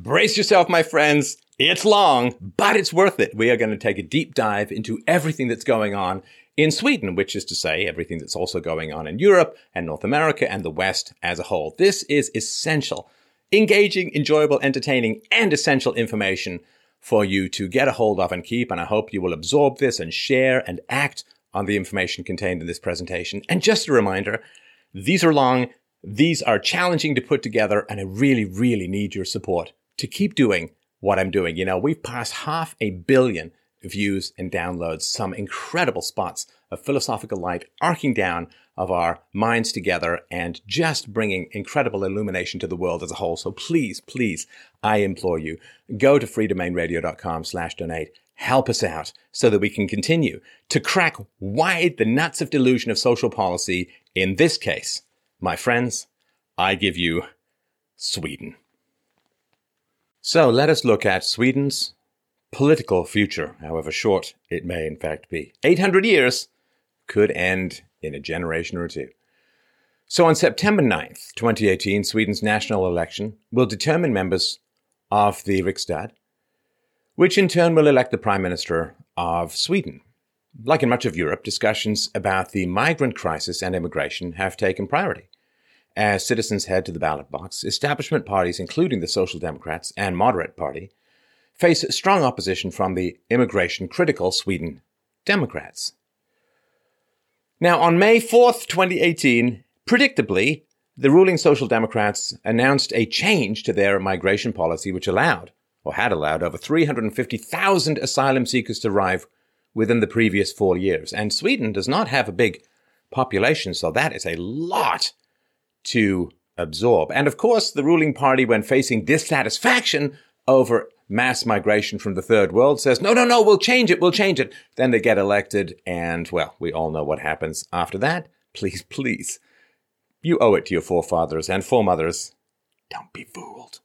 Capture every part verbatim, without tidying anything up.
Brace yourself, my friends. It's long, but it's worth it. We are going to take a deep dive into everything that's going on in Sweden, which is to say everything that's also going on in Europe and North America and the West as a whole. This is essential, engaging, enjoyable, entertaining, and essential information for you to get a hold of and keep. And I hope you will absorb this and share and act on the information contained in this presentation. And just a reminder, these are long, these are challenging to put together, and I really, really need your support to keep doing what I'm doing. You know, we've passed half a billion views and downloads, some incredible spots of philosophical light arcing down of our minds together and just bringing incredible illumination to the world as a whole. So please, please, I implore you, go to freedomainradio.com slash donate. Help us out so that we can continue to crack wide the nuts of delusion of social policy. In this case, my friends, I give you Sweden. So let us look at Sweden's political future, however short it may in fact be. eight hundred years could end in a generation or two. So on September ninth, twenty eighteen, Sweden's national election will determine members of the Riksdag, which in turn will elect the Prime Minister of Sweden. Like in much of Europe, discussions about the migrant crisis and immigration have taken priority. As citizens head to the ballot box, establishment parties, including the Social Democrats and Moderate Party, face strong opposition from the immigration-critical Sweden Democrats. Now, on May fourth, twenty eighteen, predictably, the ruling Social Democrats announced a change to their migration policy, which allowed, or had allowed, over three hundred fifty thousand asylum seekers to arrive within the previous four years. And Sweden does not have a big population, so that is a lot to absorb. And of course, the ruling party, when facing dissatisfaction over mass migration from the third world, says, no, no, no, we'll change it, we'll change it. Then they get elected, and, well, we all know what happens after that. Please, please, you owe it to your forefathers and foremothers. Don't be fooled.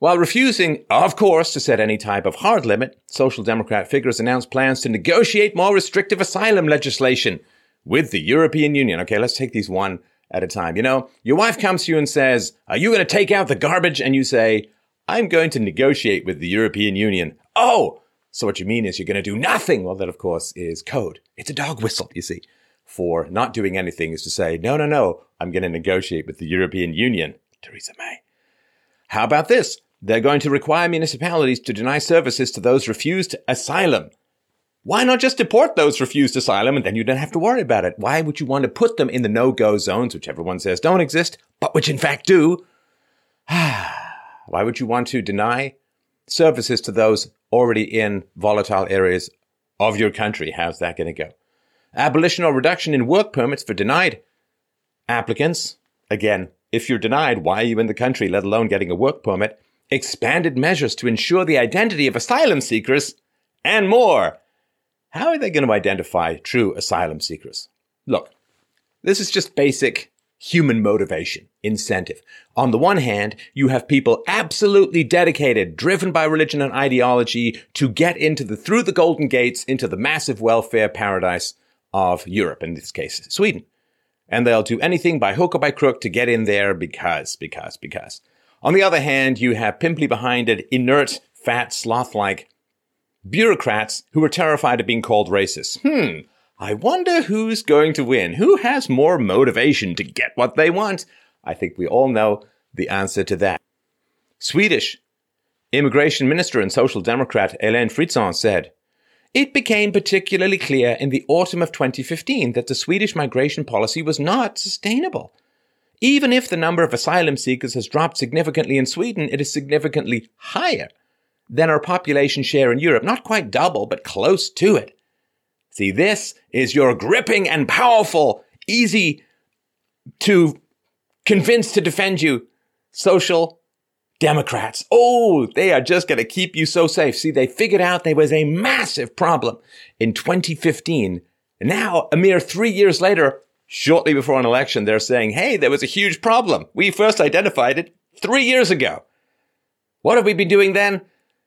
While refusing, of course, to set any type of hard limit, Social Democrat figures announced plans to negotiate more restrictive asylum legislation with the European Union. Okay, let's take these one at a time. You know, your wife comes to you and says, are you going to take out the garbage? And you say, I'm going to negotiate with the European Union. Oh, so what you mean is you're going to do nothing. Well, that, of course, is code. It's a dog whistle, you see, for not doing anything is to say, no, no, no, I'm going to negotiate with the European Union. Theresa May. How about this? They're going to require municipalities to deny services to those refused asylum. Why not just deport those refused asylum and then you don't have to worry about it? Why would you want to put them in the no-go zones, which everyone says don't exist, but which in fact do? Why would you want to deny services to those already in volatile areas of your country? How's that going to go? Abolition or reduction in work permits for denied applicants. Again, if you're denied, why are you in the country, let alone getting a work permit? Expanded measures to ensure the identity of asylum seekers and more. How are they going to identify true asylum seekers? Look, this is just basic human motivation, incentive. On the one hand, you have people absolutely dedicated, driven by religion and ideology to get into the, through the golden gates, into the massive welfare paradise of Europe, in this case, Sweden. And they'll do anything by hook or by crook to get in there because, because, because. On the other hand, you have pimply behinded, inert, fat, sloth-like bureaucrats who are terrified of being called racist. Hmm, I wonder who's going to win. Who has more motivation to get what they want? I think we all know the answer to that. Swedish Immigration Minister and Social Democrat Heléne Fritzon said, it became particularly clear in the autumn of twenty fifteen that the Swedish migration policy was not sustainable. Even if the number of asylum seekers has dropped significantly in Sweden, it is significantly higher than our population share in Europe. Not quite double, but close to it. See, this is your gripping and powerful, easy to convince to defend you, Social Democrats. Oh, they are just going to keep you so safe. See, they figured out there was a massive problem in twenty fifteen. Now, a mere three years later, shortly before an election, they're saying, hey, there was a huge problem. We first identified it three years ago. What have we been doing then?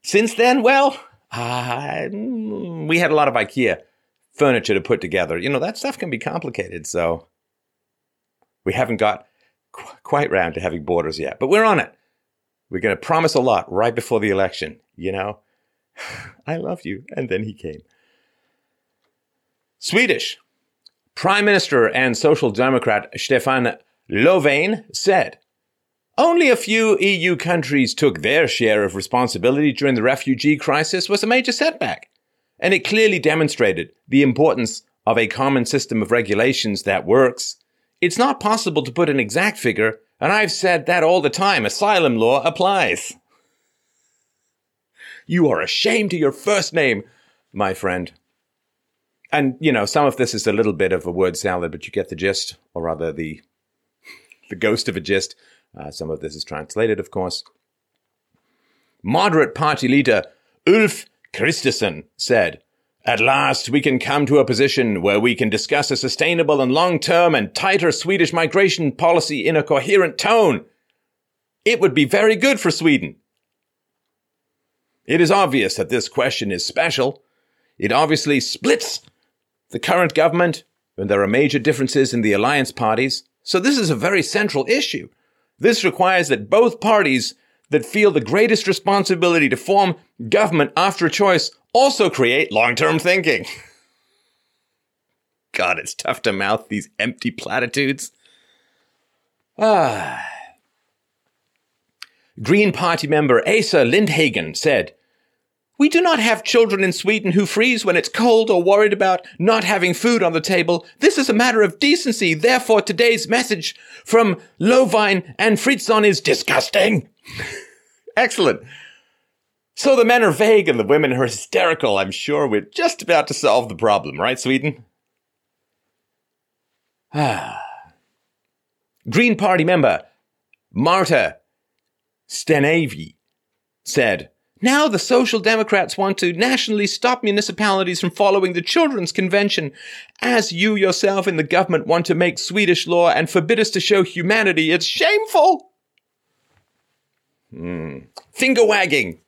Since then, well, uh, we had a lot of IKEA furniture to put together. You know, that stuff can be complicated, so we haven't got qu- quite round to having borders yet. But we're on it. We're going to promise a lot right before the election, you know. I love you. And then he came. Swedish Prime Minister and Social Democrat Stefan Löfven said, only a few E U countries took their share of responsibility during the refugee crisis was a major setback. And it clearly demonstrated the importance of a common system of regulations that works. It's not possible to put an exact figure, and I've said that all the time. Asylum law applies. You are ashamed of your first name, my friend. And, you know, some of this is a little bit of a word salad, but you get the gist, or rather the the ghost of a gist. Uh, some of this is translated, of course. Moderate party leader Ulf Kristersson said, at last we can come to a position where we can discuss a sustainable and long-term and tighter Swedish migration policy in a coherent tone. It would be very good for Sweden. It is obvious that this question is special. It obviously splits the current government when there are major differences in the alliance parties. So this is a very central issue. This requires that both parties that feel the greatest responsibility to form government after a choice also create long-term thinking. God, it's tough to mouth these empty platitudes. Ah. Green Party member Åsa Lindhagen said, we do not have children in Sweden who freeze when it's cold or worried about not having food on the table. This is a matter of decency. Therefore, today's message from Löfven and Fritzon is disgusting. Excellent. So the men are vague and the women are hysterical. I'm sure we're just about to solve the problem, right, Sweden? Ah. Green Party member Marta Stenavi said, now the Social Democrats want to nationally stop municipalities from following the Children's Convention, as you yourself in the government want to make Swedish law and forbid us to show humanity. It's shameful. Mm. Finger wagging,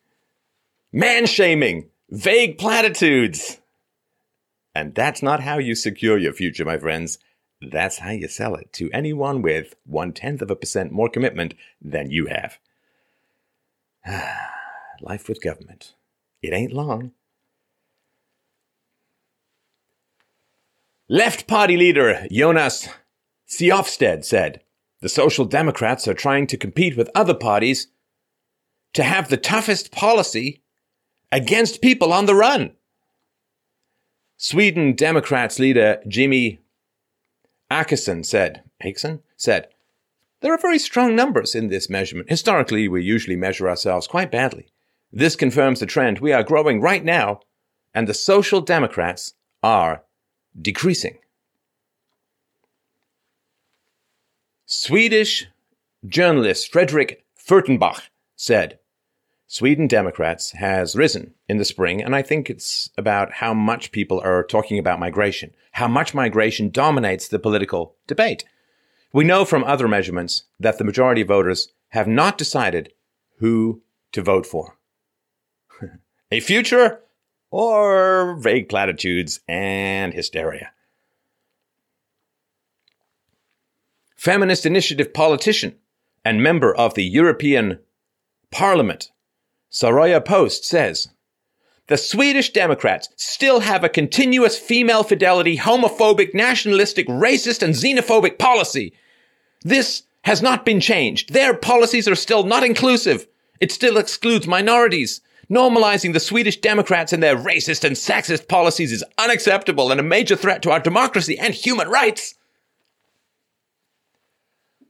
man-shaming, vague platitudes. And that's not how you secure your future, my friends. That's how you sell it to anyone with one-tenth of a percent more commitment than you have. Life with government. It ain't long. Left party leader Jonas Sjöstedt said, the Social Democrats are trying to compete with other parties to have the toughest policy against people on the run. Sweden Democrats leader Jimmie Åkesson said, Åkesson said, there are very strong numbers in this measurement. Historically, we usually measure ourselves quite badly. This confirms the trend. We are growing right now, and the Social Democrats are decreasing. Swedish journalist Fredrik Furtenbach said, Sweden Democrats has risen in the spring, and I think it's about how much people are talking about migration, how much migration dominates the political debate. We know from other measurements that the majority of voters have not decided who to vote for. A future or vague platitudes and hysteria. Feminist Initiative politician and member of the European Parliament, Soraya Post says, the Swedish Democrats still have a continuous female fidelity, homophobic, nationalistic, racist, and xenophobic policy. This has not been changed. Their policies are still not inclusive. It still excludes minorities. Normalizing the Swedish Democrats and their racist and sexist policies is unacceptable and a major threat to our democracy and human rights.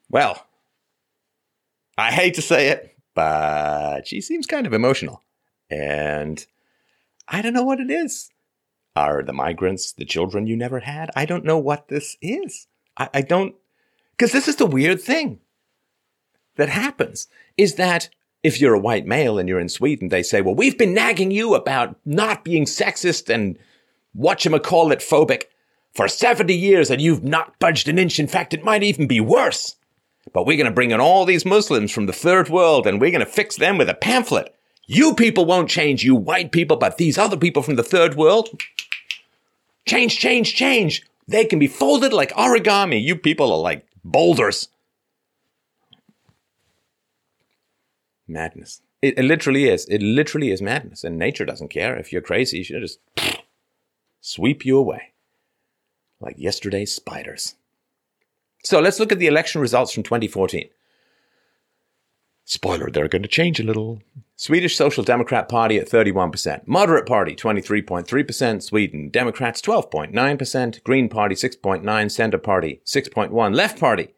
Well, I hate to say it, but she seems kind of emotional. And I don't know what it is. Are the migrants the children you never had? I don't know what this is. I, I don't, because this is the weird thing that happens, is that if you're a white male and you're in Sweden, they say, well, we've been nagging you about not being sexist and whatchamacallit phobic for seventy years and you've not budged an inch. In fact, it might even be worse. But we're going to bring in all these Muslims from the third world and we're going to fix them with a pamphlet. You people won't change, you white people, but these other people from the third world, change, change, change. They can be folded like origami. You people are like boulders. madness. It, it literally is. It literally is madness. And nature doesn't care. If you're crazy, she'll just sweep you away. Like yesterday's spiders. So let's look at the election results from twenty fourteen. Spoiler, they're going to change a little. Swedish Social Democrat Party at thirty-one percent. Moderate Party, twenty-three point three percent. Sweden Democrats, twelve point nine percent. Green Party, six point nine percent. Centre Party, six point one percent. Left Party,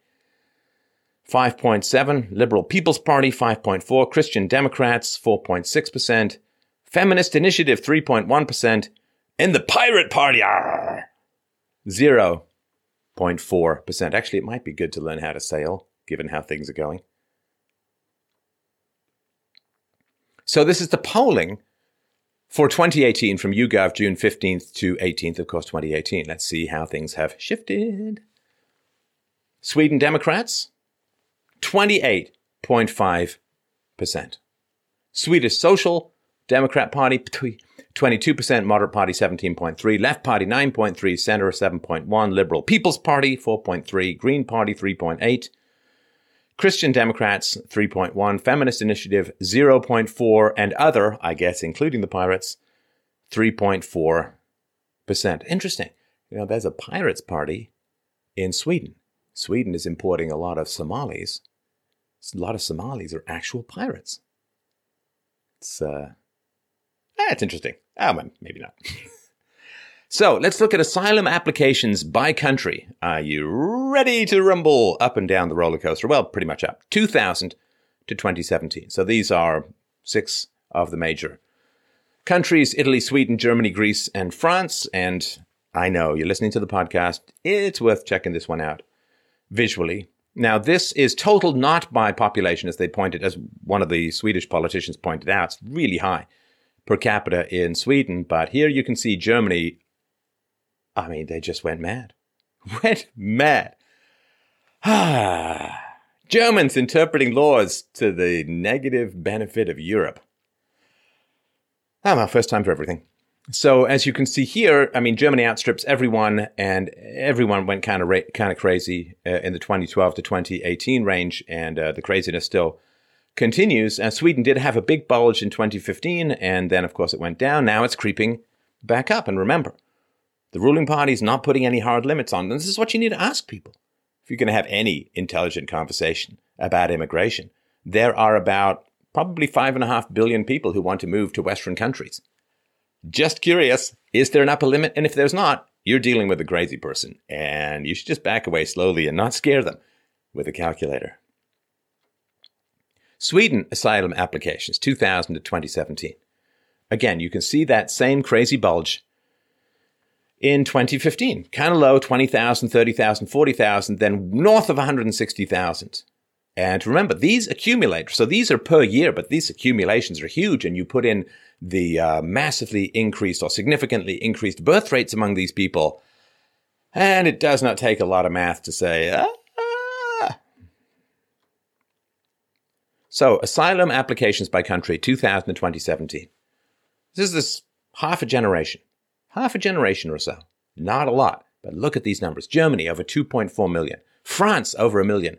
five point seven percent. Liberal People's Party, five point four percent. Christian Democrats, four point six percent. Feminist Initiative, three point one percent. And the Pirate Party, argh, zero point four percent. Actually, it might be good to learn how to sail, given how things are going. So this is the polling for twenty eighteen from YouGov, June fifteenth to eighteenth, of course, twenty eighteen. Let's see how things have shifted. Sweden Democrats, twenty-eight point five percent. Swedish Social Democrat Party, twenty-two percent. Moderate Party, seventeen point three percent. Left Party, nine point three percent. Centre, seven point one percent. Liberal People's Party, four point three percent. Green Party, three point eight percent. Christian Democrats, three point one percent, Feminist Initiative, zero point four percent, and other, I guess, including the Pirates, three point four percent. Interesting. You know, there's a Pirates Party in Sweden. Sweden is importing a lot of Somalis. A lot of Somalis are actual pirates. It's, uh, that's interesting. Oh, well, maybe not. So let's look at asylum applications by country. Are you ready to rumble up and down the roller coaster? Well, pretty much up. two thousand to twenty seventeen. So these are six of the major countries: Italy, Sweden, Germany, Greece, and France. And I know you're listening to the podcast. It's worth checking this one out visually. Now, this is totaled not by population, as they pointed, as one of the Swedish politicians pointed out. It's really high per capita in Sweden. But here you can see Germany. I mean, they just went mad. Went mad. Ah, Germans interpreting laws to the negative benefit of Europe. Ah, my first time for everything. So as you can see here, I mean, Germany outstrips everyone, and everyone went kind of ra- kind of crazy uh, in the twenty twelve to twenty eighteen range, and uh, the craziness still continues. And Sweden did have a big bulge in twenty fifteen, and then, of course, it went down. Now it's creeping back up. And remember, the ruling party is not putting any hard limits on them. This is what you need to ask people if you're going to have any intelligent conversation about immigration. There are about probably five and a half billion people who want to move to Western countries. Just curious, is there an upper limit? And if there's not, you're dealing with a crazy person, and you should just back away slowly and not scare them with a calculator. Sweden asylum applications, two thousand to twenty seventeen. Again, you can see that same crazy bulge in twenty fifteen, kind of low, twenty thousand, thirty thousand, forty thousand, then north of one hundred sixty thousand. And remember, these accumulate. So these are per year, but these accumulations are huge. And you put in the uh, massively increased or significantly increased birth rates among these people. And it does not take a lot of math to say, ah, ah. So asylum applications by country, two thousand to twenty seventeen. This is this half a generation. Half a generation or so. Not a lot, but look at these numbers. Germany, over two point four million. France, over a million.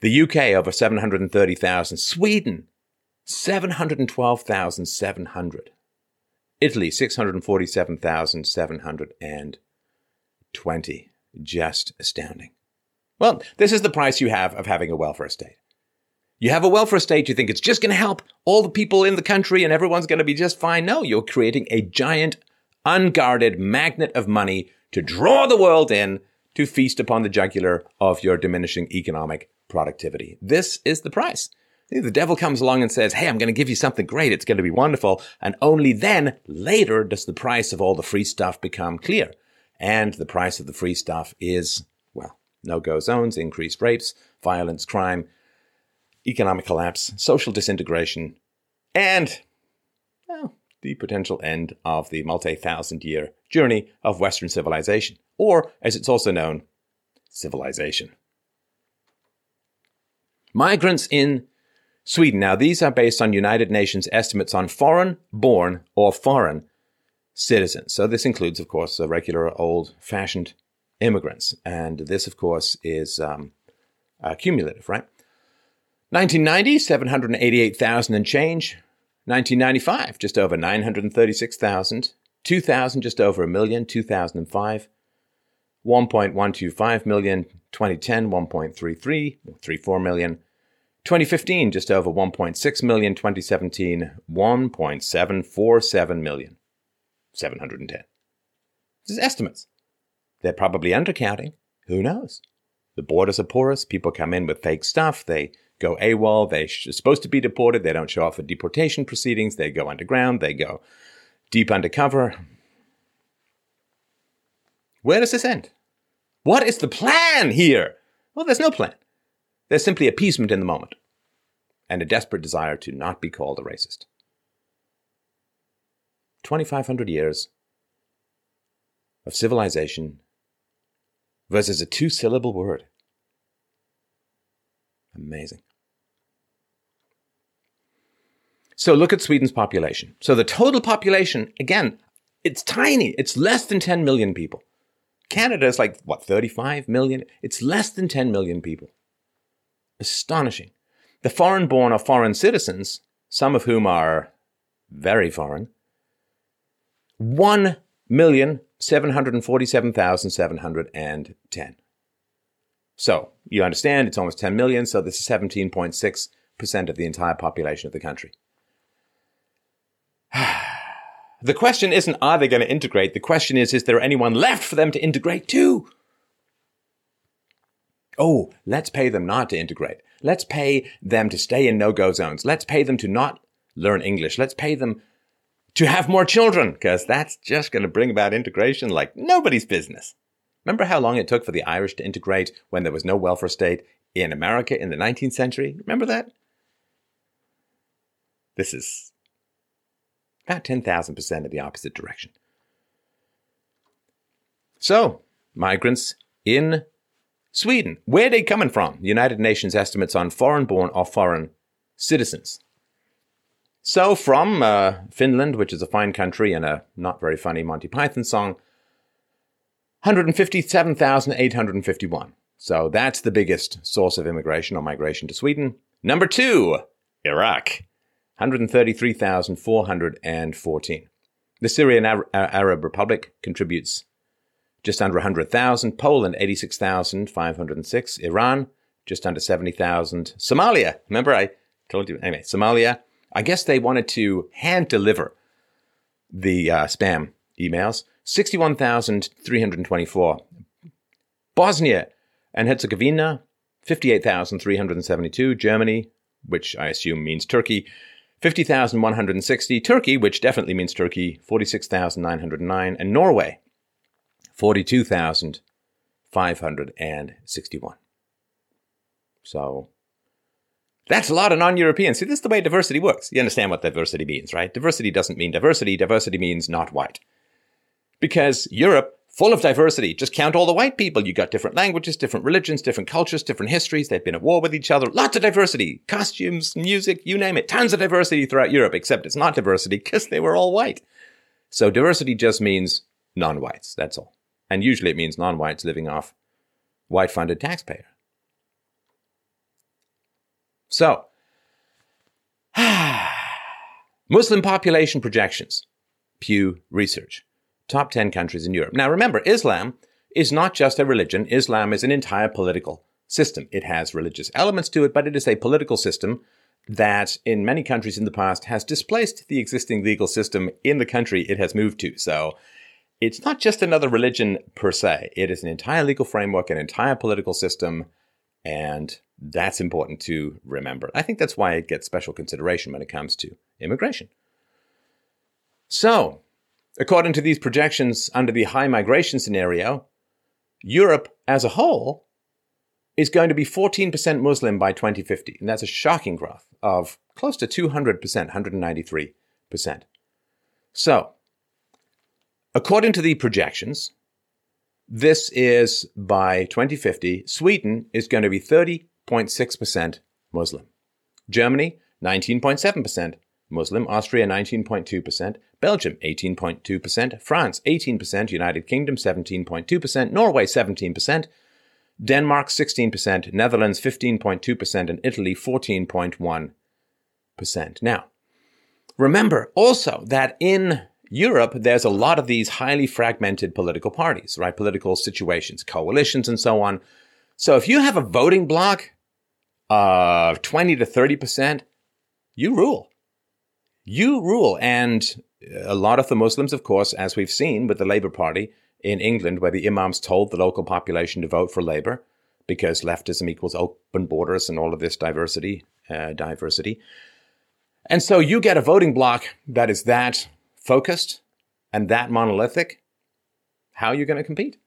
The U K, over seven hundred thirty thousand. Sweden, seven hundred twelve thousand seven hundred. Italy, six hundred forty-seven thousand seven hundred twenty. Just astounding. Well, this is the price you have of having a welfare state. You have a welfare state, you think it's just going to help all the people in the country and everyone's going to be just fine. No, you're creating a giant, unguarded magnet of money to draw the world in to feast upon the jugular of your diminishing economic productivity. This is the price. The devil comes along and says, hey, I'm going to give you something great. It's going to be wonderful. And only then, later, does the price of all the free stuff become clear. And the price of the free stuff is, well, no-go zones, increased rapes, violence, crime, economic collapse, social disintegration, and, well, the potential end of the multi-thousand-year journey of Western civilization, or, as it's also known, civilization. Migrants in Sweden. Now, these are based on United Nations estimates on foreign-born or foreign citizens. So this includes, of course, the regular old-fashioned immigrants. And this, of course, is um, uh, cumulative, right? nineteen ninety, seven hundred eighty-eight thousand and change. nineteen ninety-five, just over nine hundred thirty-six thousand. two thousand, just over a million. two thousand five, one point one two five million. twenty ten, one point three three, three four million. twenty fifteen, just over one point six million. twenty seventeen, one point seven four seven million. seven hundred ten. This is estimates. They're probably undercounting. Who knows? The borders are porous. People come in with fake stuff. They go AWOL. They're supposed to be deported. They don't show up for deportation proceedings. They go underground. They go deep undercover. Where does this end? What is the plan here? Well, there's no plan. There's simply appeasement in the moment and a desperate desire to not be called a racist. twenty-five hundred years of civilization versus a two-syllable word. Amazing. So look at Sweden's population. So the total population, again, it's tiny. It's less than ten million people. Canada is like, what, thirty-five million? It's less than ten million people. Astonishing. The foreign-born or foreign citizens, some of whom are very foreign, one million seven hundred forty-seven thousand seven hundred ten. So you understand it's almost ten million, so this is seventeen point six percent of the entire population of the country. The question isn't, are they going to integrate? The question is, is there anyone left for them to integrate to? Oh, let's pay them not to integrate. Let's pay them to stay in no-go zones. Let's pay them to not learn English. Let's pay them to have more children, because that's just going to bring about integration like nobody's business. Remember how long it took for the Irish to integrate when there was no welfare state in America in the nineteenth century? Remember that? This is about ten thousand percent of the opposite direction. So, migrants in Sweden. Where are they coming from? United Nations estimates on foreign-born or foreign citizens. So from uh, Finland, which is a fine country and a not very funny Monty Python song, one hundred fifty-seven thousand eight hundred fifty-one. So that's the biggest source of immigration or migration to Sweden. Number two, Iraq, one hundred thirty-three thousand four hundred fourteen. The Syrian Ar- Arab Republic contributes just under one hundred thousand. Poland, eighty-six thousand five hundred six. Iran, just under seventy thousand. Somalia, remember I told you, anyway, Somalia, I guess they wanted to hand-deliver the uh, spam emails. sixty-one thousand three hundred twenty-four. Bosnia and Herzegovina, fifty-eight thousand three hundred seventy-two. Germany, which I assume means Turkey, fifty thousand one hundred sixty. Turkey, which definitely means Turkey, forty-six thousand nine hundred nine. And Norway, forty-two thousand five hundred sixty-one. So that's a lot of non-Europeans. See, this is the way diversity works. You understand what diversity means, right? Diversity doesn't mean diversity. Diversity means not white. Because Europe, full of diversity, just count all the white people. You got different languages, different religions, different cultures, different histories. They've been at war with each other. Lots of diversity. Costumes, music, you name it. Tons of diversity throughout Europe, except it's not diversity because they were all white. So diversity just means non-whites. That's all. And usually it means non-whites living off white-funded taxpayers. So, Muslim population projections, Pew Research, top ten countries in Europe. Now, remember, Islam is not just a religion. Islam is an entire political system. It has religious elements to it, but it is a political system that in many countries in the past has displaced the existing legal system in the country it has moved to. So, it's not just another religion per se. It is an entire legal framework, an entire political system, and that's important to remember. I think that's why it gets special consideration when it comes to immigration. So, according to these projections under the high migration scenario, Europe as a whole is going to be fourteen percent Muslim by twenty fifty. And that's a shocking growth of close to two hundred percent, one hundred ninety-three percent. So, according to the projections, this is by twenty fifty, Sweden is going to be thirty point six percent Muslim. Germany, nineteen point seven percent Muslim. Austria, nineteen point two percent. Belgium, eighteen point two percent. France, eighteen percent. United Kingdom, seventeen point two percent. Norway, seventeen percent. Denmark sixteen percent, Netherlands fifteen point two percent, and Italy fourteen point one percent. Now, remember also that in Europe, there's a lot of these highly fragmented political parties, right? Political situations, coalitions, and so on. So if you have a voting bloc of twenty to thirty percent, you rule. You rule. And a lot of the Muslims, of course, as we've seen with the Labour Party in England, where the imams told the local population to vote for Labour because leftism equals open borders and all of this diversity, uh, diversity. And so you get a voting bloc that is that focused and that monolithic. How are you going to compete?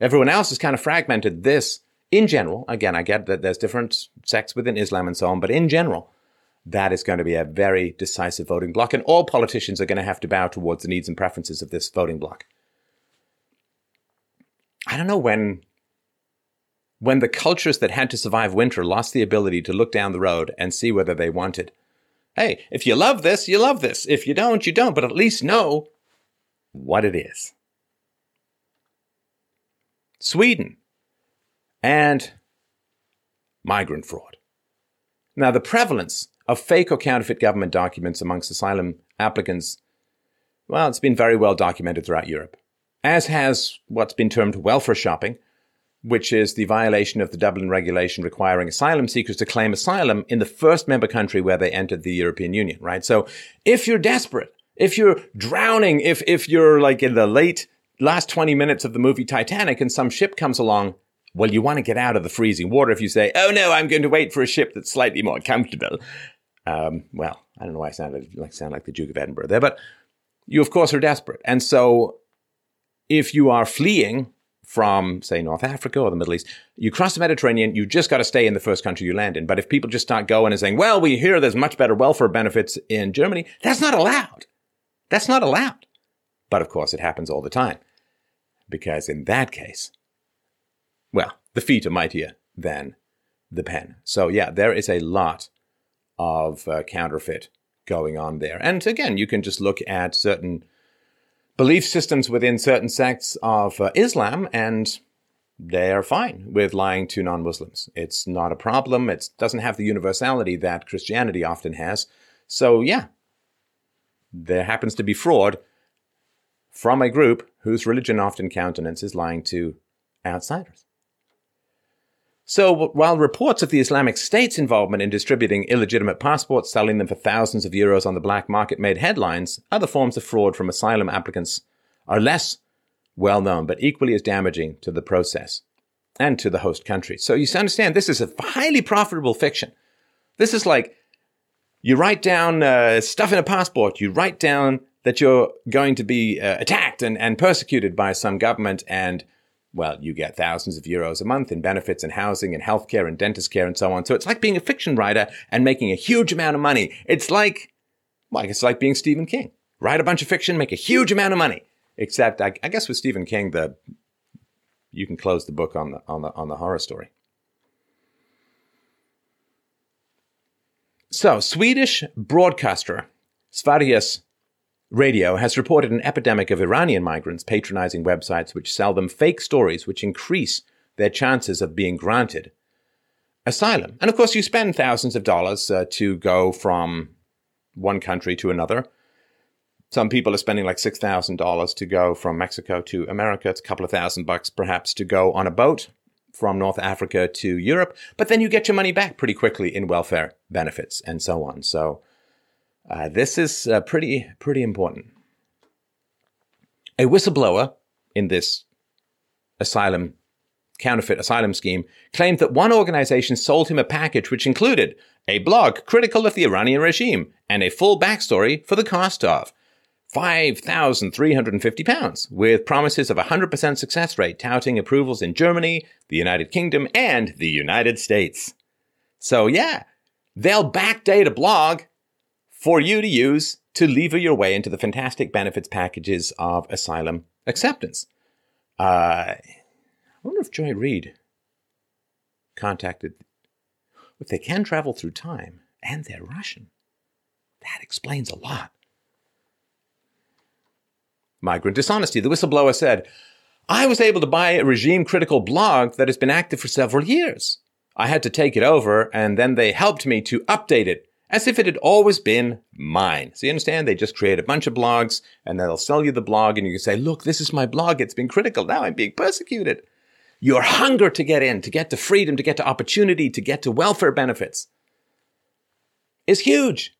Everyone else is kind of fragmented. This, in general, again, I get that there's different sects within Islam and so on, but in general, that is going to be a very decisive voting bloc, and all politicians are going to have to bow towards the needs and preferences of this voting bloc. I don't know when, when the cultures that had to survive winter lost the ability to look down the road and see whether they wanted. Hey, if you love this, you love this. If you don't, you don't. But at least know what it is. Sweden and migrant fraud. Now, the prevalence of fake or counterfeit government documents amongst asylum applicants, well, it's been very well documented throughout Europe, as has what's been termed welfare shopping, which is the violation of the Dublin regulation requiring asylum seekers to claim asylum in the first member country where they entered the European Union, right? So if you're desperate, if you're drowning, if if you're like in the late last twenty minutes of the movie Titanic and some ship comes along, well, you want to get out of the freezing water. If you say, oh, no, I'm going to wait for a ship that's slightly more comfortable. Um, well, I don't know why I sounded like, sound like the Duke of Edinburgh there, but you, of course, are desperate. And so if you are fleeing from, say, North Africa or the Middle East, you cross the Mediterranean, you just got to stay in the first country you land in. But if people just start going and saying, well, we hear there's much better welfare benefits in Germany, that's not allowed. That's not allowed. But, of course, it happens all the time, because in that case, well, the feet are mightier than the pen. So, yeah, there is a lot of uh, counterfeit going on there. And again, you can just look at certain belief systems within certain sects of uh, Islam, and they are fine with lying to non-Muslims. It's not a problem. It doesn't have the universality that Christianity often has. So, yeah, there happens to be fraud from a group whose religion often countenances lying to outsiders. So while reports of the Islamic State's involvement in distributing illegitimate passports, selling them for thousands of euros on the black market made headlines, other forms of fraud from asylum applicants are less well known, but equally as damaging to the process and to the host country. So you understand this is a highly profitable fiction. This is like you write down uh, stuff in a passport, you write down that you're going to be uh, attacked and, and persecuted by some government, and well, you get thousands of euros a month in benefits and housing and healthcare and dentist care and so on. So it's like being a fiction writer and making a huge amount of money. It's like, well, it's like being Stephen King. Write a bunch of fiction, make a huge amount of money. Except, I, I guess with Stephen King, the you can close the book on the on the on the horror story. So, Swedish broadcaster Sveriges Radio has reported an epidemic of Iranian migrants patronizing websites which sell them fake stories which increase their chances of being granted asylum. And of course, you spend thousands of dollars uh, to go from one country to another. Some people are spending like six thousand dollars to go from Mexico to America. It's a couple of thousand bucks perhaps to go on a boat from North Africa to Europe. But then you get your money back pretty quickly in welfare benefits and so on. So Uh, this is uh, pretty, pretty important. A whistleblower in this asylum, counterfeit asylum scheme claimed that one organization sold him a package which included a blog critical of the Iranian regime and a full backstory for the cost of five thousand three hundred fifty pounds, with promises of a one hundred percent success rate, touting approvals in Germany, the United Kingdom, and the United States. So, yeah, they'll backdate a blog for you to use to lever your way into the fantastic benefits packages of asylum acceptance. Uh, I wonder if Joy Reid contacted, if they can travel through time and they're Russian. That explains a lot. Migrant dishonesty. The whistleblower said, I was able to buy a regime-critical blog that has been active for several years. I had to take it over, and then they helped me to update it, as if it had always been mine. So you understand, they just create a bunch of blogs, and then they'll sell you the blog, and you can say, look, this is my blog, it's been critical, now I'm being persecuted. Your hunger to get in, to get to freedom, to get to opportunity, to get to welfare benefits is huge.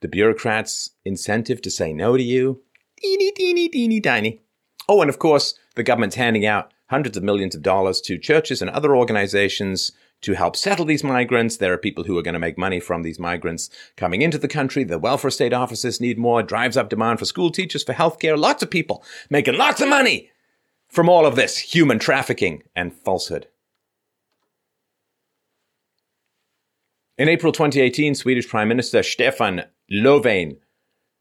The bureaucrats' incentive to say no to you, teeny, teeny, teeny, tiny. Oh, and of course, the government's handing out hundreds of millions of dollars to churches and other organizations to help settle these migrants. There are people who are going to make money from these migrants coming into the country. The welfare state offices need more. Drives up demand for school teachers, for healthcare. Lots of people making lots of money from all of this human trafficking and falsehood. In April twenty eighteen, Swedish Prime Minister Stefan Löfven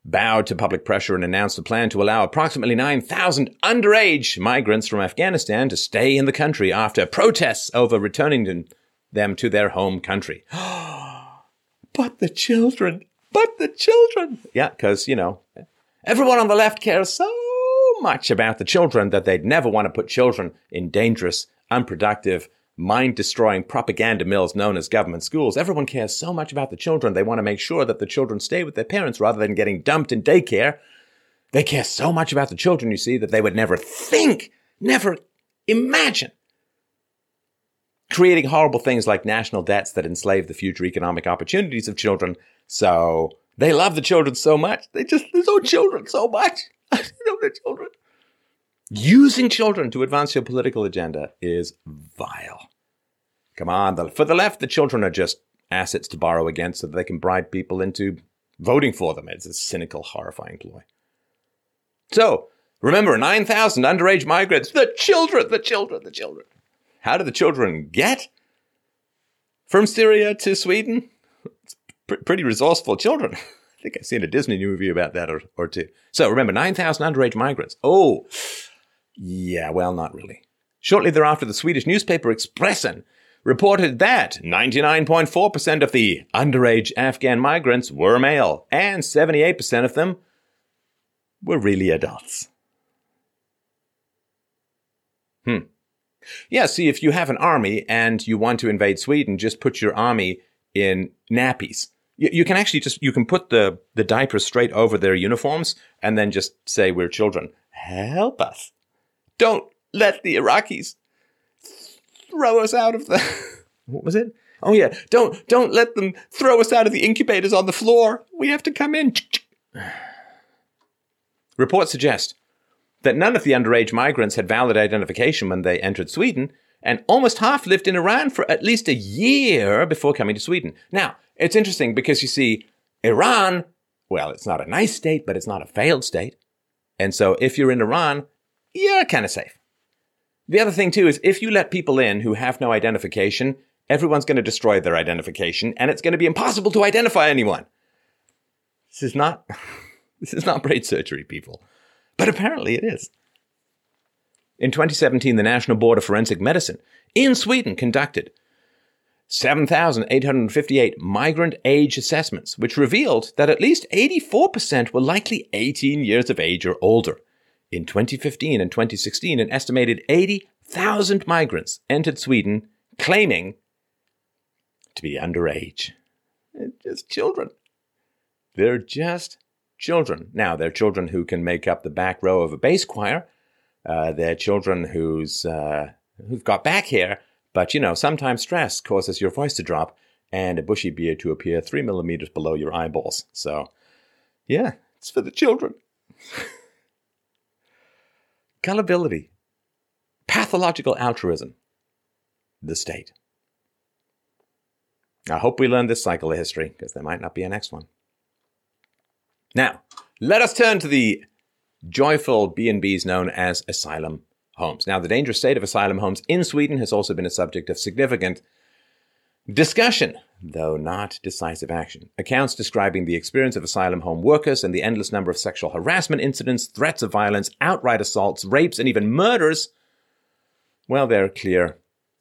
bowed to public pressure and announced a plan to allow approximately nine thousand underage migrants from Afghanistan to stay in the country after protests over returning them to their home country. But the children, but the children. Yeah, because, you know, everyone on the left cares so much about the children that they'd never want to put children in dangerous, unproductive, mind-destroying propaganda mills known as government schools. Everyone cares so much about the children, they want to make sure that the children stay with their parents rather than getting dumped in daycare. They care so much about the children, you see, that they would never think, never imagine creating horrible things like national debts that enslave the future economic opportunities of children. So they love the children so much. They just love children so much. I love their children. Using children to advance your political agenda is vile. Come on, for the left, the children are just assets to borrow against so that they can bribe people into voting for them. It's a cynical, horrifying ploy. So, remember, nine thousand underage migrants. The children, the children, the children. How do the children get from Syria to Sweden? It's pr- pretty resourceful children. I think I've seen a Disney movie about that or, or two. So, remember, nine thousand underage migrants. Oh, yeah, well, not really. Shortly thereafter, the Swedish newspaper Expressen reported that ninety-nine point four percent of the underage Afghan migrants were male, and seventy-eight percent of them were really adults. Hmm. Yeah, see, if you have an army and you want to invade Sweden, just put your army in nappies. You, you can actually just, you can put the, the diapers straight over their uniforms and then just say, we're children. Help us. Don't let the Iraqis throw us out of the... What was it? Oh, yeah. Don't don't let them throw us out of the incubators on the floor. We have to come in. Reports suggest that none of the underage migrants had valid identification when they entered Sweden, and almost half lived in Iran for at least a year before coming to Sweden. Now, it's interesting because, you see, Iran, well, it's not a nice state, but it's not a failed state. And so if you're in Iran... yeah, kind of safe. The other thing, too, is if you let people in who have no identification, everyone's going to destroy their identification, and it's going to be impossible to identify anyone. This is not, this is not brain surgery, people. But apparently it is. In twenty seventeen, the National Board of Forensic Medicine in Sweden conducted seven thousand eight hundred fifty-eight migrant age assessments, which revealed that at least eighty-four percent were likely eighteen years of age or older. In twenty fifteen and twenty sixteen, an estimated eighty thousand migrants entered Sweden claiming to be underage. They're just children. They're just children. Now, they're children who can make up the back row of a bass choir. Uh, they're children who's uh, who've got back hair. But, you know, sometimes stress causes your voice to drop and a bushy beard to appear three millimeters below your eyeballs. So, yeah, it's for the children. Gullibility, pathological altruism, the state. I hope we learned this cycle of history, because there might not be a next one. Now, let us turn to the joyful B and B's known as asylum homes. Now, the dangerous state of asylum homes in Sweden has also been a subject of significant discussion, though not decisive action. Accounts describing the experience of asylum home workers and the endless number of sexual harassment incidents, threats of violence, outright assaults, rapes, and even murders, well, they're clear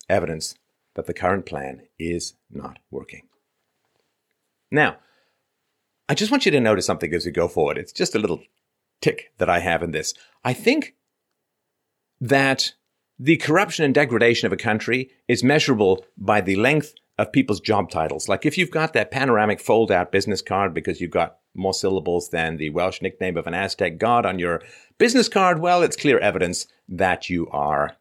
evidence that the current plan is not working. Now, I just want you to notice something as we go forward. It's just a little tick that I have in this. I think that the corruption and degradation of a country is measurable by the length of people's job titles. Like if you've got that panoramic fold-out business card because you've got more syllables than the Welsh nickname of an Aztec god on your business card, well, it's clear evidence that you are,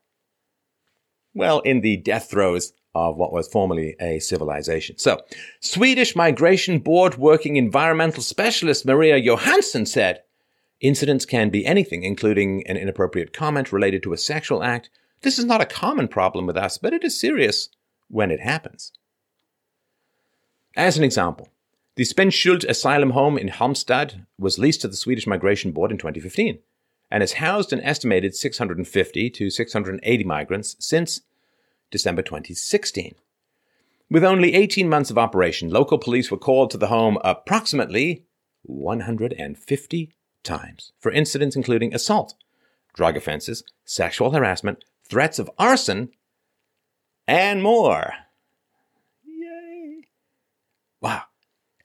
well, in the death throes of what was formerly a civilization. So, Swedish Migration Board working environmental specialist Maria Johansson said, incidents can be anything, including an inappropriate comment related to a sexual act. This is not a common problem with us, but it is serious when it happens. As an example, the Spenshult Asylum Home in Halmstad was leased to the Swedish Migration Board in twenty fifteen and has housed an estimated six hundred fifty to six hundred eighty migrants since December twenty sixteen. With only eighteen months of operation, local police were called to the home approximately one hundred fifty times for incidents including assault, drug offenses, sexual harassment, threats of arson, and more. Yay. Wow.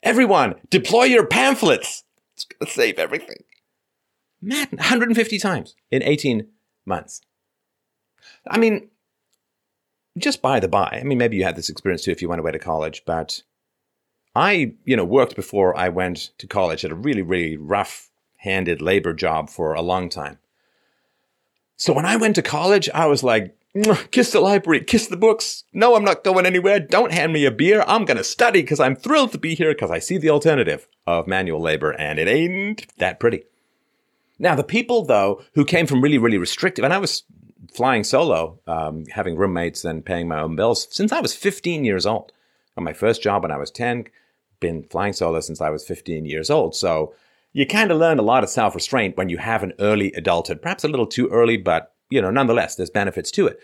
Everyone, deploy your pamphlets. It's going to save everything. Man, one hundred fifty times in eighteen months. I mean, just by the by, I mean, maybe you had this experience too if you went away to college, but I, you know, worked before I went to college at a really, really rough-handed labor job for a long time. So when I went to college, I was like, kiss the library, kiss the books. No, I'm not going anywhere. Don't hand me a beer. I'm going to study because I'm thrilled to be here because I see the alternative of manual labor and it ain't that pretty. Now, the people, though, who came from really, really restrictive, and I was flying solo, um, having roommates and paying my own bills since I was fifteen years old. On my first job when I was ten, been flying solo since I was fifteen years old. So you kind of learn a lot of self-restraint when you have an early adulthood, perhaps a little too early, but you know, nonetheless, there's benefits to it.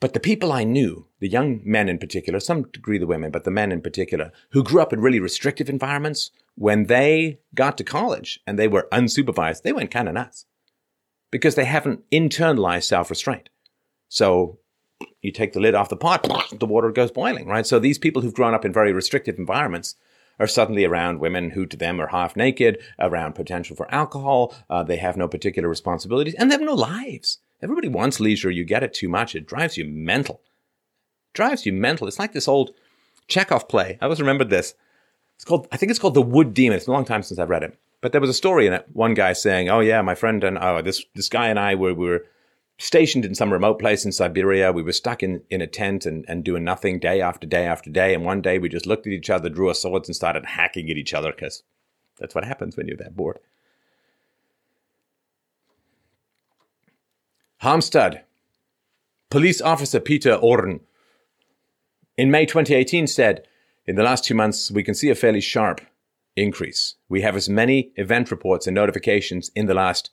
But the people I knew, the young men in particular, some degree the women, but the men in particular, who grew up in really restrictive environments, when they got to college and they were unsupervised, they went kind of nuts because they haven't internalized self-restraint. So you take the lid off the pot, the water goes boiling, right? So these people who've grown up in very restrictive environments are suddenly around women who to them are half naked, around potential for alcohol. Uh, they have no particular responsibilities and they have no lives. Everybody wants leisure. You get it too much. It drives you mental. It drives you mental. It's like this old Chekhov play. I always remembered this. It's called, I think it's called The Wood Demon. It's been a long time since I've read it. But there was a story in it. One guy saying, oh, yeah, my friend and oh, this this guy and I were, we were stationed in some remote place in Siberia. We were stuck in, in a tent and, and doing nothing day after day after day. And one day we just looked at each other, drew our swords, and started hacking at each other because that's what happens when you're that bored. Halmstad, police officer Peter Orn, in May twenty eighteen said, in the last two months, we can see a fairly sharp increase. We have as many event reports and notifications in the last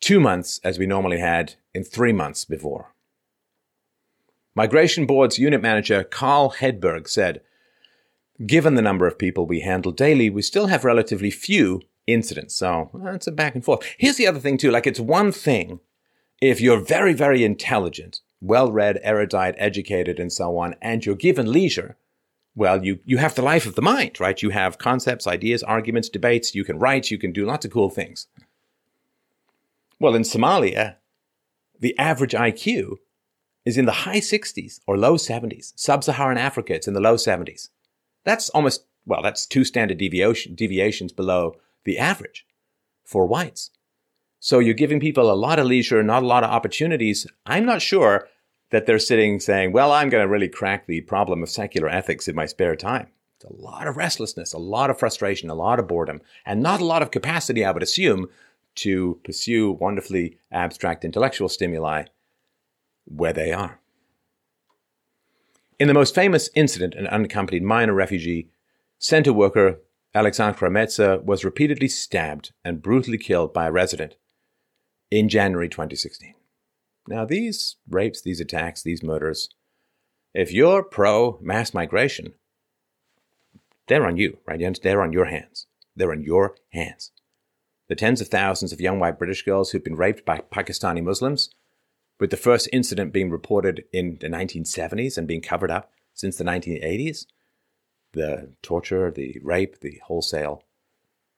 two months as we normally had in three months before. Migration Board's unit manager, Carl Hedberg, said, given the number of people we handle daily, we still have relatively few incidents. So well, it's a back and forth. Here's the other thing, too. Like, it's one thing if you're very, very intelligent, well-read, erudite, educated, and so on, and you're given leisure, well, you, you have the life of the mind, right? You have concepts, ideas, arguments, debates. You can write. You can do lots of cool things. Well, in Somalia, the average I Q is in the high sixties or low seventies. Sub-Saharan Africa, it's in the low seventies. That's almost, well, that's two standard deviation, deviations below the average for whites. So you're giving people a lot of leisure, not a lot of opportunities. I'm not sure that they're sitting saying, well, I'm going to really crack the problem of secular ethics in my spare time. It's a lot of restlessness, a lot of frustration, a lot of boredom, and not a lot of capacity, I would assume, to pursue wonderfully abstract intellectual stimuli where they are. In the most famous incident, an unaccompanied minor refugee center worker, Alexandra Meza, was repeatedly stabbed and brutally killed by a resident in January twenty sixteen. Now, these rapes, these attacks, these murders, if you're pro-mass migration, they're on you, right? They're on your hands. They're on your hands. The tens of thousands of young white British girls who've been raped by Pakistani Muslims, with the first incident being reported in the nineteen seventies and being covered up since the nineteen eighties, the torture, the rape, the wholesale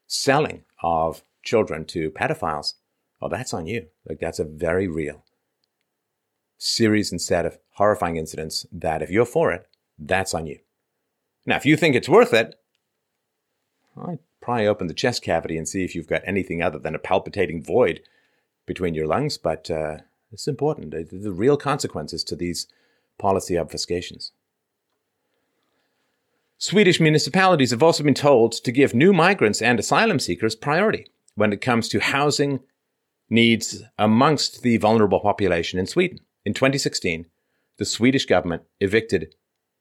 selling of children to pedophiles, oh, that's on you. Like, that's a very real serious instead of horrifying incidents that if you're for it, that's on you. Now, if you think it's worth it, I'd pry open the chest cavity and see if you've got anything other than a palpitating void between your lungs, but uh, it's important. The real consequences to these policy obfuscations. Swedish municipalities have also been told to give new migrants and asylum seekers priority when it comes to housing needs amongst the vulnerable population in Sweden. In twenty sixteen, the Swedish government evicted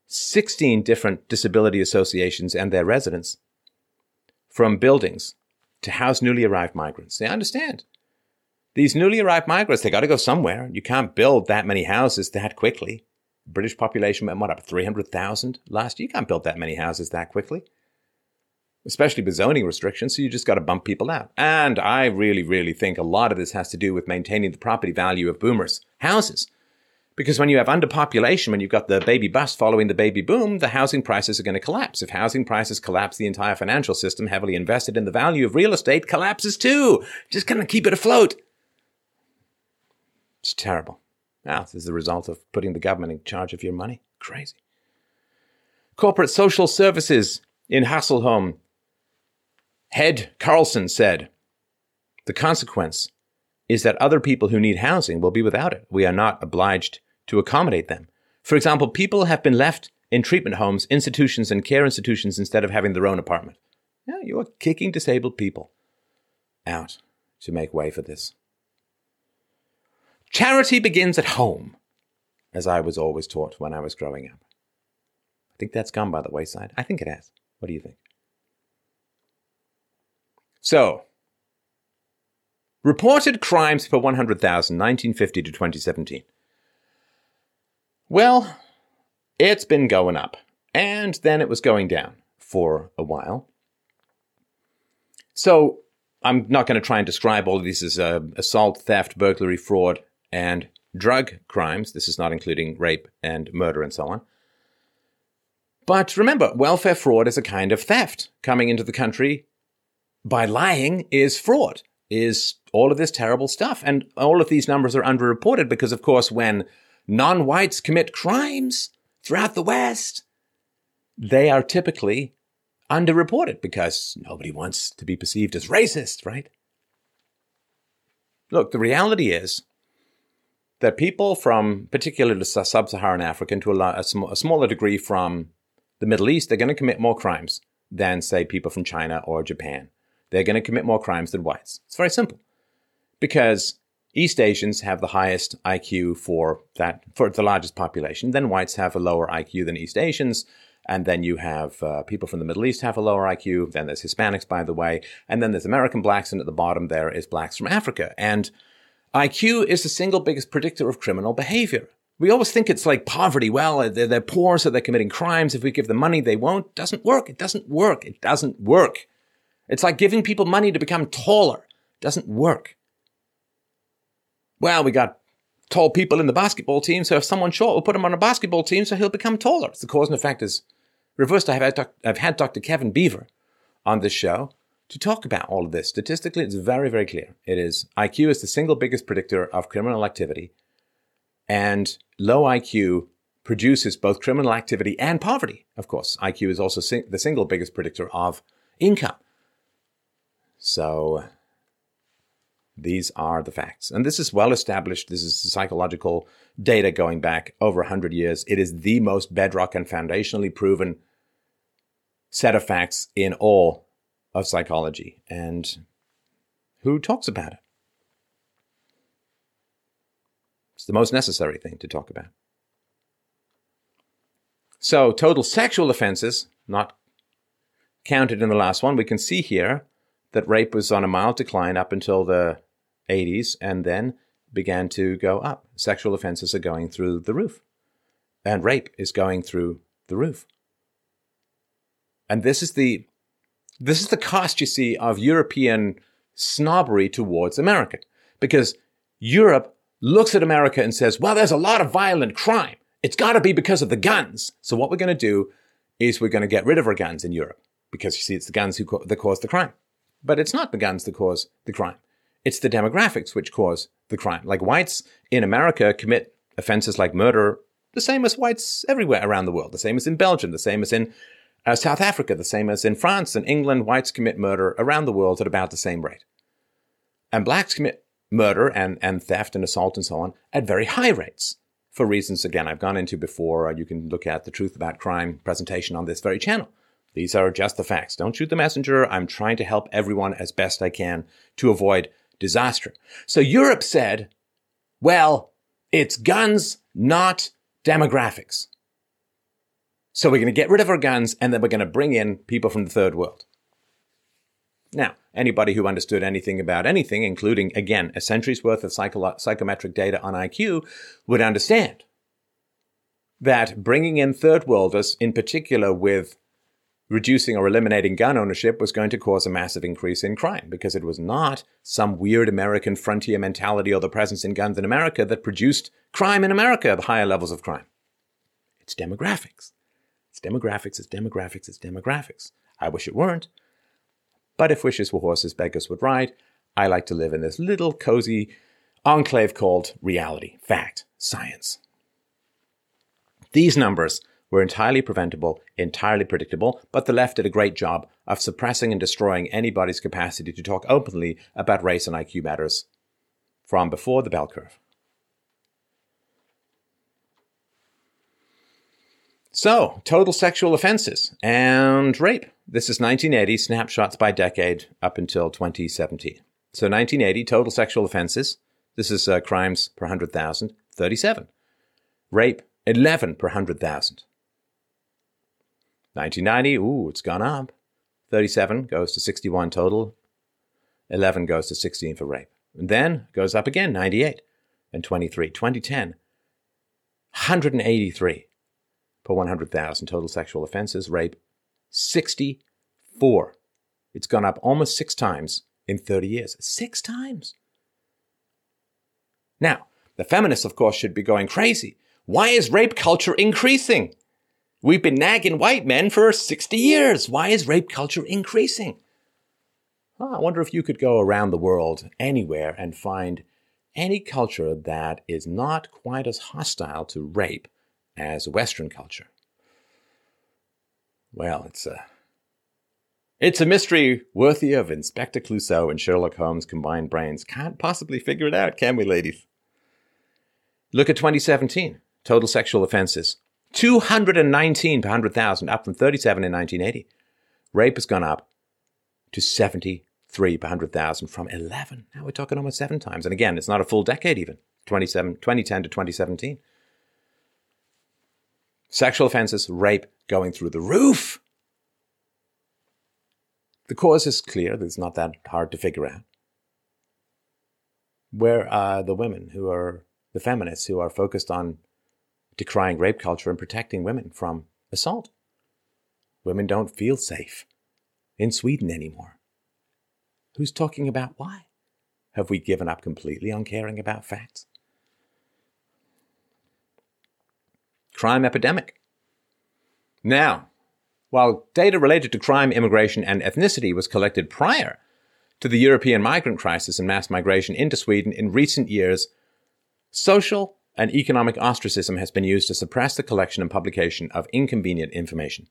sixteen different disability associations and their residents from buildings to house newly arrived migrants. They understand. These newly arrived migrants, they got to go somewhere. You can't build that many houses that quickly. The British population went, what, up three hundred thousand last year? You can't build that many houses that quickly, especially with zoning restrictions, so you just got to bump people out. And I really, really think a lot of this has to do with maintaining the property value of boomers' houses. Because when you have underpopulation, when you've got the baby bust following the baby boom, the housing prices are going to collapse. If housing prices collapse, the entire financial system heavily invested in the value of real estate collapses too. Just kind of keep it afloat. It's terrible. Now, this is the result of putting the government in charge of your money. Crazy. Corporate social services in Hässleholm. Head Carlson said, the consequence is that other people who need housing will be without it. We are not obliged to accommodate them. For example, people have been left in treatment homes, institutions, and care institutions instead of having their own apartment. Yeah, you are kicking disabled people out to make way for this. Charity begins at home, as I was always taught when I was growing up. I think that's gone by the wayside. I think it has. What do you think? So, reported crimes per one hundred thousand, nineteen fifty to twenty seventeen. Well, it's been going up, and then it was going down for a while. So, I'm not going to try and describe all of these as uh, assault, theft, burglary, fraud, and drug crimes. This is not including rape and murder and so on. But remember, welfare fraud is a kind of theft. Coming into the country by lying is fraud, is all of this terrible stuff. And all of these numbers are underreported because, of course, when non-whites commit crimes throughout the West, they are typically underreported because nobody wants to be perceived as racist, right? Look, the reality is that people from, particularly sub-Saharan Africa, and to a, a smaller degree from the Middle East, they're going to commit more crimes than, say, people from China or Japan. They're going to commit more crimes than whites. It's very simple. Because East Asians have the highest I Q for that for the largest population. Then whites have a lower I Q than East Asians. And then you have uh, people from the Middle East have a lower I Q. Then there's Hispanics, by the way. And then there's American blacks. And at the bottom there is blacks from Africa. And I Q is the single biggest predictor of criminal behavior. We always think it's like poverty. Well, they're, they're poor, so they're committing crimes. If we give them money, they won't. Doesn't work. It doesn't work. It doesn't work. It's like giving people money to become taller. Doesn't work. Well, we got tall people in the basketball team, so if someone's short, we'll put him on a basketball team so he'll become taller. It's the cause and effect is reversed. I've had, I've had Doctor Kevin Beaver on this show to talk about all of this. Statistically, it's very, very clear. It is I Q is the single biggest predictor of criminal activity, and low I Q produces both criminal activity and poverty, of course. I Q is also sing- the single biggest predictor of income. So these are the facts. And this is well established. This is psychological data going back over one hundred years. It is the most bedrock and foundationally proven set of facts in all of psychology. And who talks about it? It's the most necessary thing to talk about. So total sexual offenses, not counted in the last one, we can see here that rape was on a mild decline up until the eighties and then began to go up. Sexual offenses are going through the roof. And rape is going through the roof. And this is the this is the cost, you see, of European snobbery towards America. Because Europe looks at America and says, well, there's a lot of violent crime. It's got to be because of the guns. So what we're going to do is we're going to get rid of our guns in Europe. Because, you see, it's the guns who co- that cause the crime. But it's not the guns that cause the crime. It's the demographics which cause the crime. Like whites in America commit offenses like murder the same as whites everywhere around the world, the same as in Belgium, the same as in uh, South Africa, the same as in France and England. Whites commit murder around the world at about the same rate. And blacks commit murder and, and theft and assault and so on at very high rates for reasons, again, I've gone into before. You can look at the Truth About Crime presentation on this very channel. These are just the facts. Don't shoot the messenger. I'm trying to help everyone as best I can to avoid disaster. So Europe said, well, it's guns, not demographics. So we're going to get rid of our guns, and then we're going to bring in people from the third world. Now, anybody who understood anything about anything, including, again, a century's worth of psycho- psychometric data on I Q, would understand that bringing in third worlders, in particular with reducing or eliminating gun ownership, was going to cause a massive increase in crime, because it was not some weird American frontier mentality or the presence in guns in America that produced crime in America, the higher levels of crime. It's demographics. It's demographics, it's demographics, it's demographics. I wish it weren't. But if wishes were horses, beggars would ride. I like to live in this little cozy enclave called reality, fact, science. These numbers were entirely preventable, entirely predictable, but the left did a great job of suppressing and destroying anybody's capacity to talk openly about race and I Q matters from before the bell curve. So, total sexual offenses and rape. This is nineteen eighty, snapshots by decade up until twenty seventeen. So nineteen eighty, total sexual offenses. This is uh, crimes per one hundred thousand, thirty-seven. Rape, eleven per one hundred thousand. nineteen ninety, ooh, it's gone up. thirty-seven goes to sixty-one total. eleven goes to sixteen for rape. And then goes up again, ninety-eight and twenty-three. twenty ten, one hundred eighty-three. Per one hundred thousand total sexual offenses, rape, sixty-four. It's gone up almost six times in thirty years. Six times. Now, the feminists, of course, should be going crazy. Why is rape culture increasing? We've been nagging white men for sixty years. Why is rape culture increasing? Well, I wonder if you could go around the world anywhere and find any culture that is not quite as hostile to rape as Western culture. Well, it's a, it's a mystery worthy of Inspector Clouseau and Sherlock Holmes' combined brains. Can't possibly figure it out, can we, ladies? Look at twenty seventeen, total sexual offenses. two hundred nineteen per one hundred thousand, up from thirty-seven in nineteen eighty. Rape has gone up to seventy-three per one hundred thousand from eleven. Now we're talking almost seven times. And again, it's not a full decade even, twenty-seven, twenty ten to twenty seventeen. Sexual offenses, rape, going through the roof. The cause is clear. It's not that hard to figure out. Where are the women who are the feminists who are focused on decrying rape culture and protecting women from assault? Women don't feel safe in Sweden anymore. Who's talking about why? Have we given up completely on caring about facts? Crime epidemic. Now, while data related to crime, immigration, and ethnicity was collected prior to the European migrant crisis and mass migration into Sweden in recent years, social and economic ostracism has been used to suppress the collection and publication of inconvenient information.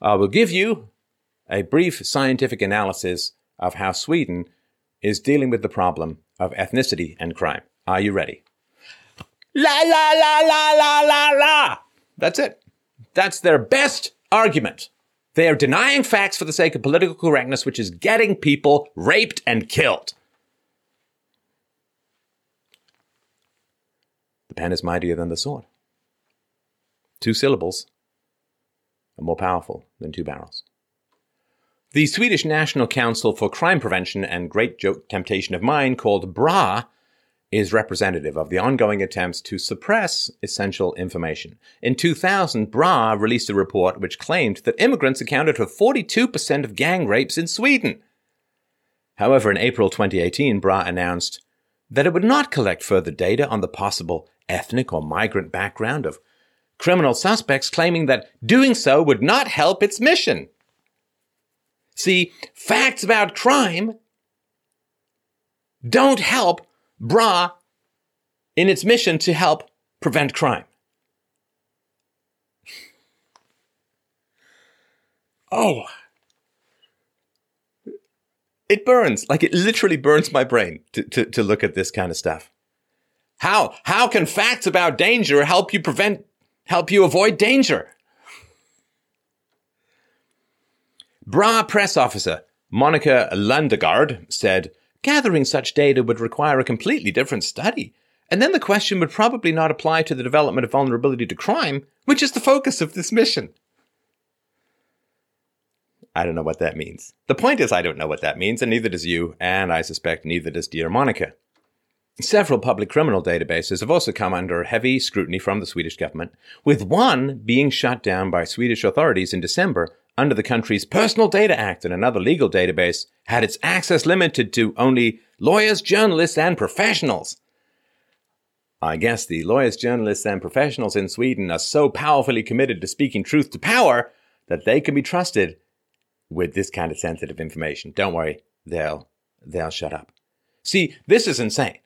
I will give you a brief scientific analysis of how Sweden is dealing with the problem of ethnicity and crime. Are you ready? La, la, la, la, la, la, la. That's it. That's their best argument. They are denying facts for the sake of political correctness, which is getting people raped and killed. The pen is mightier than the sword. Two syllables are more powerful than two barrels. The Swedish National Council for Crime Prevention and Great Joke Temptation of Mine, called BRA, is representative of the ongoing attempts to suppress essential information. In two thousand, BRA released a report which claimed that immigrants accounted for forty-two percent of gang rapes in Sweden. However, in April twenty eighteen, BRA announced that it would not collect further data on the possible ethnic or migrant background of criminal suspects, claiming that doing so would not help its mission. See, facts about crime don't help BRA in its mission to help prevent crime. Oh, it burns. Like, it literally burns my brain to, to, to look at this kind of stuff. How, how can facts about danger help you prevent, help you avoid danger? B R A press officer Monica Lundegaard said, gathering such data would require a completely different study. And then the question would probably not apply to the development of vulnerability to crime, which is the focus of this mission. I don't know what that means. The point is, I don't know what that means, and neither does you, and I suspect neither does dear Monica. Several public criminal databases have also come under heavy scrutiny from the Swedish government, with one being shut down by Swedish authorities in December under the country's Personal Data Act, and another legal database had its access limited to only lawyers, journalists, and professionals. I guess the lawyers, journalists, and professionals in Sweden are so powerfully committed to speaking truth to power that they can be trusted with this kind of sensitive information. Don't worry, they'll they'll shut up. See, this is insane.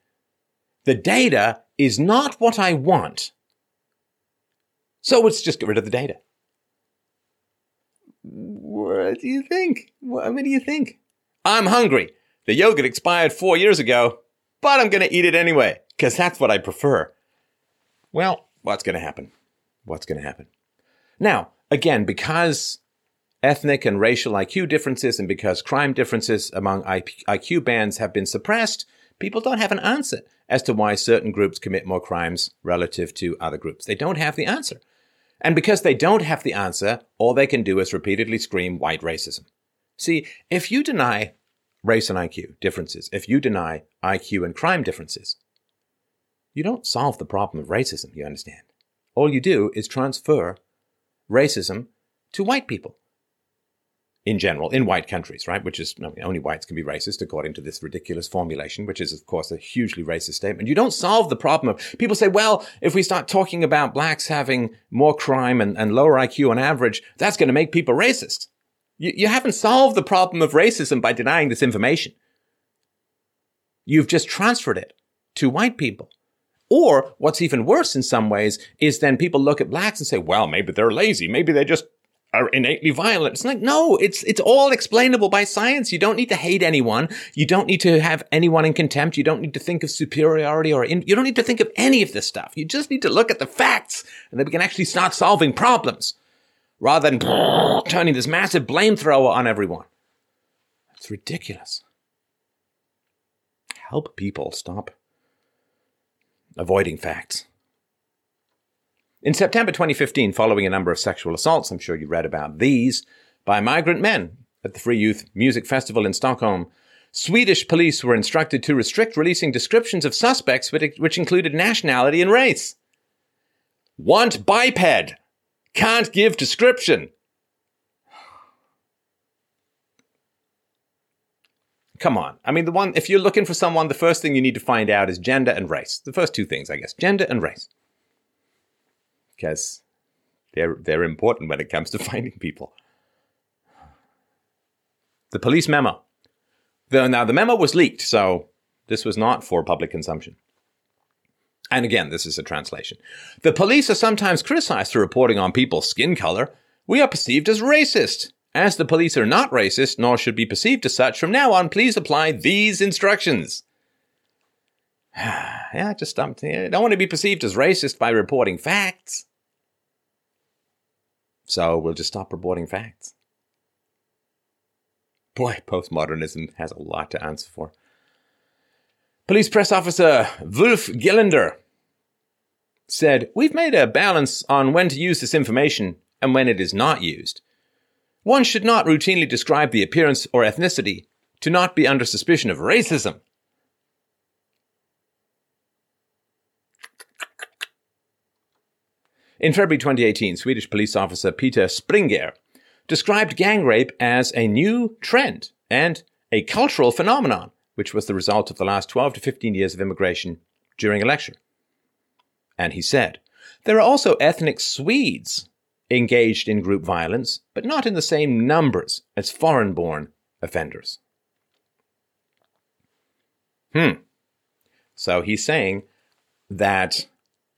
The data is not what I want. So let's just get rid of the data. What do you think? What, what do you think? I'm hungry. The yogurt expired four years ago, but I'm going to eat it anyway, because that's what I prefer. Well, what's going to happen? What's going to happen? Now, again, because ethnic and racial I Q differences, and because crime differences among I Q bands have been suppressed, people don't have an answer as to why certain groups commit more crimes relative to other groups. They don't have the answer. And because they don't have the answer, all they can do is repeatedly scream white racism. See, if you deny race and I Q differences, if you deny I Q and crime differences, you don't solve the problem of racism, you understand. All you do is transfer racism to white people. In general, in white countries, right? Which is, I mean, only whites can be racist according to this ridiculous formulation, which is, of course, a hugely racist statement. You don't solve the problem of, people say, well, if we start talking about blacks having more crime and, and lower I Q on average, that's going to make people racist. You, you haven't solved the problem of racism by denying this information. You've just transferred it to white people. Or what's even worse in some ways is then people look at blacks and say, well, maybe they're lazy. Maybe they just are innately violent. It's like, no, it's it's all explainable by science. You don't need to hate anyone. You don't need to have anyone in contempt. You don't need to think of superiority or in, you don't need to think of any of this stuff. You just need to look at the facts, and then we can actually start solving problems rather than turning this massive blame thrower on everyone. It's ridiculous. Help people stop avoiding facts. In September twenty fifteen, following a number of sexual assaults, I'm sure you read about these, by migrant men at the Free Youth Music Festival in Stockholm, Swedish police were instructed to restrict releasing descriptions of suspects which included nationality and race. Want biped. Can't give description. Come on. I mean, the one, if you're looking for someone, the first thing you need to find out is gender and race. The first two things, I guess. Gender and race. Because they're, they're important when it comes to finding people. The police memo. The, now, the memo was leaked, so this was not for public consumption. And again, this is a translation. The police are sometimes criticized for reporting on people's skin color. We are perceived as racist. As the police are not racist, nor should be perceived as such, from now on, please apply these instructions. Yeah, just um, I don't want to be perceived as racist by reporting facts. So we'll just stop reporting facts. Boy, postmodernism has a lot to answer for. Police press officer Wolf Gillander said, we've made a balance on when to use this information and when it is not used. One should not routinely describe the appearance or ethnicity to not be under suspicion of racism. In February twenty eighteen, Swedish police officer Peter Springer described gang rape as a new trend and a cultural phenomenon, which was the result of the last twelve to fifteen years of immigration during a lecture. And he said, there are also ethnic Swedes engaged in group violence, but not in the same numbers as foreign-born offenders. Hmm. So he's saying that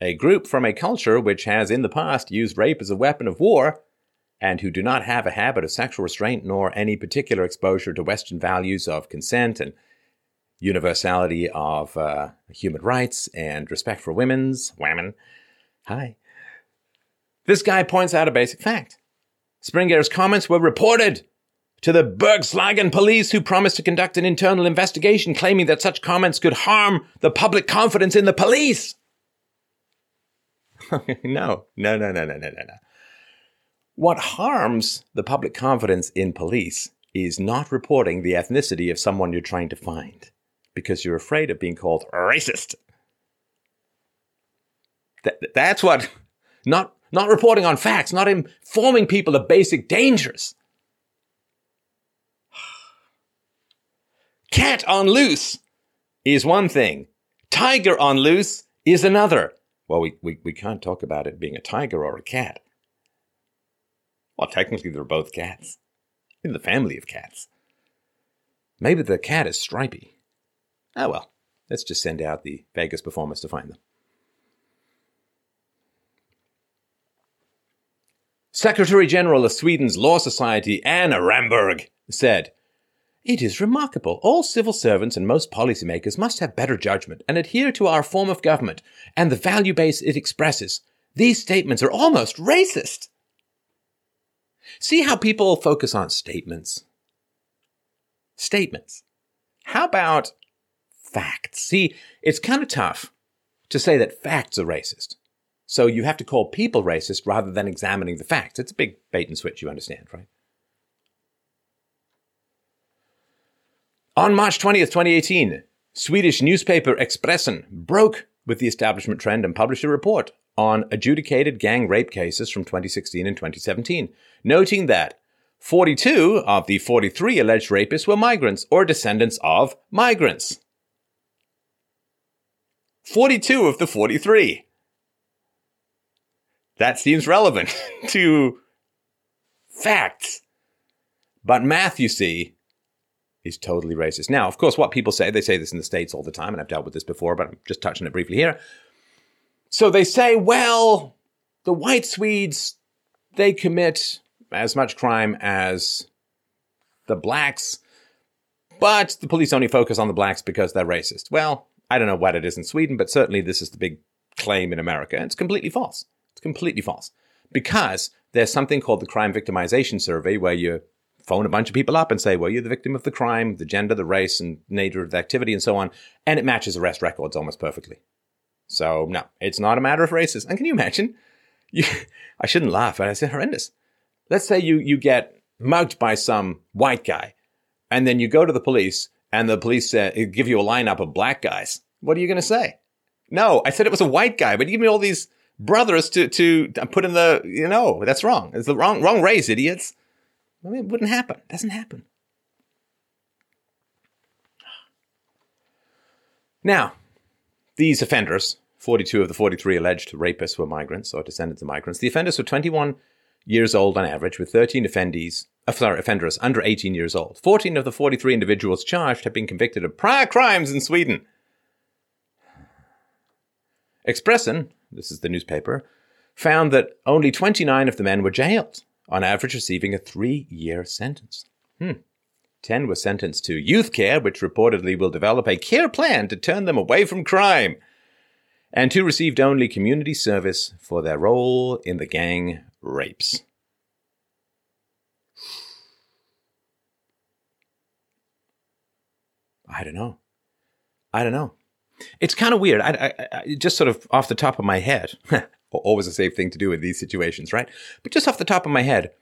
a group from a culture which has in the past used rape as a weapon of war and who do not have a habit of sexual restraint nor any particular exposure to Western values of consent and universality of uh, human rights and respect for women's, women, hi. This guy points out a basic fact. Springer's comments were reported to the Bergslagen police, who promised to conduct an internal investigation, claiming that such comments could harm the public confidence in the police. no, no, no, no, no, no, no, no. What harms the public confidence in police is not reporting the ethnicity of someone you're trying to find, because you're afraid of being called racist. Th- that's what... Not, not reporting on facts, not informing people of basic dangers. Cat on loose is one thing. Tiger on loose is another. Well, we, we, we can't talk about it being a tiger or a cat. Well, technically, they're both cats. In the family of cats. Maybe the cat is stripy. Oh, well. Let's just send out the Vegas performers to find them. Secretary General of Sweden's Law Society, Anna Ramberg, said, "It is remarkable. All civil servants and most policymakers must have better judgment and adhere to our form of government and the value base it expresses. These statements are almost racist." See how people focus on statements? Statements. How about facts? See, it's kind of tough to say that facts are racist. So you have to call people racist rather than examining the facts. It's a big bait and switch, you understand, right? On March twentieth, twenty eighteen, Swedish newspaper Expressen broke with the establishment trend and published a report on adjudicated gang rape cases from twenty sixteen and twenty seventeen, noting that forty-two of the forty-three alleged rapists were migrants or descendants of migrants. forty-two of the forty-three. That seems relevant to facts. But math, you see, is totally racist. Now, of course, what people say, they say this in the States all the time, and I've dealt with this before, but I'm just touching it briefly here. So they say, well, the white Swedes, they commit as much crime as the blacks, but the police only focus on the blacks because they're racist. Well, I don't know what it is in Sweden, but certainly this is the big claim in America. And it's completely false. It's completely false. Because there's something called the Crime Victimization Survey, where you phone a bunch of people up and say, well, you're the victim of the crime, the gender, the race, and nature of the activity, and so on. And it matches arrest records almost perfectly. So, no, it's not a matter of racism. And can you imagine? You, I shouldn't laugh, but I said horrendous. Let's say you, you get mugged by some white guy, and then you go to the police, and the police uh, give you a lineup of black guys. What are you going to say? No, I said it was a white guy, but you give me all these brothers to, to put in the, you know, that's wrong. It's the wrong, wrong race, idiots. I mean, it wouldn't happen. It doesn't happen. Now, these offenders, forty-two of the forty-three alleged rapists were migrants or descendants of migrants. The offenders were twenty-one years old on average, with thirteen offendees, uh, sorry, offenders under eighteen years old. fourteen of the forty-three individuals charged have been convicted of prior crimes in Sweden. Expressen, this is the newspaper, found that only twenty-nine of the men were jailed, on average receiving a three-year sentence. Hmm. ten were sentenced to youth care, which reportedly will develop a care plan to turn them away from crime. And two received only community service for their role in the gang rapes. I don't know. I don't know. It's kind of weird. I, I, I just sort of off the top of my head, always a safe thing to do in these situations, right? But just off the top of my head,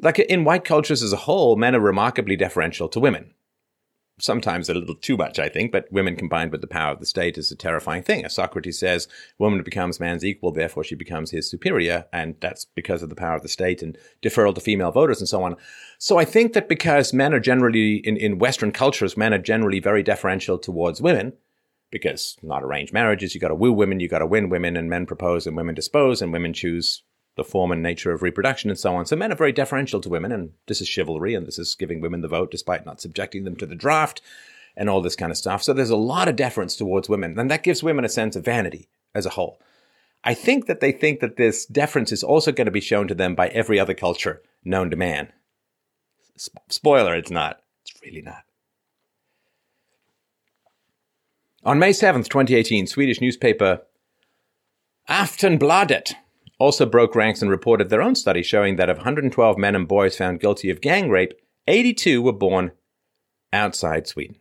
like in white cultures as a whole, men are remarkably deferential to women. Sometimes a little too much, I think, but women combined with the power of the state is a terrifying thing. As Socrates says, woman becomes man's equal, therefore she becomes his superior, and that's because of the power of the state and deferral to female voters and so on. So I think that because men are generally, in, in Western cultures, men are generally very deferential towards women, because not arranged marriages, you got to woo women, you got to win women, and men propose and women dispose, and women choose the form and nature of reproduction and so on. So men are very deferential to women, and this is chivalry, and this is giving women the vote despite not subjecting them to the draft and all this kind of stuff. So there's a lot of deference towards women, and that gives women a sense of vanity as a whole. I think that they think that this deference is also going to be shown to them by every other culture known to man. Spoiler, it's not. It's really not. On May seventh, twenty eighteen, Swedish newspaper Aftonbladet also broke ranks and reported their own study showing that of one hundred twelve men and boys found guilty of gang rape, eighty-two were born outside Sweden.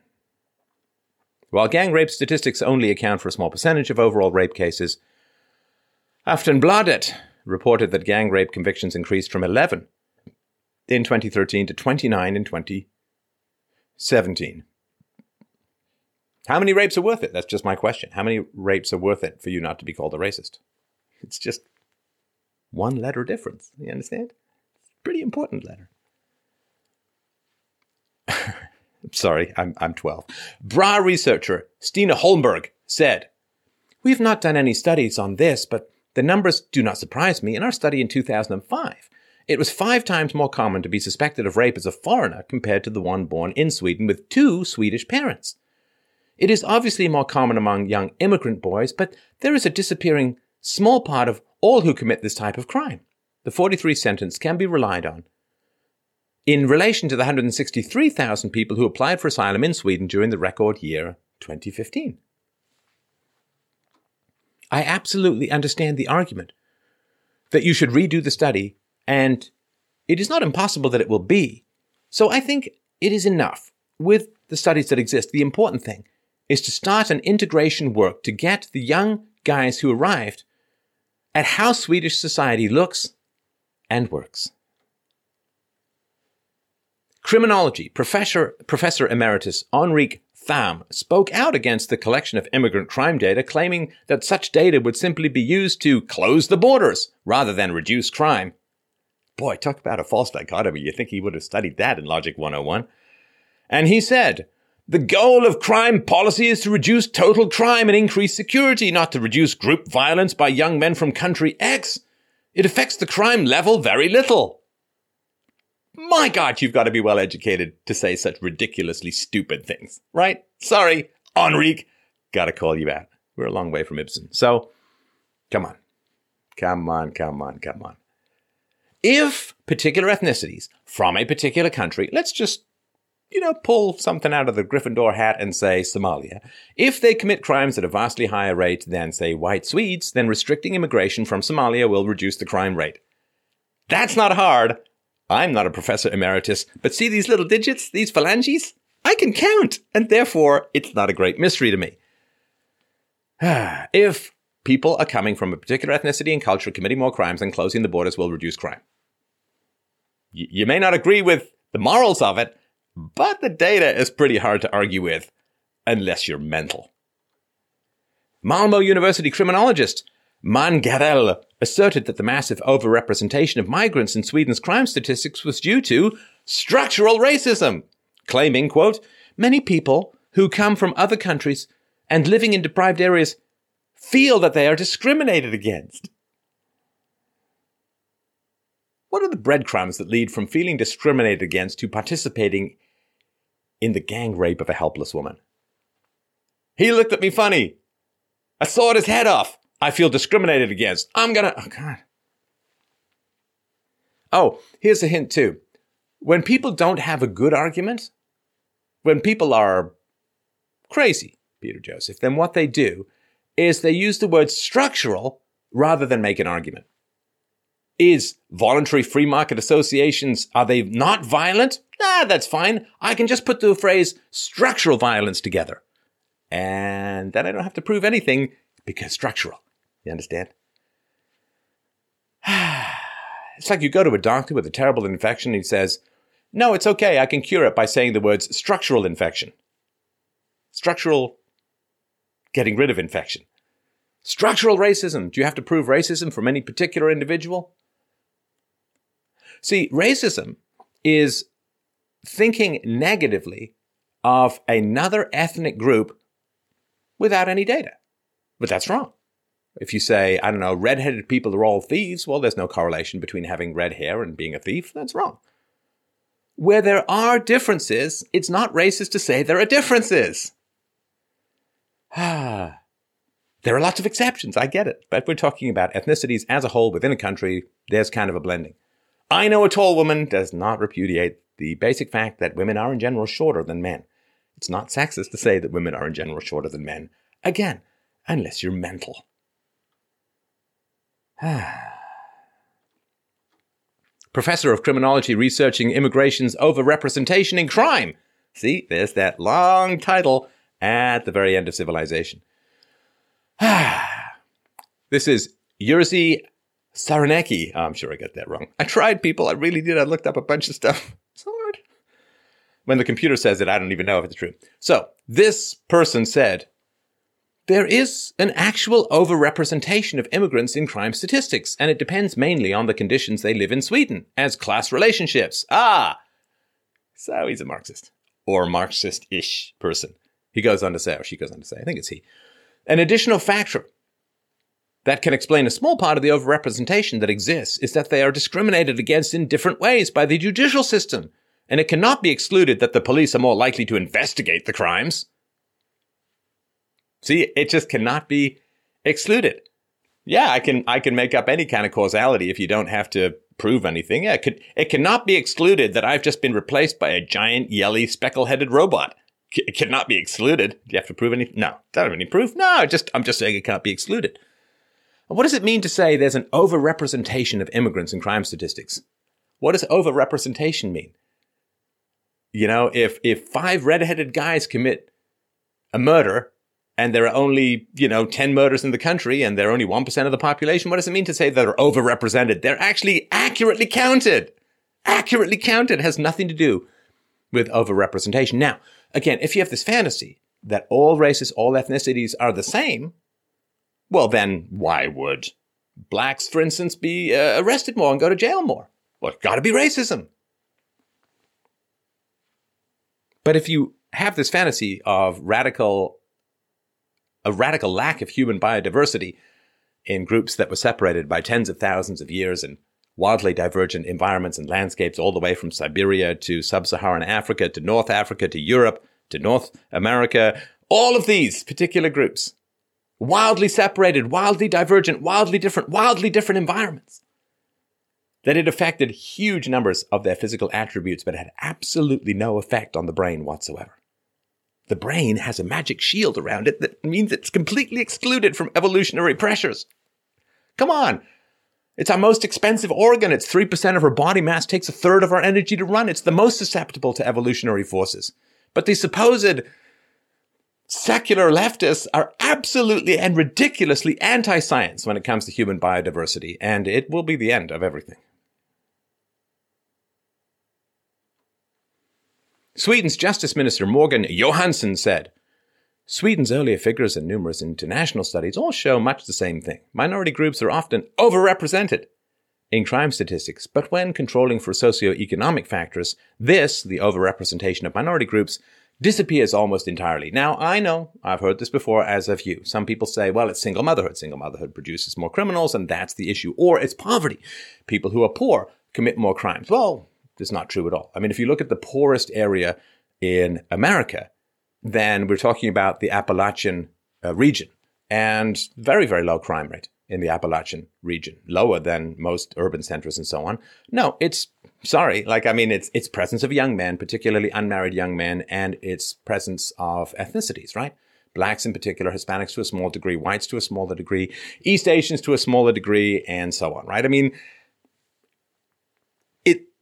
While gang rape statistics only account for a small percentage of overall rape cases, Aftonbladet reported that gang rape convictions increased from eleven in twenty thirteen to twenty-nine in twenty seventeen. How many rapes are worth it? That's just my question. How many rapes are worth it for you not to be called a racist? It's just one letter difference. You understand? It's a pretty important letter. I'm sorry, I'm, I'm twelve. Bra researcher Stina Holmberg said, "We've not done any studies on this, but the numbers do not surprise me. In our study in two thousand five, it was five times more common to be suspected of rape as a foreigner compared to the one born in Sweden with two Swedish parents. It is obviously more common among young immigrant boys, but there is a disappearing small part of all who commit this type of crime. The forty-three sentence can be relied on. In relation to the one hundred sixty-three thousand people who applied for asylum in Sweden during the record year twenty fifteen. I absolutely understand the argument that you should redo the study, and it is not impossible that it will be. So I think it is enough with the studies that exist. The important thing is to start an integration work to get the young guys who arrived at how Swedish society looks and works." Criminology professor, professor emeritus Henrik Tham spoke out against the collection of immigrant crime data, claiming that such data would simply be used to close the borders rather than reduce crime. Boy, talk about a false dichotomy. You think he would have studied that in Logic one oh one. And he said, "The goal of crime policy is to reduce total crime and increase security, not to reduce group violence by young men from country X. It affects the crime level very little." My God, you've got to be well educated to say such ridiculously stupid things, right? Sorry, Henrique, got to call you out. We're a long way from Ibsen. So, come on. Come on, come on, come on. If particular ethnicities from a particular country, let's just you know, pull something out of the Gryffindor hat and say Somalia. If they commit crimes at a vastly higher rate than, say, white Swedes, then restricting immigration from Somalia will reduce the crime rate. That's not hard. I'm not a professor emeritus, but see these little digits, these phalanges? I can count, and therefore it's not a great mystery to me. If people are coming from a particular ethnicity and culture, committing more crimes, then closing the borders will reduce crime. Y- you may not agree with the morals of it, but the data is pretty hard to argue with, unless you're mental. Malmö University criminologist Mån Gerell asserted that the massive overrepresentation of migrants in Sweden's crime statistics was due to structural racism, claiming, quote, "Many people who come from other countries and living in deprived areas feel that they are discriminated against." What are the breadcrumbs that lead from feeling discriminated against to participating in the gang rape of a helpless woman? He looked at me funny. I sawed his head off. I feel discriminated against. I'm gonna... Oh, God. Oh, here's a hint, too. When people don't have a good argument, when people are crazy, Peter Joseph, then what they do is they use the word structural rather than make an argument. Is voluntary free market associations, are they not violent? Ah, that's fine. I can just put the phrase structural violence together. And then I don't have to prove anything because structural. You understand? It's like you go to a doctor with a terrible infection and he says, "No, it's okay. I can cure it by saying the words structural infection." Structural getting rid of infection. Structural racism. Do you have to prove racism from any particular individual? See, racism is thinking negatively of another ethnic group without any data. But that's wrong. If you say, I don't know, redheaded people are all thieves, well, there's no correlation between having red hair and being a thief. That's wrong. Where there are differences, it's not racist to say there are differences. Ah. There are lots of exceptions, I get it, but we're talking about ethnicities as a whole within a country. There's kind of a blending. I know a tall woman does not repudiate the basic fact that women are in general shorter than men. It's not sexist to say that women are in general shorter than men. Again, unless you're mental. Professor of criminology researching immigration's overrepresentation in crime. See, there's that long title at the very end of Civilization. This is Jerzy Sarnecki. Oh, I'm sure I got that wrong. I tried, people. I really did. I looked up a bunch of stuff. It's hard. When the computer says it, I don't even know if it's true. So this person said, there is an actual overrepresentation of immigrants in crime statistics, and it depends mainly on the conditions they live in Sweden, as class relationships. Ah! So he's a Marxist, or Marxist-ish person. He goes on to say, or she goes on to say, I think it's he. An additional factor that can explain a small part of the overrepresentation that exists is that they are discriminated against in different ways by the judicial system, and it cannot be excluded that the police are more likely to investigate the crimes. See, it just cannot be excluded. Yeah, I can I can make up any kind of causality if you don't have to prove anything. Yeah, it, could, it cannot be excluded that I've just been replaced by a giant, yelly, speckle-headed robot. C- it cannot be excluded. Do you have to prove anything? No. Don't have any proof? No, just I'm just saying it can't be excluded. And what does it mean to say there's an overrepresentation of immigrants in crime statistics? What does overrepresentation mean? You know, if if five red-headed guys commit a murder, and there are only, you know, ten murders in the country, and they're only one percent of the population, what does it mean to say they're overrepresented? They're actually accurately counted. Accurately counted has nothing to do with overrepresentation. Now, again, if you have this fantasy that all races, all ethnicities are the same, well, then why would blacks, for instance, be uh, arrested more and go to jail more? Well, it's got to be racism. But if you have this fantasy of radical a radical lack of human biodiversity in groups that were separated by tens of thousands of years in wildly divergent environments and landscapes, all the way from Siberia to sub-Saharan Africa to North Africa to Europe to North America. All of these particular groups, wildly separated, wildly divergent, wildly different, wildly different environments, that it affected huge numbers of their physical attributes, but had absolutely no effect on the brain whatsoever. The brain has a magic shield around it that means it's completely excluded from evolutionary pressures. Come on. It's our most expensive organ. It's three percent of our body mass, takes a third of our energy to run. It's the most susceptible to evolutionary forces. But the supposed secular leftists are absolutely and ridiculously anti-science when it comes to human biodiversity, and it will be the end of everything. Sweden's Justice Minister Morgan Johansson said, Sweden's earlier figures and numerous international studies all show much the same thing. Minority groups are often overrepresented in crime statistics, but when controlling for socioeconomic factors, this, the overrepresentation of minority groups, disappears almost entirely. Now, I know, I've heard this before, as have you. Some people say, well, it's single motherhood. Single motherhood produces more criminals, and that's the issue. Or it's poverty. People who are poor commit more crimes. Well, it's not true at all. I mean, if you look at the poorest area in America, then we're talking about the Appalachian uh, region, and very, very low crime rate in the Appalachian region, lower than most urban centers and so on. No, it's, sorry, like, I mean, it's it's presence of young men, particularly unmarried young men, and it's presence of ethnicities, right? Blacks in particular, Hispanics to a small degree, whites to a smaller degree, East Asians to a smaller degree, and so on, right? I mean,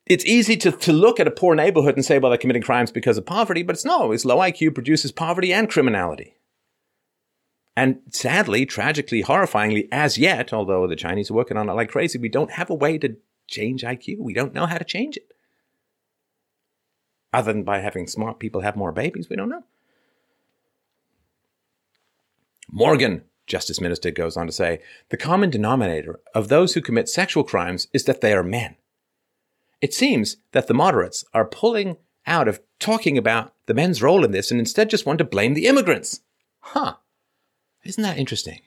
it's easy to, to look at a poor neighborhood and say, well, they're committing crimes because of poverty, but it's no, it's low I Q produces poverty and criminality. And sadly, tragically, horrifyingly, as yet, although the Chinese are working on it like crazy, we don't have a way to change I Q. We don't know how to change it. Other than by having smart people have more babies, we don't know. Morgan, Justice Minister, goes on to say, the common denominator of those who commit sexual crimes is that they are men. It seems that the moderates are pulling out of talking about the men's role in this and instead just want to blame the immigrants. Huh. Isn't that interesting?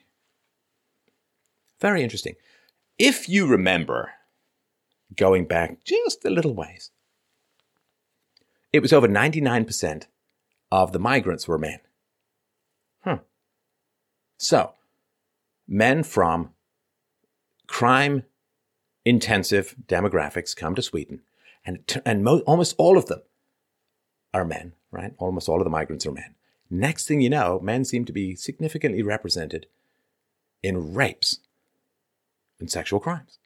Very interesting. If you remember, going back just a little ways, it was over ninety-nine percent of the migrants were men. Huh. So men from crime-intensive demographics come to Sweden, and and mo- almost all of them are men, right? Almost all of the migrants are men. Next thing you know, men seem to be significantly represented in rapes and sexual crimes.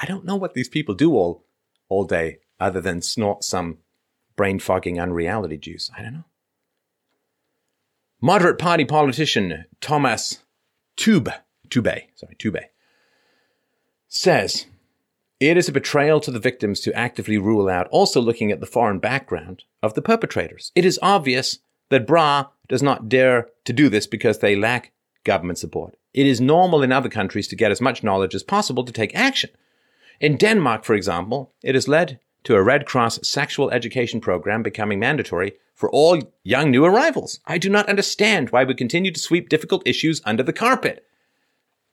I don't know what these people do all all day other than snort some brain-fogging unreality juice. I don't know. Moderate party politician Thomas Tube, Tube, sorry, Tube, says, it is a betrayal to the victims to actively rule out also looking at the foreign background of the perpetrators. It is obvious that Bra does not dare to do this because they lack government support. It is normal in other countries to get as much knowledge as possible to take action. In Denmark, for example, it has led to a Red Cross sexual education program becoming mandatory for all young new arrivals. I do not understand why we continue to sweep difficult issues under the carpet.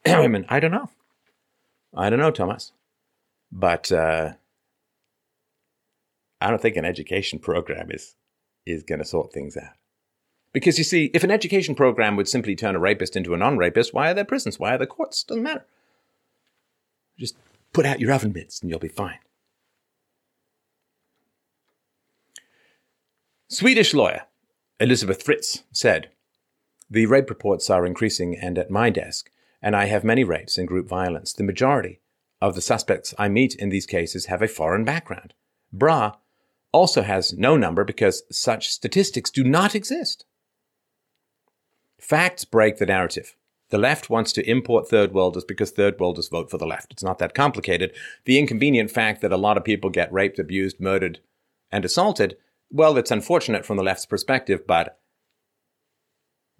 Women, I don't know. I don't know, Thomas. But uh, I don't think an education program is, is going to sort things out. Because, you see, if an education program would simply turn a rapist into a non-rapist, why are there prisons? Why are there courts? Doesn't matter. Just put out your oven mitts and you'll be fine. Swedish lawyer Elizabeth Fritz said, the rape reports are increasing and at my desk, and I have many rapes and group violence. The majority of the suspects I meet in these cases have a foreign background. B R A also has no number because such statistics do not exist. Facts break the narrative. The left wants to import third worlders because third worlders vote for the left. It's not that complicated. The inconvenient fact that a lot of people get raped, abused, murdered, and assaulted, well, it's unfortunate from the left's perspective, but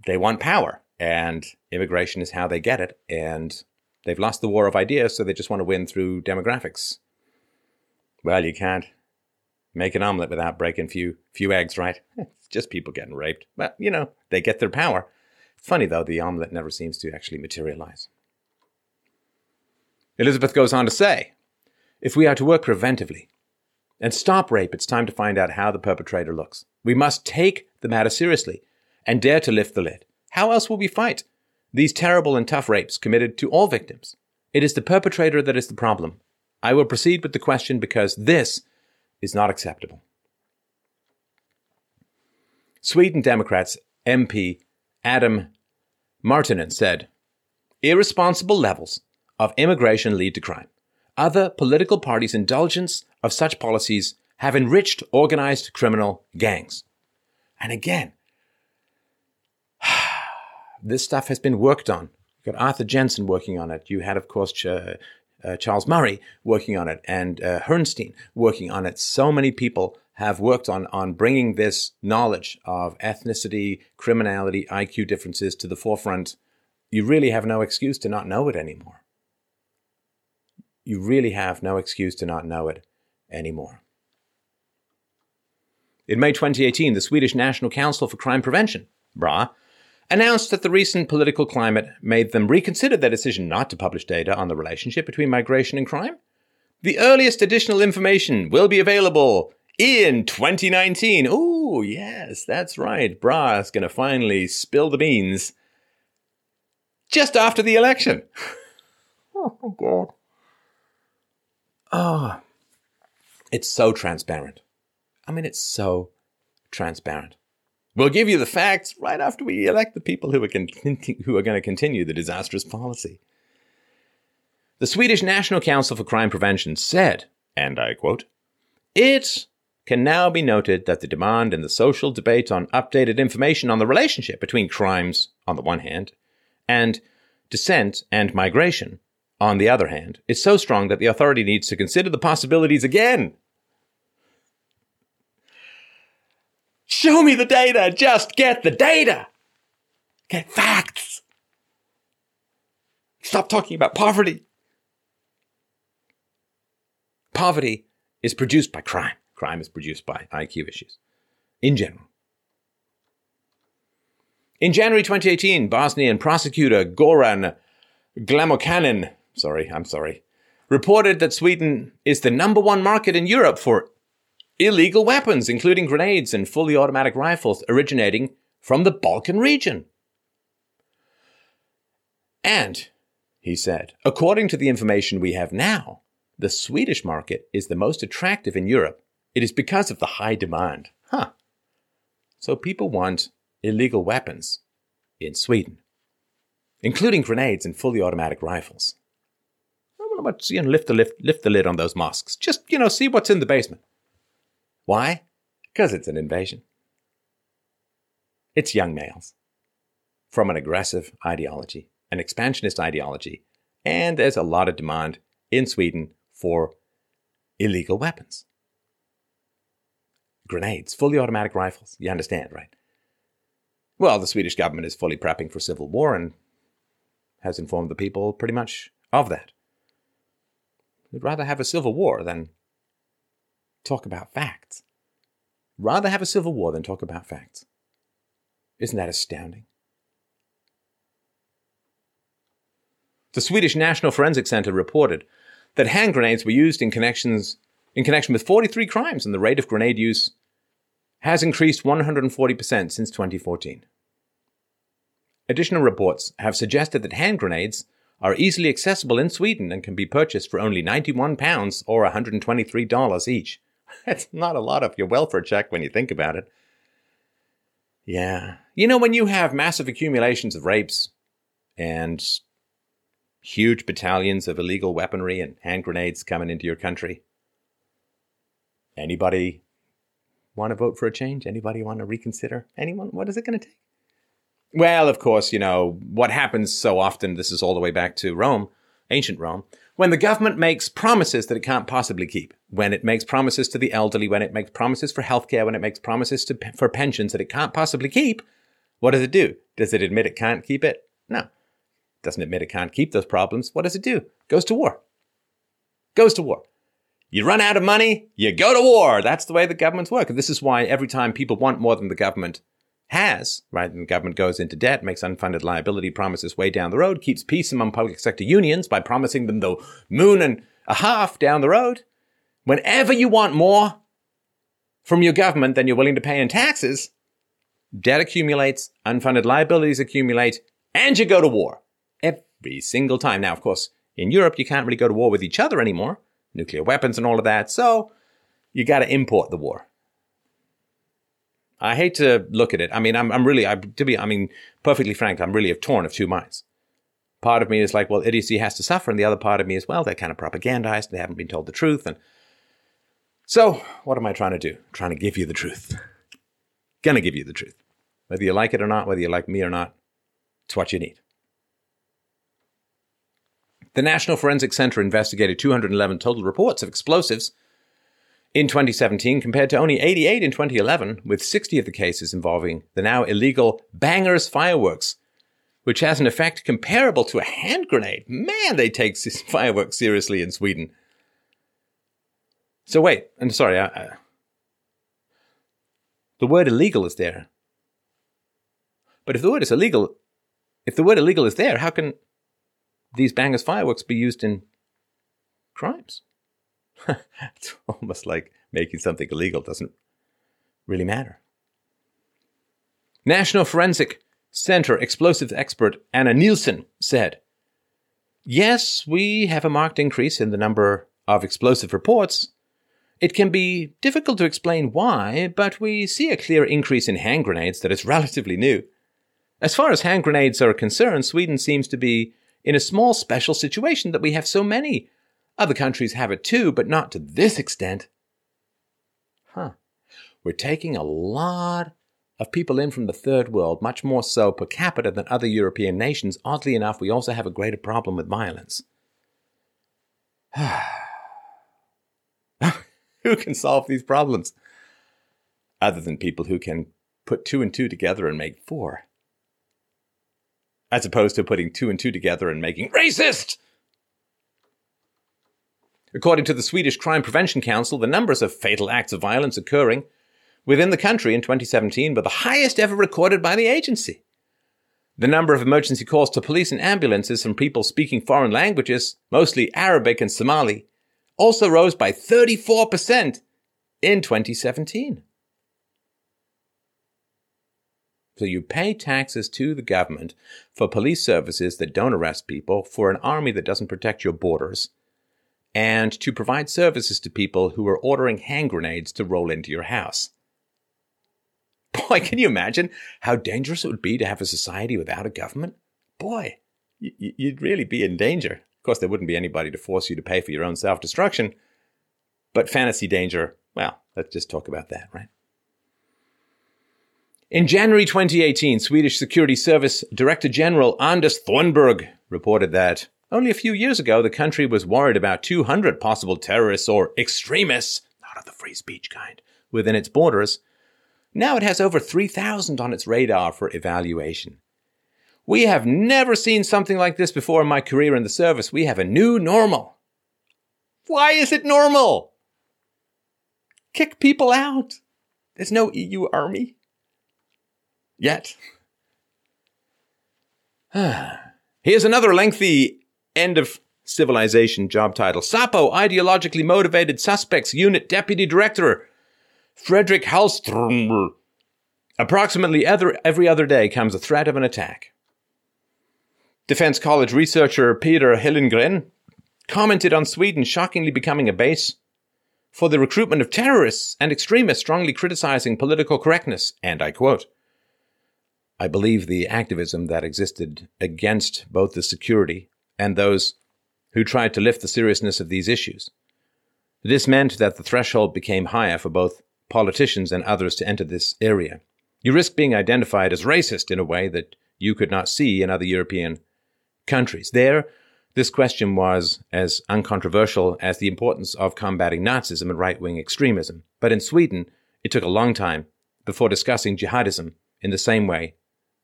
they want power, and immigration is how they get it, and they've lost the war of ideas, so they just want to win through demographics. Well, you can't make an omelet without breaking few few eggs, right? It's just people getting raped. But, you know, they get their power. Funny, though, the omelet never seems to actually materialize. Elizabeth goes on to say, if we are to work preventively and stop rape, it's time to find out how the perpetrator looks. We must take the matter seriously and dare to lift the lid. How else will we fight these terrible and tough rapes committed to all victims? It is the perpetrator that is the problem. I will proceed with the question because this is not acceptable. Sweden Democrats M P Adam Martinin said, irresponsible levels of immigration lead to crime. Other political parties' indulgence of such policies have enriched organized criminal gangs. And again, this stuff has been worked on. You've got Arthur Jensen working on it. You had, of course, Ch- uh, Charles Murray working on it and uh, Hernstein working on it. So many people have worked on, on bringing this knowledge of ethnicity, criminality, I Q differences to the forefront. You really have no excuse to not know it anymore. You really have no excuse to not know it anymore. In May twenty eighteen, the Swedish National Council for Crime Prevention, B R A, announced that the recent political climate made them reconsider their decision not to publish data on the relationship between migration and crime. The earliest additional information will be available in twenty nineteen. Ooh, yes, that's right. B R A is going to finally spill the beans just after the election. Oh, my God. Oh, it's so transparent. I mean, it's so transparent. We'll give you the facts right after we elect the people who are, con- who are going to continue the disastrous policy. The Swedish National Council for Crime Prevention said, and I quote, it can now be noted that the demand in the social debate on updated information on the relationship between crimes on the one hand and descent and migration on the other hand, is so strong that the authority needs to consider the possibilities again. Show me the data. Just get the data. Get facts. Stop talking about poverty. Poverty is produced by crime. Crime is produced by I Q issues in general. In January twenty eighteen, Bosnian prosecutor Goran Glamokanin Sorry, I'm sorry, reported that Sweden is the number one market in Europe for illegal weapons, including grenades and fully automatic rifles originating from the Balkan region. And, he said, according to the information we have now, the Swedish market is the most attractive in Europe. It is because of the high demand. Huh. So people want illegal weapons in Sweden, including grenades and fully automatic rifles. I want to you know, lift the lift, lift the lid on those mosques. Just, you know, see what's in the basement. Why? Because it's an invasion. It's young males from an aggressive ideology, an expansionist ideology, and there's a lot of demand in Sweden for illegal weapons. Grenades, fully automatic rifles. You understand, right? Well, the Swedish government is fully prepping for civil war and has informed the people pretty much of that. They'd rather have a civil war than talk about facts. Rather have a civil war than talk about facts. Isn't that astounding? The Swedish National Forensic Center reported that hand grenades were used in connections in connection with forty-three crimes, and the rate of grenade use has increased one hundred forty percent since twenty fourteen. Additional reports have suggested that hand grenades are easily accessible in Sweden and can be purchased for only ninety-one pounds or one hundred twenty-three dollars each. That's not a lot of your welfare check when you think about it. Yeah. You know, when you have massive accumulations of rapes and huge battalions of illegal weaponry and hand grenades coming into your country, anybody want to vote for a change? Anybody want to reconsider? Anyone? What is it going to take? Well, of course, you know, what happens so often, this is all the way back to Rome, ancient Rome, when the government makes promises that it can't possibly keep, when it makes promises to the elderly, when it makes promises for healthcare, when it makes promises to, for pensions that it can't possibly keep, what does it do? Does it admit it can't keep it? No. It doesn't admit it can't keep those problems. What does it do? Goes to war. Goes to war. You run out of money, you go to war. That's the way the governments work. And this is why every time people want more than the government has, right, and the government goes into debt, makes unfunded liability promises way down the road, keeps peace among public sector unions by promising them the moon and a half down the road. Whenever you want more from your government than you're willing to pay in taxes, debt accumulates, unfunded liabilities accumulate, and you go to war every single time. Now, of course, in Europe, you can't really go to war with each other anymore. Nuclear weapons and all of that. So you got to import the war. I hate to look at it. I mean, I'm, I'm really, I, to be, I mean, perfectly frank, I'm really torn of two minds. Part of me is like, well, idiocy has to suffer. And the other part of me is, well, they're kind of propagandized. They haven't been told the truth. And so what am I trying to do? I'm trying to give you the truth. Gonna give you the truth. Whether you like it or not, whether you like me or not, it's what you need. The National Forensic Center investigated two hundred eleven total reports of explosives in twenty seventeen compared to only eighty-eight in twenty eleven, with sixty of the cases involving the now illegal bangers fireworks, which has an effect comparable to a hand grenade. Man, they take fireworks seriously in Sweden. So wait, I'm sorry. I, I, the word illegal is there. But if the word is illegal, if the word illegal is there, how can these bangers fireworks be used in crimes? It's almost like making something illegal doesn't really matter. National Forensic Center explosives expert Anna Nielsen said, yes, we have a marked increase in the number of explosive reports. It can be difficult to explain why, but we see a clear increase in hand grenades that is relatively new. As far as hand grenades are concerned, Sweden seems to be in a small special situation that we have so many. Other countries have it too, but not to this extent. Huh. We're taking a lot of people in from the third world, much more so per capita than other European nations. Oddly enough, we also have a greater problem with violence. Who can solve these problems? Other than people who can put two and two together and make four. As opposed to putting two and two together and making racist. According to the Swedish Crime Prevention Council, the numbers of fatal acts of violence occurring within the country in twenty seventeen were the highest ever recorded by the agency. The number of emergency calls to police and ambulances from people speaking foreign languages, mostly Arabic and Somali, also rose by thirty-four percent in twenty seventeen. So you pay taxes to the government for police services that don't arrest people, for an army that doesn't protect your borders, and to provide services to people who are ordering hand grenades to roll into your house. Boy, can you imagine how dangerous it would be to have a society without a government? Boy, you'd really be in danger. Of course, there wouldn't be anybody to force you to pay for your own self-destruction. But fantasy danger, well, let's just talk about that, right? In January twenty eighteen, Swedish Security Service Director General Anders Thornberg reported that only a few years ago, the country was worried about two hundred possible terrorists or extremists, not of the free speech kind, within its borders. Now it has over three thousand on its radar for evaluation. We have never seen something like this before in my career in the service. We have a new normal. Why is it normal? Kick people out. There's no E U army. Yet. Here's another lengthy end of civilization job title. Sapo, ideologically motivated suspects unit deputy director. Frederick Halstrom. Approximately every other day comes a threat of an attack. Defense College researcher Peter Hellengren commented on Sweden shockingly becoming a base for the recruitment of terrorists and extremists, strongly criticizing political correctness. And I quote, "I believe the activism that existed against both the security and those who tried to lift the seriousness of these issues. This meant that the threshold became higher for both politicians and others to enter this area. You risk being identified as racist in a way that you could not see in other European countries. There, this question was as uncontroversial as the importance of combating Nazism and right-wing extremism. But in Sweden, it took a long time before discussing jihadism in the same way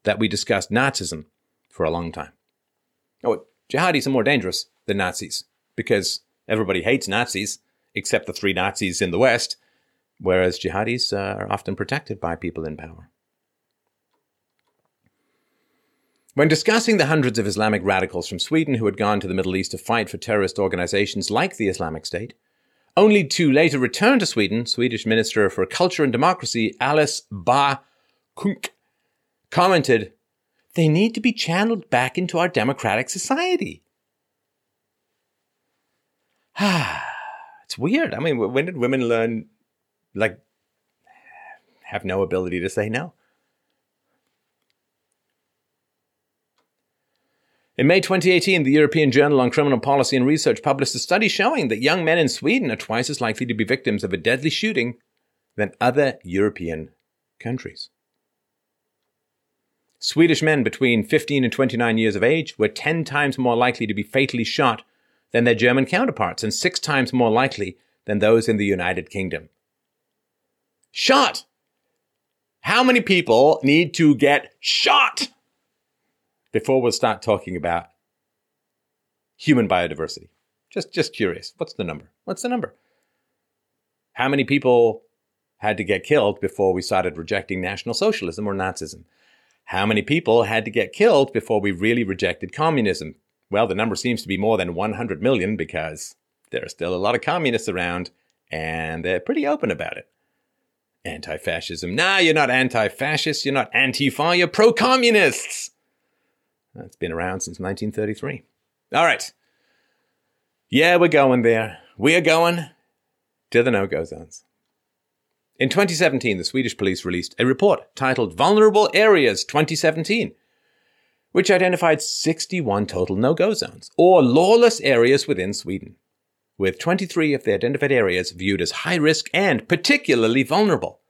that we discussed Nazism for a long time." Oh, jihadis are more dangerous than Nazis because everybody hates Nazis except the three Nazis in the West, whereas jihadis are often protected by people in power. When discussing the hundreds of Islamic radicals from Sweden who had gone to the Middle East to fight for terrorist organizations like the Islamic State, only to later return to Sweden, Swedish Minister for Culture and Democracy Alice Bah Kuhnke commented, "They need to be channeled back into our democratic society." Ah, it's weird. I mean, when did women learn, like, have no ability to say no? In May twenty eighteen, the European Journal on Criminal Policy and Research published a study showing that young men in Sweden are twice as likely to be victims of a deadly shooting than other European countries. Swedish men between fifteen and twenty-nine years of age were ten times more likely to be fatally shot than their German counterparts and six times more likely than those in the United Kingdom. Shot! How many people need to get shot before we'll start talking about human biodiversity? Just just curious. What's the number? What's the number? How many people had to get killed before we started rejecting National Socialism or Nazism? How many people had to get killed before we really rejected communism? Well, the number seems to be more than one hundred million because there are still a lot of communists around and they're pretty open about it. Anti-fascism. Nah, you're not anti-fascist. You're not Antifa. You're pro-communists. That's been around since nineteen thirty-three. All right. Yeah, we're going there. We are going to the no-go zones. In twenty seventeen, the Swedish police released a report titled Vulnerable Areas twenty seventeen, which identified sixty-one total no-go zones, or lawless areas within Sweden, with twenty-three of the identified areas viewed as high risk and particularly vulnerable.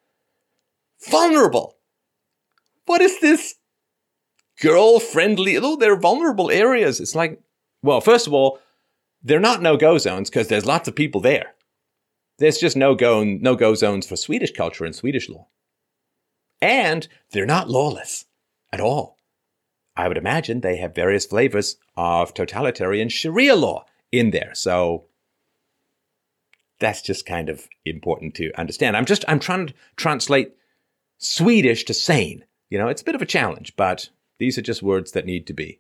Vulnerable! What is this? Girl-friendly, oh, they're vulnerable areas. It's like, well, first of all, they're not no-go zones because there's lots of people there. There's just no-go no-go zones for Swedish culture and Swedish law. And they're not lawless at all. I would imagine they have various flavors of totalitarian Sharia law in there. So that's just kind of important to understand. I'm just, I'm trying to translate Swedish to sane. You know, it's a bit of a challenge, but these are just words that need to be,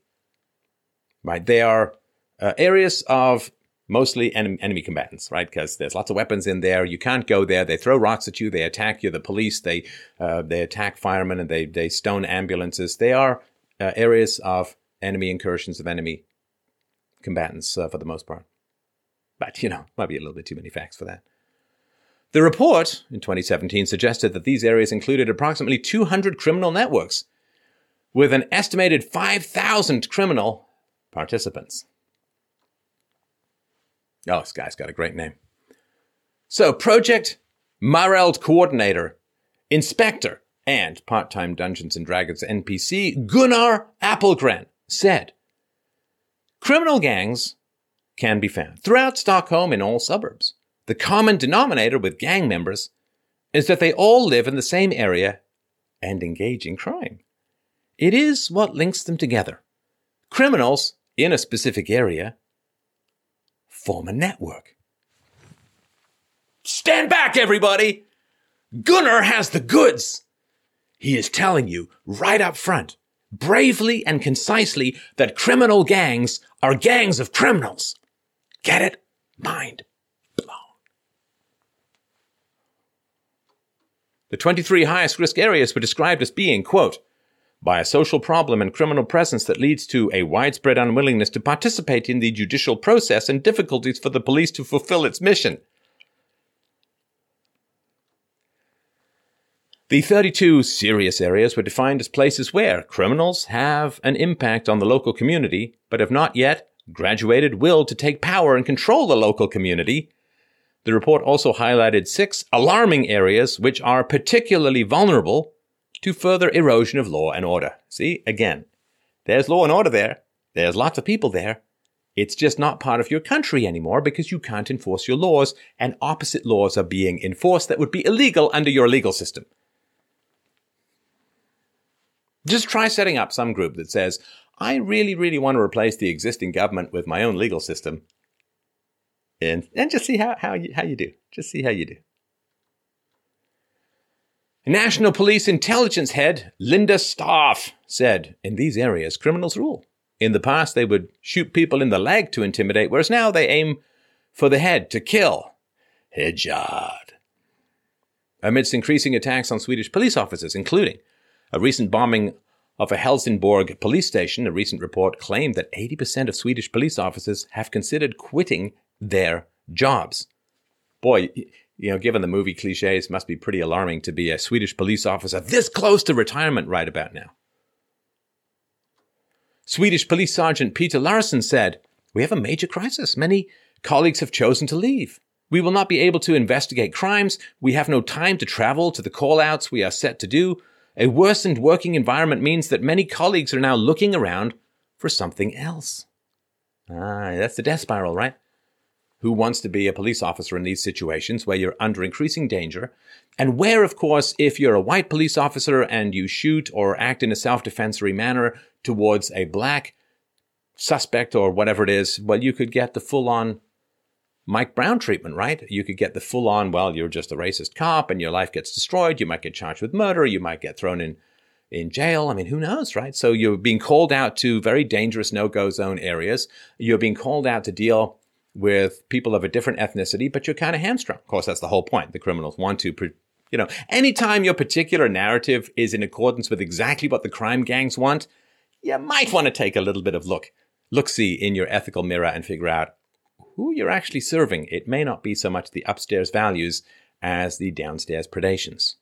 right? They are uh, areas of mostly en- enemy combatants, right? Because there's lots of weapons in there. You can't go there. They throw rocks at you. They attack you. The police, they uh, they attack firemen and they, they stone ambulances. They are uh, areas of enemy incursions, of enemy combatants uh, for the most part. But, you know, might be a little bit too many facts for that. The report in twenty seventeen suggested that these areas included approximately two hundred criminal networks with an estimated five thousand criminal participants. Oh, this guy's got a great name. So, Project Mareld Coordinator, Inspector, and part-time Dungeons and Dragons N P C Gunnar Appelgren said, criminal gangs can be found throughout Stockholm in all suburbs. The common denominator with gang members is that they all live in the same area and engage in crime. It is what links them together. Criminals in a specific area form a network. Stand back, everybody! Gunnar has the goods! He is telling you right up front, bravely and concisely, that criminal gangs are gangs of criminals. Get it? Mind. The twenty-three highest-risk areas were described as being, quote, by a social problem and criminal presence that leads to a widespread unwillingness to participate in the judicial process and difficulties for the police to fulfill its mission. The thirty-two serious areas were defined as places where criminals have an impact on the local community but have not yet graduated will to take power and control the local community. The report also highlighted six alarming areas which are particularly vulnerable to further erosion of law and order. See, again, there's law and order there. There's lots of people there. It's just not part of your country anymore because you can't enforce your laws, and opposite laws are being enforced that would be illegal under your legal system. Just try setting up some group that says, I really, really want to replace the existing government with my own legal system. And, and just see how, how, you, how you do. Just see how you do. National Police Intelligence Head Linda Staff said, in these areas, criminals rule. In the past, they would shoot people in the leg to intimidate, whereas now they aim for the head to kill. Headshot. Amidst increasing attacks on Swedish police officers, including a recent bombing of a Helsingborg police station, a recent report claimed that eighty percent of Swedish police officers have considered quitting their jobs. Boy, you know, given the movie cliches, must be pretty alarming to be a Swedish police officer this close to retirement right about now. Swedish Police Sergeant Peter Larsen said, we have a major crisis. Many colleagues have chosen to leave. We will not be able to investigate crimes. We have no time to travel to the call-outs we are set to do. A worsened working environment means that many colleagues are now looking around for something else. Ah, that's the death spiral, right? Who wants to be a police officer in these situations where you're under increasing danger, and where, of course, if you're a white police officer and you shoot or act in a self-defensory manner towards a black suspect or whatever it is, well, you could get the full-on Mike Brown treatment, right? You could get the full-on, well, you're just a racist cop and your life gets destroyed. You might get charged with murder. You might get thrown in, in jail. I mean, who knows, right? So you're being called out to very dangerous no-go zone areas. You're being called out to deal with people of a different ethnicity, but you're kind of hamstrung. Of course, that's the whole point. The criminals want to, you know, anytime your particular narrative is in accordance with exactly what the crime gangs want, you might want to take a little bit of look, look-see in your ethical mirror and figure out who you're actually serving. It may not be so much the upstairs values as the downstairs predations.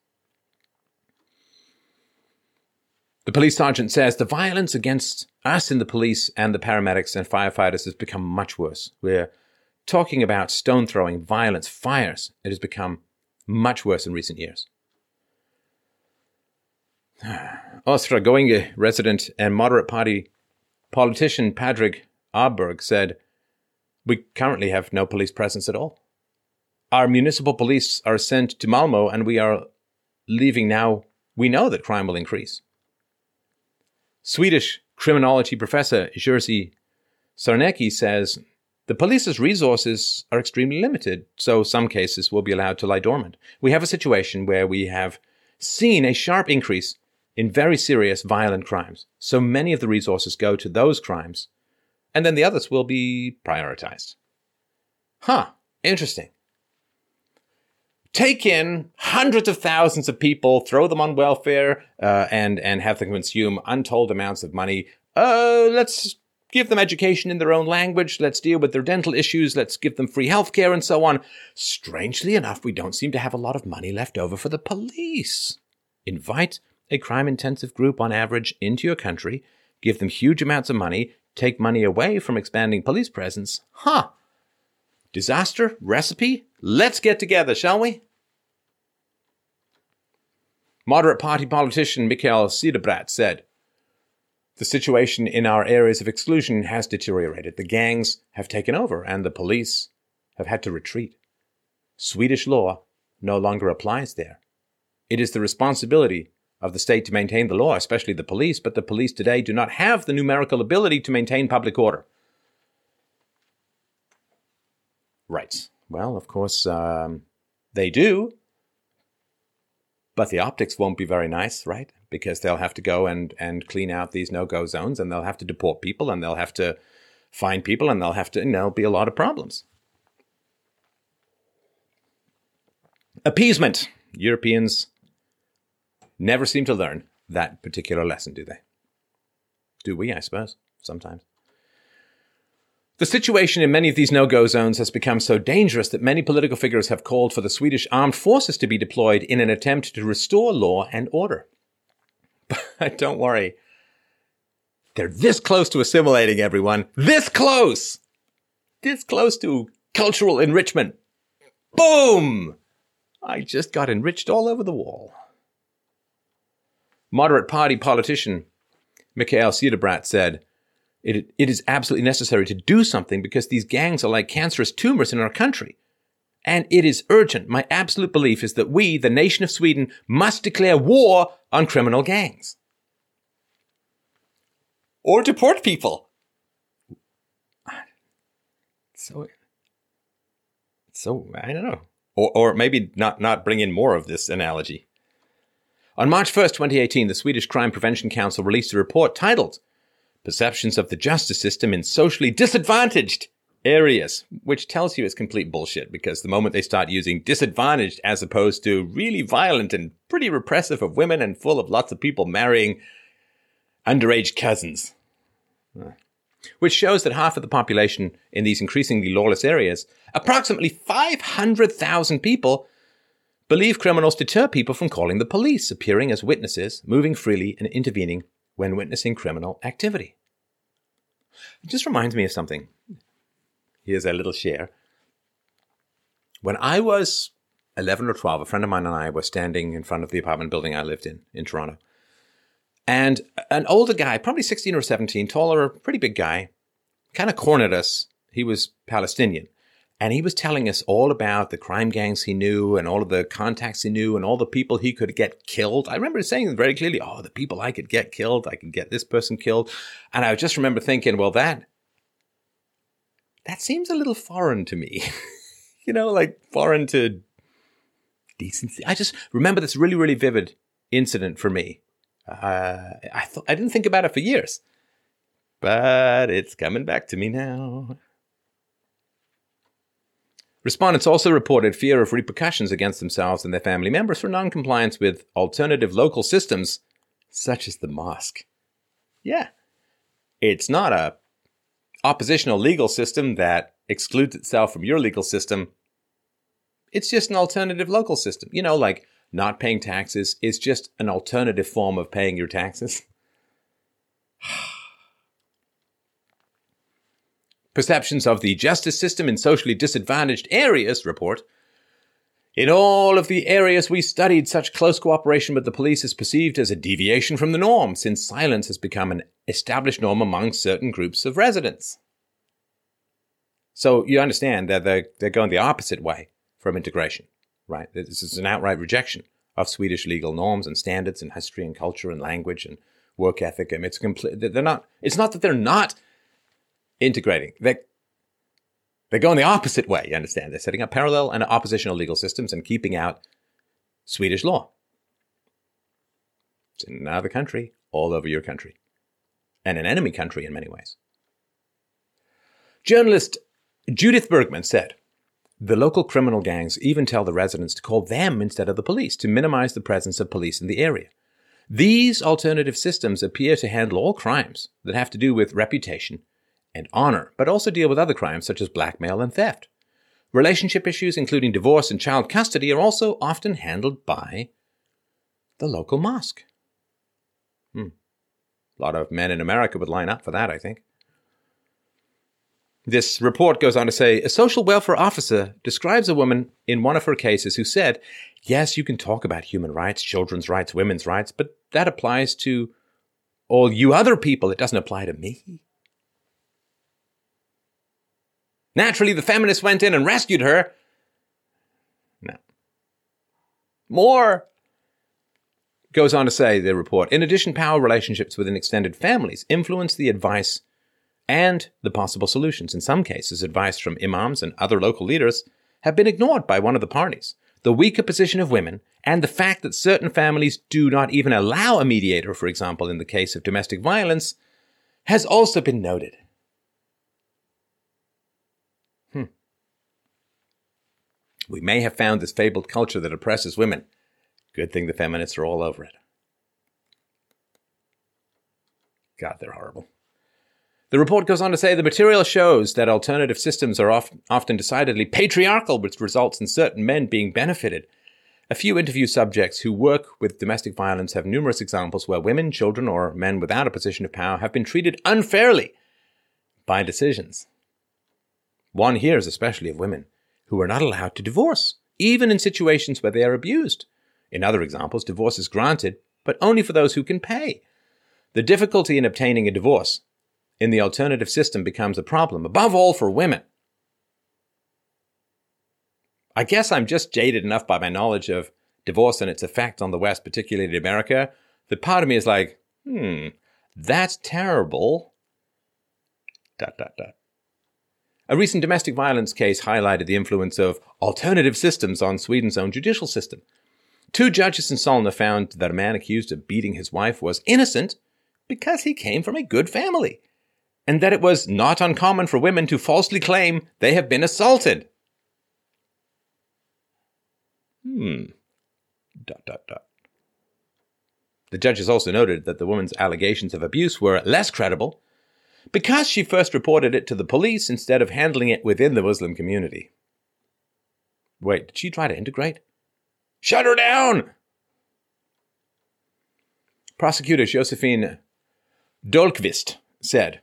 The police sergeant says the violence against us in the police and the paramedics and firefighters has become much worse. We're talking about stone throwing, violence, fires. It has become much worse in recent years. Östra Göinge resident and moderate party politician Patrik Arberg said, we currently have no police presence at all. Our municipal police are sent to Malmö and we are leaving now. We know that crime will increase. Swedish criminology professor Jerzy Sarnecki says, the police's resources are extremely limited, so some cases will be allowed to lie dormant. We have a situation where we have seen a sharp increase in very serious violent crimes. So many of the resources go to those crimes, and then the others will be prioritized. Huh, interesting. Take in hundreds of thousands of people, throw them on welfare, uh, and, and have them consume untold amounts of money. Uh, let's give them education in their own language. Let's deal with their dental issues. Let's give them free healthcare and so on. Strangely enough, we don't seem to have a lot of money left over for the police. Invite a crime-intensive group on average into your country, give them huge amounts of money, take money away from expanding police presence. Huh. Disaster recipe? Let's get together, shall we? Moderate party politician Mikael Cederbratt said, "The situation in our areas of exclusion has deteriorated. The gangs have taken over and the police have had to retreat. Swedish law no longer applies there. It is the responsibility of the state to maintain the law, especially the police, but the police today do not have the numerical ability to maintain public order." Right. Well, of course, um, they do. But the optics won't be very nice, right? Because they'll have to go and, and clean out these no-go zones, and they'll have to deport people, and they'll have to fine people, and they'll have to, you know, there'll be a lot of problems. Appeasement. Europeans never seem to learn that particular lesson, do they? Do we, I suppose, sometimes. The situation in many of these no-go zones has become so dangerous that many political figures have called for the Swedish armed forces to be deployed in an attempt to restore law and order. But don't worry. They're this close to assimilating everyone. This close! This close to cultural enrichment. Boom! I just got enriched all over the wall. Moderate party politician Mikael Cederbratt said, It, it is absolutely necessary to do something because these gangs are like cancerous tumors in our country. And it is urgent. My absolute belief is that we, the nation of Sweden, must declare war on criminal gangs. Or deport people. So, so I don't know. Or, or maybe not, not bring in more of this analogy. On March first, twenty eighteen, the Swedish Crime Prevention Council released a report titled, "Perceptions of the Justice System in Socially Disadvantaged Areas," which tells you it's complete bullshit, because the moment they start using disadvantaged as opposed to really violent and pretty repressive of women and full of lots of people marrying underage cousins, which shows that half of the population in these increasingly lawless areas, approximately five hundred thousand people, believe criminals deter people from calling the police, appearing as witnesses, moving freely and intervening when witnessing criminal activity. It just reminds me of something. Here's a little share. When I was eleven or twelve, a friend of mine and I were standing in front of the apartment building I lived in, in Toronto. And an older guy, probably sixteen or seventeen, taller, pretty big guy, kind of cornered us. He was Palestinian. And he was telling us all about the crime gangs he knew and all of the contacts he knew and all the people he could get killed. I remember saying very clearly, oh, the people I could get killed, I could get this person killed. And I just remember thinking, well, that, that seems a little foreign to me, you know, like foreign to decency. I just remember this really, really vivid incident for me. Uh, I thought I didn't think about it for years, but it's coming back to me now. Respondents also reported fear of repercussions against themselves and their family members for non-compliance with alternative local systems, such as the mosque. Yeah, it's not a oppositional legal system that excludes itself from your legal system. It's just an alternative local system. You know, like not paying taxes is just an alternative form of paying your taxes. Perceptions of the Justice System in Socially Disadvantaged Areas report. In all of the areas we studied, such close cooperation with the police is perceived as a deviation from the norm, since silence has become an established norm among certain groups of residents. So you understand that they're, they're going the opposite way from integration, right? This is an outright rejection of Swedish legal norms and standards and history and culture and language and work ethic. I mean, it's complete. They're not. It's not that they're not integrating. They're, they're going the opposite way, you understand. They're setting up parallel and oppositional legal systems and keeping out Swedish law. It's in another country, all over your country. And an enemy country in many ways. Journalist Judith Bergman said, The local criminal gangs even tell the residents to call them instead of the police to minimize the presence of police in the area. These alternative systems appear to handle all crimes that have to do with reputation and honor, but also deal with other crimes such as blackmail and theft. Relationship issues, including divorce and child custody, are also often handled by the local mosque. Hmm. A lot of men in America would line up for that, I think. This report goes on to say, a social welfare officer describes a woman in one of her cases who said, yes, you can talk about human rights, children's rights, women's rights, but that applies to all you other people. It doesn't apply to me. Naturally, the feminists went in and rescued her. No. More. Goes on to say, the report, in addition, power relationships within extended families influence the advice and the possible solutions. In some cases, advice from imams and other local leaders have been ignored by one of the parties. The weaker position of women and the fact that certain families do not even allow a mediator, for example, in the case of domestic violence, has also been noted. Hmm. We may have found this fabled culture that oppresses women. Good thing the feminists are all over it. God, they're horrible. The report goes on to say the material shows that alternative systems are oft- often decidedly patriarchal, which results in certain men being benefited. A few interview subjects who work with domestic violence have numerous examples where women, children, or men without a position of power have been treated unfairly by decisions. One hears especially of women who are not allowed to divorce, even in situations where they are abused. In other examples, divorce is granted, but only for those who can pay. The difficulty in obtaining a divorce in the alternative system becomes a problem, above all for women. I guess I'm just jaded enough by my knowledge of divorce and its effect on the West, particularly America, that part of me is like, hmm, that's terrible. Dot, dot, dot. A recent domestic violence case highlighted the influence of alternative systems on Sweden's own judicial system. Two judges in Solna found that a man accused of beating his wife was innocent because he came from a good family, and that it was not uncommon for women to falsely claim they have been assaulted. Hmm. Dot, dot, dot. The judges also noted that the woman's allegations of abuse were less credible because she first reported it to the police instead of handling it within the Muslim community. Wait, did she try to integrate? Shut her down! Prosecutor Josephine Dahlqvist said,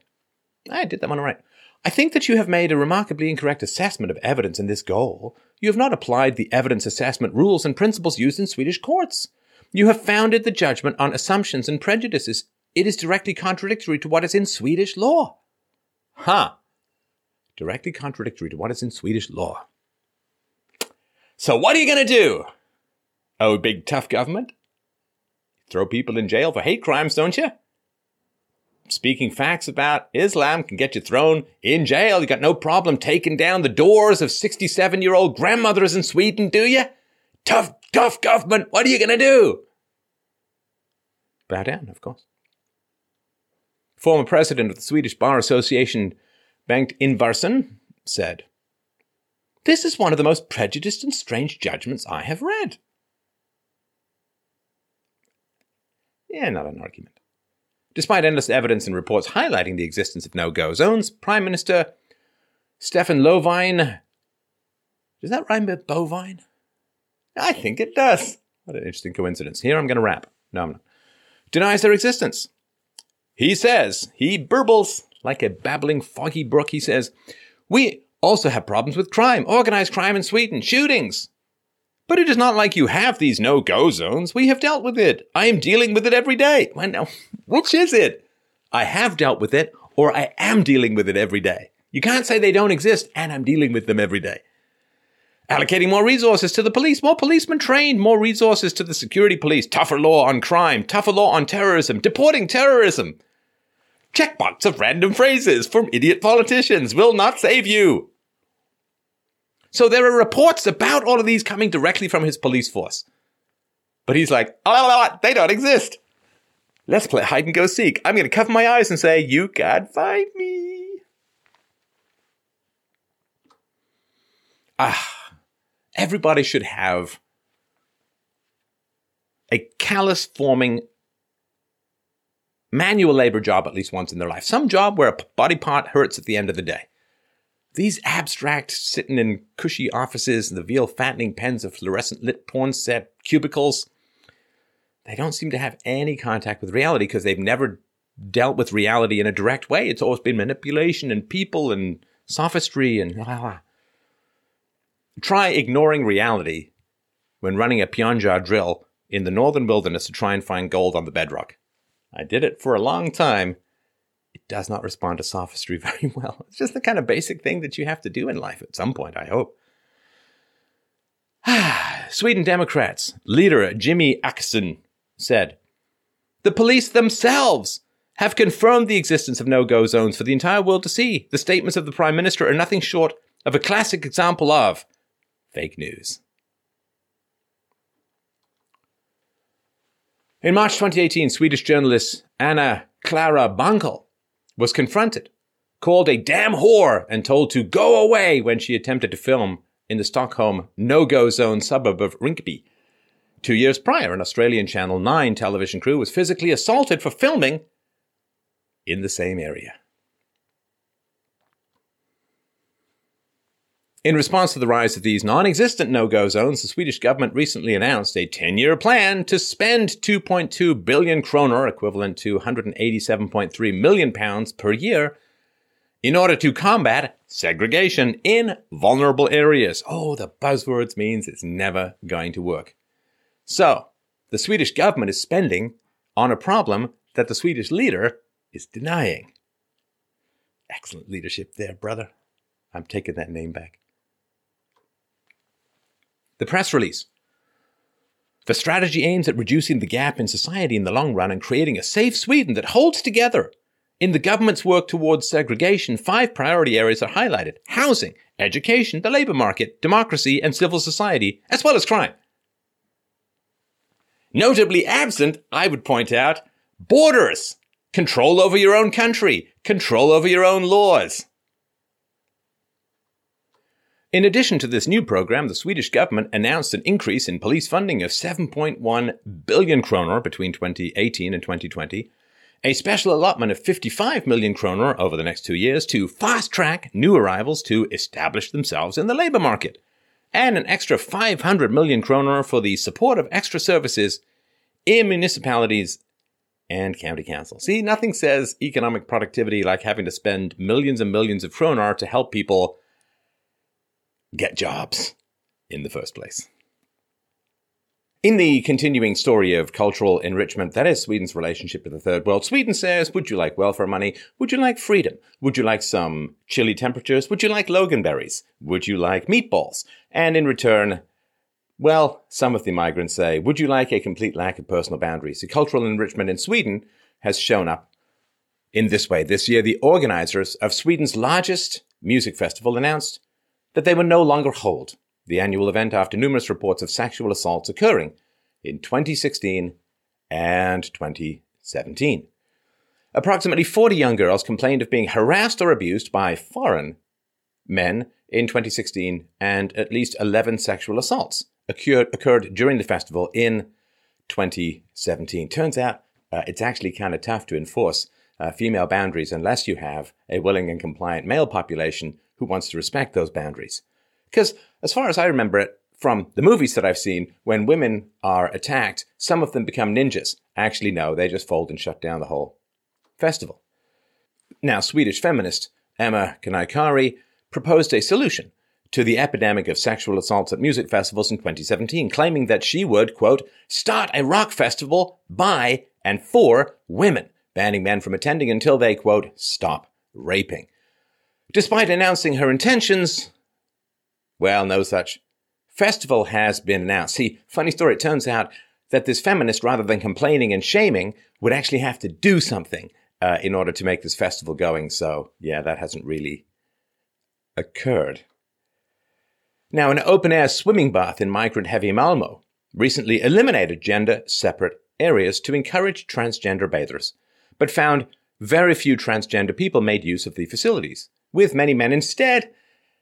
I did that one all right. I think that you have made a remarkably incorrect assessment of evidence in this goal. You have not applied the evidence assessment rules and principles used in Swedish courts. You have founded the judgment on assumptions and prejudices. It is directly contradictory to what is in Swedish law. Huh. Directly contradictory to what is in Swedish law. So what are you going to do? Oh, big tough government? Throw people in jail for hate crimes, don't you? Speaking facts about Islam can get you thrown in jail. You got no problem taking down the doors of sixty-seven-year-old grandmothers in Sweden, do you? Tough, tough government, what are you going to do? Bow down, of course. Former president of the Swedish Bar Association, Bengt Invarsson, said, This is one of the most prejudiced and strange judgments I have read. Yeah, not an argument. Despite endless evidence and reports highlighting the existence of no-go zones, Prime Minister Stefan Löfven... Does that rhyme with bovine? I think it does. What an interesting coincidence. Here I'm going to rap. No, I'm not. Denies their existence. He says, he burbles like a babbling foggy brook, he says, we also have problems with crime, organized crime in Sweden, shootings. But it is not like you have these no-go zones. We have dealt with it. I am dealing with it every day. Well, now, which is it? I have dealt with it, or I am dealing with it every day. You can't say they don't exist, and I'm dealing with them every day. Allocating more resources to the police. More policemen trained. More resources to the security police. Tougher law on crime. Tougher law on terrorism. Deporting terrorism. Checkbox of random phrases from idiot politicians will not save you. So there are reports about all of these coming directly from his police force. But he's like, oh, they don't exist. Let's play hide and go seek. I'm going to cover my eyes and say, you can't find me. ah, everybody should have a callus-forming manual labor job at least once in their life. Some job where a body part hurts at the end of the day. These abstract, sitting in cushy offices and the veal fattening pens of fluorescent lit porn set cubicles, they don't seem to have any contact with reality because they've never dealt with reality in a direct way. It's always been manipulation and people and sophistry and la la la. Try ignoring reality when running a Pyongyang drill in the northern wilderness to try and find gold on the bedrock. I did it for a long time. It does not respond to sophistry very well. It's just the kind of basic thing that you have to do in life at some point, I hope. Sweden Democrats leader Jimmie Åkesson said, "The police themselves have confirmed the existence of no-go zones for the entire world to see. The statements of the Prime Minister are nothing short of a classic example of fake news." In March twenty eighteen, Swedish journalist Anna Clara Bankel was confronted, called a damn whore, and told to go away when she attempted to film in the Stockholm no-go zone suburb of Rinkeby. Two years prior, an Australian Channel nine television crew was physically assaulted for filming in the same area. In response to the rise of these non-existent no-go zones, the Swedish government recently announced a ten-year plan to spend two point two billion kroner, equivalent to one hundred eighty-seven point three million pounds per year, in order to combat segregation in vulnerable areas. Oh, the buzzwords means it's never going to work. So, the Swedish government is spending on a problem that the Swedish leader is denying. Excellent leadership there, brother. I'm taking that name back. The press release. The strategy aims at reducing the gap in society in the long run and creating a safe Sweden that holds together. In the government's work towards segregation, five priority areas are highlighted: housing, education, the labor market, democracy, and civil society, as well as crime. Notably absent, I would point out, borders, control over your own country, control over your own laws. In addition to this new program, the Swedish government announced an increase in police funding of seven point one billion kroner between twenty eighteen and twenty twenty, a special allotment of fifty-five million kroner over the next two years to fast-track new arrivals to establish themselves in the labor market, and an extra five hundred million kroner for the support of extra services in municipalities and county councils. See, nothing says economic productivity like having to spend millions and millions of kroner to help people get jobs in the first place. In the continuing story of cultural enrichment, that is Sweden's relationship with the third world, Sweden says, would you like welfare money? Would you like freedom? Would you like some chilly temperatures? Would you like loganberries? Would you like meatballs? And in return, well, some of the migrants say, would you like a complete lack of personal boundaries? The cultural enrichment in Sweden has shown up in this way. This year, the organizers of Sweden's largest music festival announced that they would no longer hold the annual event after numerous reports of sexual assaults occurring in twenty sixteen and twenty seventeen. Approximately forty young girls complained of being harassed or abused by foreign men in twenty sixteen, and at least eleven sexual assaults occurred, occurred during the festival in twenty seventeen. Turns out uh, it's actually kind of tough to enforce uh, female boundaries unless you have a willing and compliant male population who wants to respect those boundaries. Because as far as I remember it, from the movies that I've seen, when women are attacked, some of them become ninjas. Actually, no, they just fold and shut down the whole festival. Now, Swedish feminist Emma Kanaikari proposed a solution to the epidemic of sexual assaults at music festivals in twenty seventeen, claiming that she would, quote, start a rock festival by and for women, banning men from attending until they, quote, stop raping. Despite announcing her intentions, well, no such festival has been announced. See, funny story, it turns out that this feminist, rather than complaining and shaming, would actually have to do something uh, in order to make this festival going. So, yeah, that hasn't really occurred. Now, an open-air swimming bath in migrant-heavy Malmo recently eliminated gender-separate areas to encourage transgender bathers, but found very few transgender people made use of the facilities, with many men instead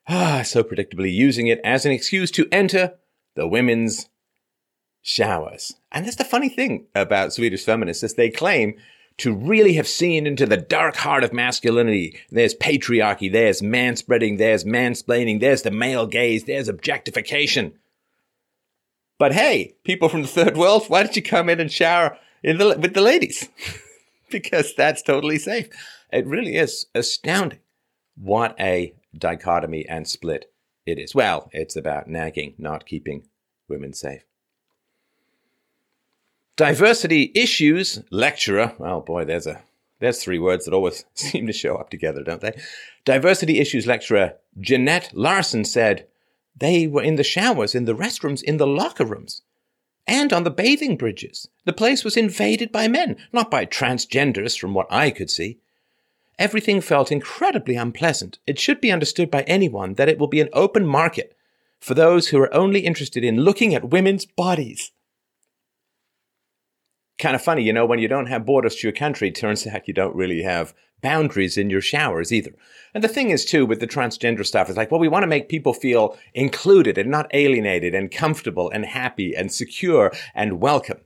ah, so predictably using it as an excuse to enter the women's showers. And that's the funny thing about Swedish feminists, is they claim to really have seen into the dark heart of masculinity. There's patriarchy, there's manspreading, there's mansplaining, there's the male gaze, there's objectification. But hey, people from the third world, why don't you come in and shower in the, with the ladies? Because that's totally safe. It really is astounding what a dichotomy and split it is. Well, it's about nagging, not keeping women safe. Diversity issues lecturer. Oh boy, there's a there's three words that always seem to show up together, don't they? Diversity issues lecturer Jeanette Larson said they were in the showers, in the restrooms, in the locker rooms, and on the bathing bridges. The place was invaded by men, not by transgenders from what I could see. Everything felt incredibly unpleasant. It should be understood by anyone that it will be an open market for those who are only interested in looking at women's bodies. Kind of funny, you know, when you don't have borders to your country, it turns out you don't really have boundaries in your showers either. And the thing is, too, with the transgender stuff, it's like, well, we want to make people feel included and not alienated and comfortable and happy and secure and welcome.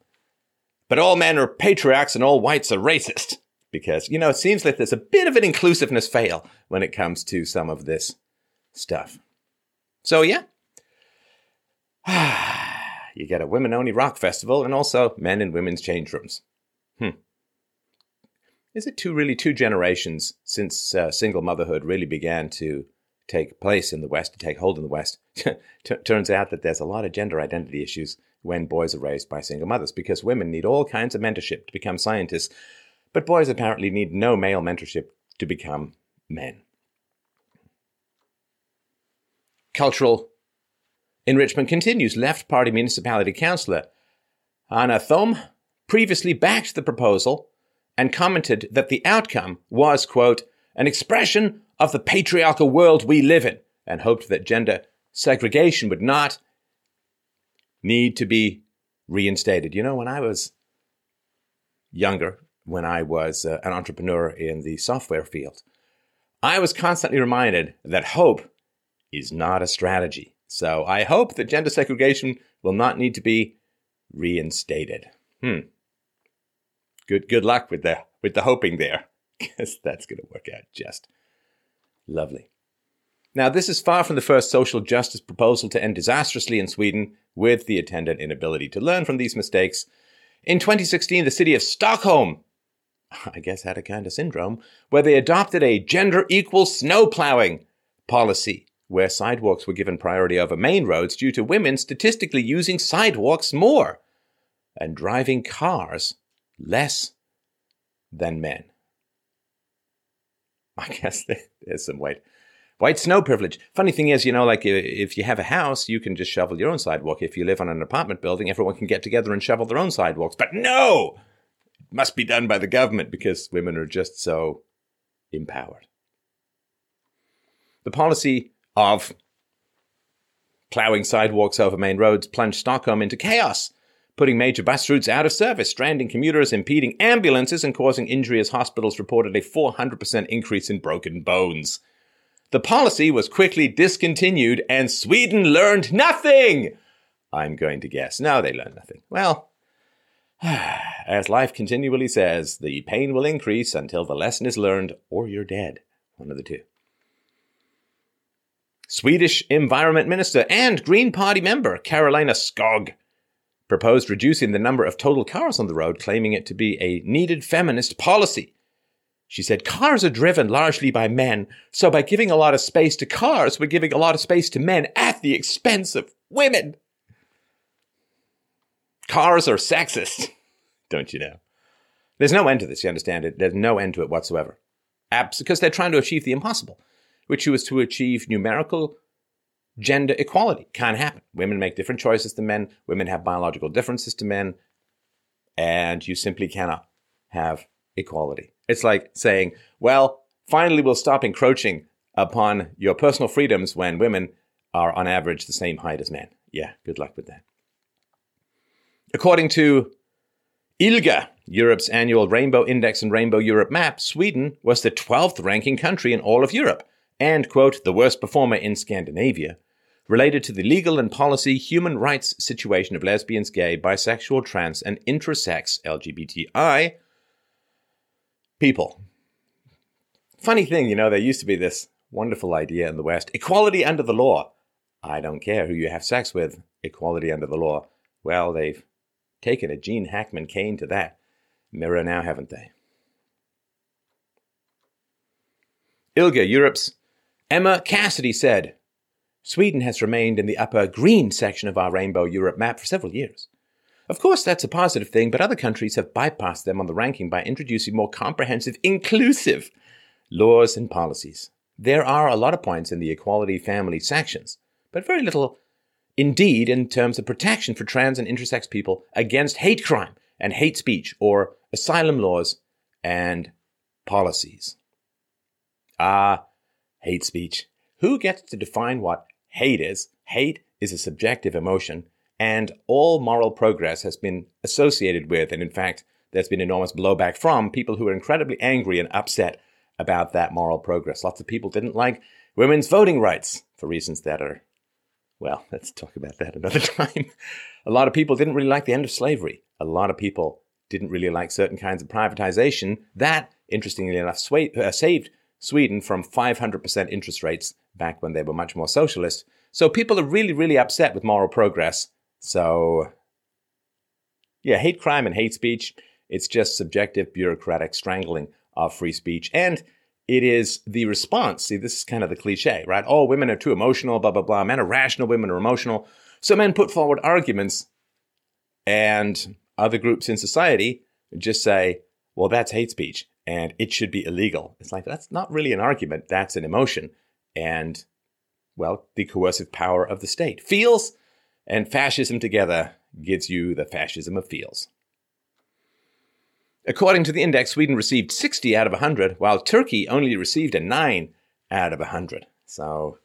But all men are patriarchs and all whites are racist. Because, you know, it seems like there's a bit of an inclusiveness fail when it comes to some of this stuff. So, yeah. Ah. You get a women-only rock festival and also men and women's change rooms. Hmm. Is it two, really two generations since uh, single motherhood really began to take place in the West, to take hold in the West? T- turns out that there's a lot of gender identity issues when boys are raised by single mothers, because women need all kinds of mentorship to become scientists, but boys apparently need no male mentorship to become men. Cultural enrichment continues. Left Party municipality councillor Anna Tham previously backed the proposal and commented that the outcome was, quote, an expression of the patriarchal world we live in, and hoped that gender segregation would not need to be reinstated. You know, when I was younger, when I was uh, an entrepreneur in the software field, I was constantly reminded that hope is not a strategy. So I hope that gender segregation will not need to be reinstated. Hmm. Good good luck with the with the hoping there, because that's going to work out just lovely. Now, this is far from the first social justice proposal to end disastrously in Sweden, with the attendant inability to learn from these mistakes. In twenty sixteen, the city of Stockholm, I guess, had a kind of syndrome, where they adopted a gender-equal snowplowing policy, where sidewalks were given priority over main roads due to women statistically using sidewalks more and driving cars less than men. I guess there's some white, white snow privilege. Funny thing is, you know, like if you have a house, you can just shovel your own sidewalk. If you live on an apartment building, everyone can get together and shovel their own sidewalks. But no, it must be done by the government because women are just so empowered. The policy of plowing sidewalks over main roads plunged Stockholm into chaos, putting major bus routes out of service, stranding commuters, impeding ambulances, and causing injury as hospitals reported a four hundred percent increase in broken bones. The policy was quickly discontinued, and Sweden learned nothing! I'm going to guess. No, they learned nothing. Well, as life continually says, the pain will increase until the lesson is learned, or you're dead. One of the two. Swedish Environment Minister and Green Party member Carolina Skog proposed reducing the number of total cars on the road, claiming it to be a needed feminist policy. She said, cars are driven largely by men, so by giving a lot of space to cars, we're giving a lot of space to men at the expense of women. Cars are sexist, don't you know? There's no end to this, you understand it? There's no end to it whatsoever. Abs- because they're trying to achieve the impossible, which was to achieve numerical gender equality. Can't happen. Women make different choices than men. Women have biological differences to men. And you simply cannot have equality. It's like saying, well, finally we'll stop encroaching upon your personal freedoms when women are on average the same height as men. Yeah, good luck with that. According to ILGA, Europe's annual Rainbow Index and Rainbow Europe map, Sweden was the twelfth ranking country in all of Europe, and, quote, the worst performer in Scandinavia, related to the legal and policy human rights situation of lesbians, gay, bisexual, trans, and intersex L G B T I people. Funny thing, you know, there used to be this wonderful idea in the West, equality under the law. I don't care who you have sex with, equality under the law. Well, they've taken a Gene Hackman cane to that mirror now, haven't they? ILGA Europe's Emma Cassidy said, Sweden has remained in the upper green section of our Rainbow Europe map for several years. Of course, that's a positive thing, but other countries have bypassed them on the ranking by introducing more comprehensive, inclusive laws and policies. There are a lot of points in the equality family sections, but very little indeed in terms of protection for trans and intersex people against hate crime and hate speech or asylum laws and policies. Ah, hate speech. Who gets to define what hate is? Hate is a subjective emotion, and all moral progress has been associated with, and in fact, there's been enormous blowback from people who are incredibly angry and upset about that moral progress. Lots of people didn't like women's voting rights for reasons that are, well, let's talk about that another time. A lot of people didn't really like the end of slavery. A lot of people didn't really like certain kinds of privatization. That, interestingly enough, swa- uh, saved Sweden from five hundred percent interest rates back when they were much more socialist. So people are really, really upset with moral progress. So, yeah, hate crime and hate speech, it's just subjective bureaucratic strangling of free speech. And it is the response. See, this is kind of the cliche, right? Oh, women are too emotional, blah, blah, blah. Men are rational, women are emotional. So men put forward arguments, and other groups in society just say, well, that's hate speech, and it should be illegal. It's like, that's not really an argument. That's an emotion. And, well, the coercive power of the state. Feels and fascism together gives you the fascism of feels. According to the index, Sweden received sixty out of one hundred, while Turkey only received a nine out of one hundred. So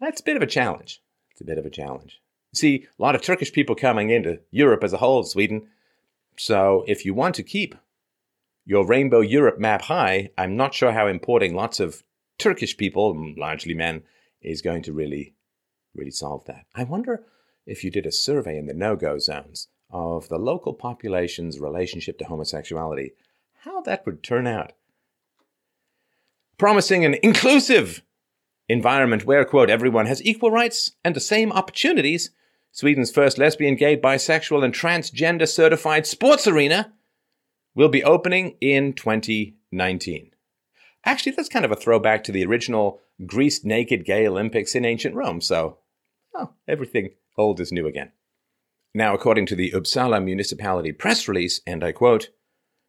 that's a bit of a challenge. It's a bit of a challenge. See, a lot of Turkish people coming into Europe as a whole, Sweden. So if you want to keep your Rainbow Europe map high, I'm not sure how importing lots of Turkish people, largely men, is going to really, really solve that. I wonder if you did a survey in the no-go zones of the local population's relationship to homosexuality, how that would turn out. Promising an inclusive environment where, quote, everyone has equal rights and the same opportunities, Sweden's first lesbian, gay, bisexual, and transgender certified sports arena will be opening in twenty nineteen. Actually, that's kind of a throwback to the original Greased Naked Gay Olympics in ancient Rome, so oh, everything old is new again. Now, according to the Uppsala Municipality press release, and I quote,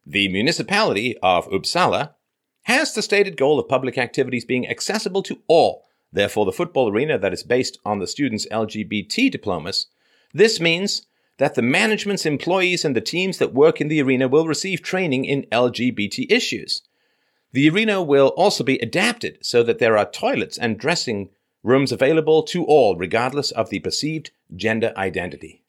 the municipality of Uppsala has the stated goal of public activities being accessible to all. Therefore, the football arena that is based on the students' L G B T diplomas, this means that the management's employees and the teams that work in the arena will receive training in L G B T issues. The arena will also be adapted so that there are toilets and dressing rooms available to all, regardless of the perceived gender identity.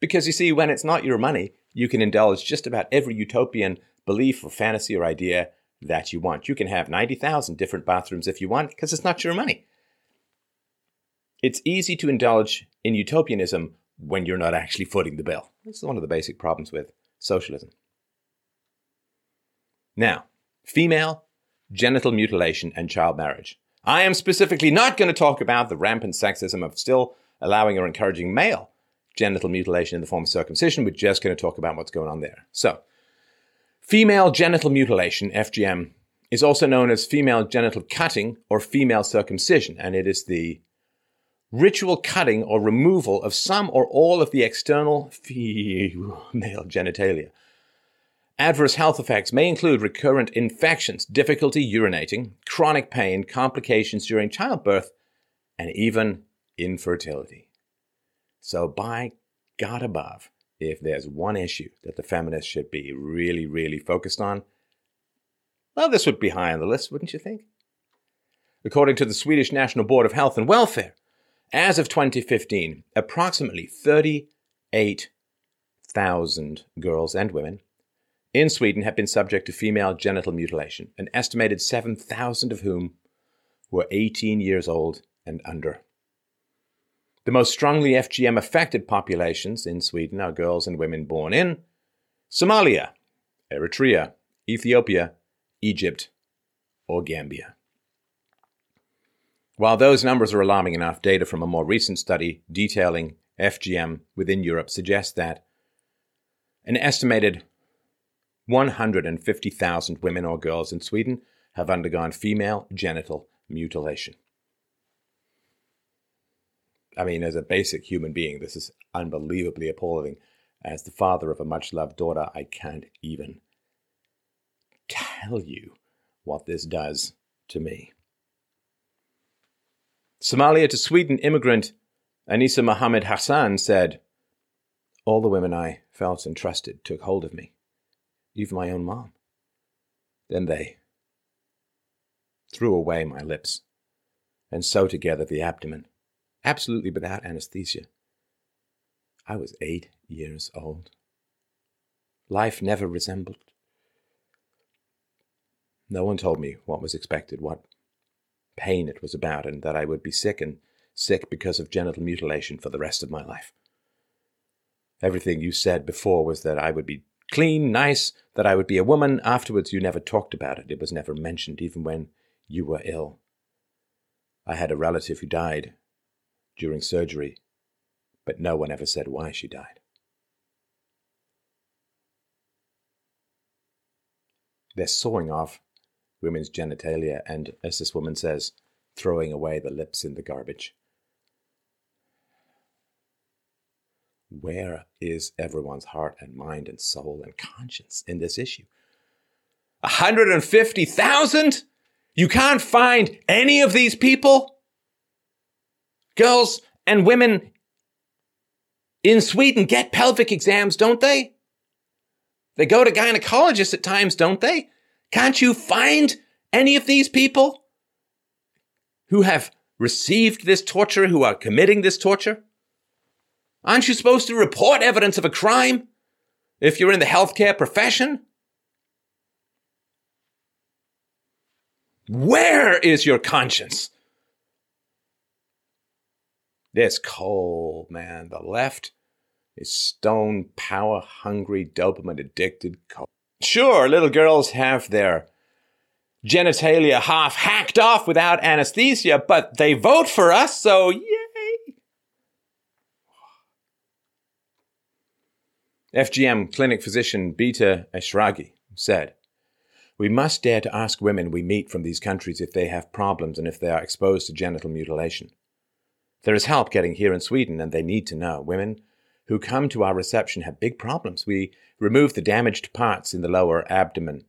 Because you see, when it's not your money, you can indulge just about every utopian belief or fantasy or idea that you want. You can have ninety thousand different bathrooms if you want, because it's not your money. It's easy to indulge in utopianism when you're not actually footing the bill. This is one of the basic problems with socialism. Now, female genital mutilation and child marriage. I am specifically not going to talk about the rampant sexism of still allowing or encouraging male genital mutilation in the form of circumcision. We're just going to talk about what's going on there. So, female genital mutilation, F G M, is also known as female genital cutting or female circumcision, and it is the ritual cutting or removal of some or all of the external female genitalia. Adverse health effects may include recurrent infections, difficulty urinating, chronic pain, complications during childbirth, and even infertility. So by God above, if there's one issue that the feminists should be really, really focused on, well, this would be high on the list, wouldn't you think? According to the Swedish National Board of Health and Welfare, as of twenty fifteen, approximately thirty-eight thousand girls and women in Sweden have been subject to female genital mutilation, an estimated seven thousand of whom were eighteen years old and under. The most strongly F G M-affected populations in Sweden are girls and women born in Somalia, Eritrea, Ethiopia, Egypt, or Gambia. While those numbers are alarming enough, data from a more recent study detailing F G M within Europe suggests that an estimated one hundred fifty thousand women or girls in Sweden have undergone female genital mutilation. I mean, as a basic human being, this is unbelievably appalling. As the father of a much-loved daughter, I can't even tell you what this does to me. Somalia to Sweden immigrant Anisa Mohammed Hassan said, "All the women I felt and trusted took hold of me, even my own mom. Then they threw away my lips and sewed together the abdomen, absolutely without anesthesia. I was eight years old. Life never resembled. No one told me what was expected, what pain it was about, and that I would be sick and sick because of genital mutilation for the rest of my life. Everything you said before was that I would be clean, nice, that I would be a woman. Afterwards, you never talked about it. It was never mentioned, even when you were ill. I had a relative who died during surgery, but no one ever said why she died." They're sawing off women's genitalia and, as this woman says, throwing away the lips in the garbage. Where is everyone's heart and mind and soul and conscience in this issue? one hundred fifty thousand? You can't find any of these people? Girls and women in Sweden get pelvic exams, don't they? They go to gynecologists at times, don't they? Can't you find any of these people who have received this torture, who are committing this torture? Aren't you supposed to report evidence of a crime if you're in the healthcare profession? Where is your conscience? This cold, man, the left is stone, power, hungry, dopamine addicted. Cold. Sure, little girls have their genitalia half hacked off without anesthesia, but they vote for us, so yay. F G M clinic physician Bita Eshraghi said, "We must dare to ask women we meet from these countries if they have problems and if they are exposed to genital mutilation. There is help getting here in Sweden, and they need to know. Women who come to our reception have big problems. We remove the damaged parts in the lower abdomen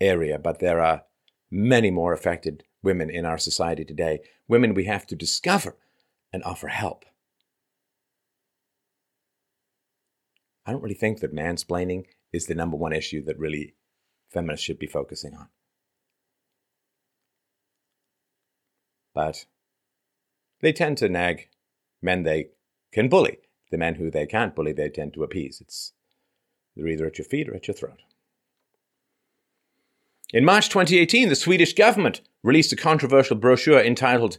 area, but there are many more affected women in our society today. Women we have to discover and offer help." I don't really think that mansplaining is the number one issue that really feminists should be focusing on. But they tend to nag men they can bully. The men who they can't bully, they tend to appease. It's, they're either at your feet or at your throat. In March twenty eighteen, the Swedish government released a controversial brochure entitled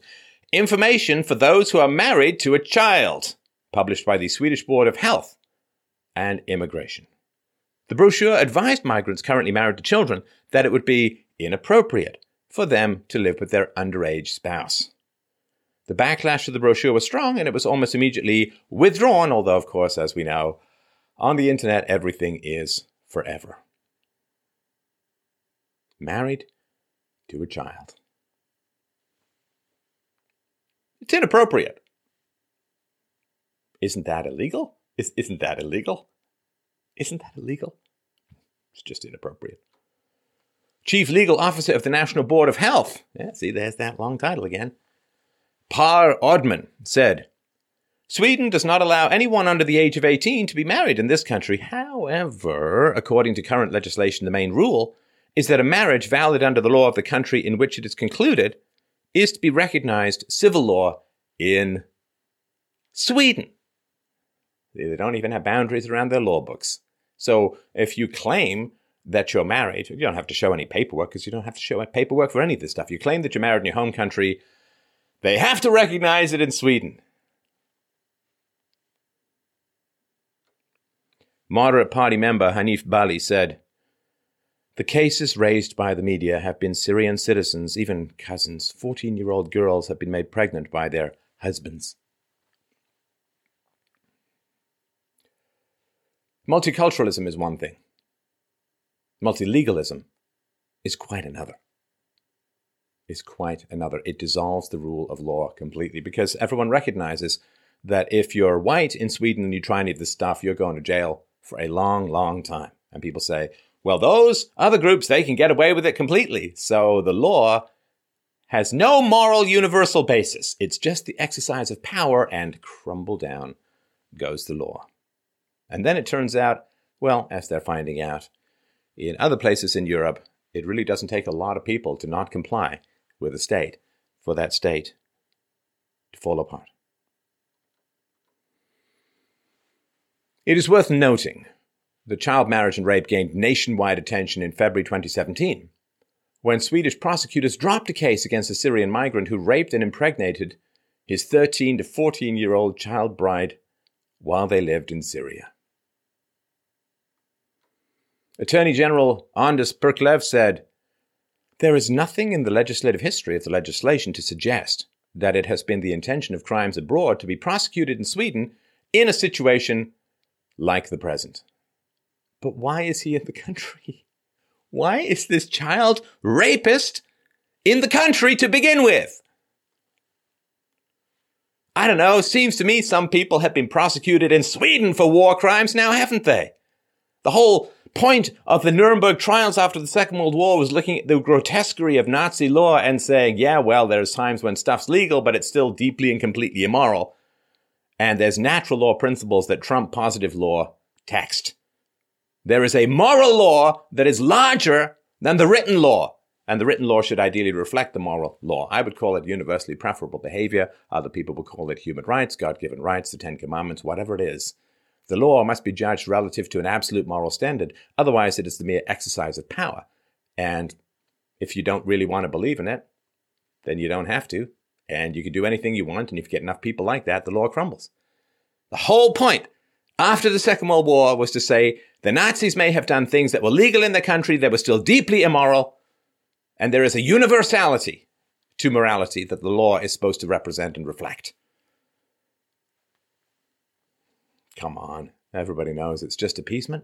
"Information for Those Who Are Married to a Child," published by the Swedish Board of Health and Immigration. The brochure advised migrants currently married to children that it would be inappropriate for them to live with their underage spouse. The backlash to the brochure was strong, and it was almost immediately withdrawn, although, of course, as we know, on the internet, everything is forever. Married to a child. It's inappropriate. Isn't that illegal? Is, isn't that illegal? Isn't that illegal? It's just inappropriate. Chief Legal Officer of the National Board of Health. Yeah, see, there's that long title again. Par Odman said, "Sweden does not allow anyone under the age of eighteen to be married in this country. However, according to current legislation, the main rule is that a marriage valid under the law of the country in which it is concluded is to be recognized civil law in Sweden." They don't even have boundaries around their law books. So if you claim that you're married. You don't have to show any paperwork because you don't have to show paperwork for any of this stuff. You claim that you're married in your home country. They have to recognize it in Sweden. Moderate party member Hanif Bali said, "The cases raised by the media have been Syrian citizens, even cousins. fourteen-year-old girls have been made pregnant by their husbands." Multiculturalism is one thing. Multilegalism is quite another. Is quite another. It dissolves the rule of law completely because everyone recognizes that if you're white in Sweden and you try any of this stuff, you're going to jail for a long, long time. And people say, well, those other groups, they can get away with it completely. So the law has no moral universal basis. It's just the exercise of power, and crumble down goes the law. And then it turns out, well, as they're finding out, in other places in Europe, it really doesn't take a lot of people to not comply with a state for that state to fall apart. It is worth noting that child marriage and rape gained nationwide attention in February twenty seventeen, when Swedish prosecutors dropped a case against a Syrian migrant who raped and impregnated his thirteen to fourteen-year-old child bride while they lived in Syria. Attorney General Anders Perklev said, "There is nothing in the legislative history of the legislation to suggest that it has been the intention of crimes abroad to be prosecuted in Sweden in a situation like the present." But why is he in the country? Why is this child rapist in the country to begin with? I don't know. Seems to me some people have been prosecuted in Sweden for war crimes now, haven't they? The whole point of the Nuremberg trials after the Second World War was looking at the grotesquerie of Nazi law and saying, yeah, well, there's times when stuff's legal, but it's still deeply and completely immoral. And there's natural law principles that trump positive law text. There is a moral law that is larger than the written law. And the written law should ideally reflect the moral law. I would call it universally preferable behavior. Other people would call it human rights, God-given rights, the Ten Commandments, whatever it is. The law must be judged relative to an absolute moral standard. Otherwise, it is the mere exercise of power. And if you don't really want to believe in it, then you don't have to. And you can do anything you want. And if you get enough people like that, the law crumbles. The whole point after the Second World War was to say the Nazis may have done things that were legal in the country, that were still deeply immoral. And there is a universality to morality that the law is supposed to represent and reflect. Come on, everybody knows it's just appeasement.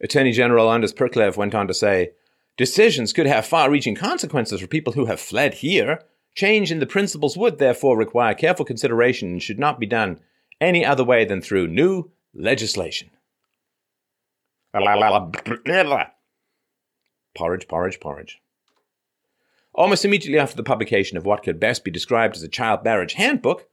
Attorney General Anders Perklev went on to say, "Decisions could have far-reaching consequences for people who have fled here. Change in the principles would therefore require careful consideration and should not be done any other way than through new legislation." Porridge, porridge, porridge. Almost immediately after the publication of what could best be described as a child marriage handbook,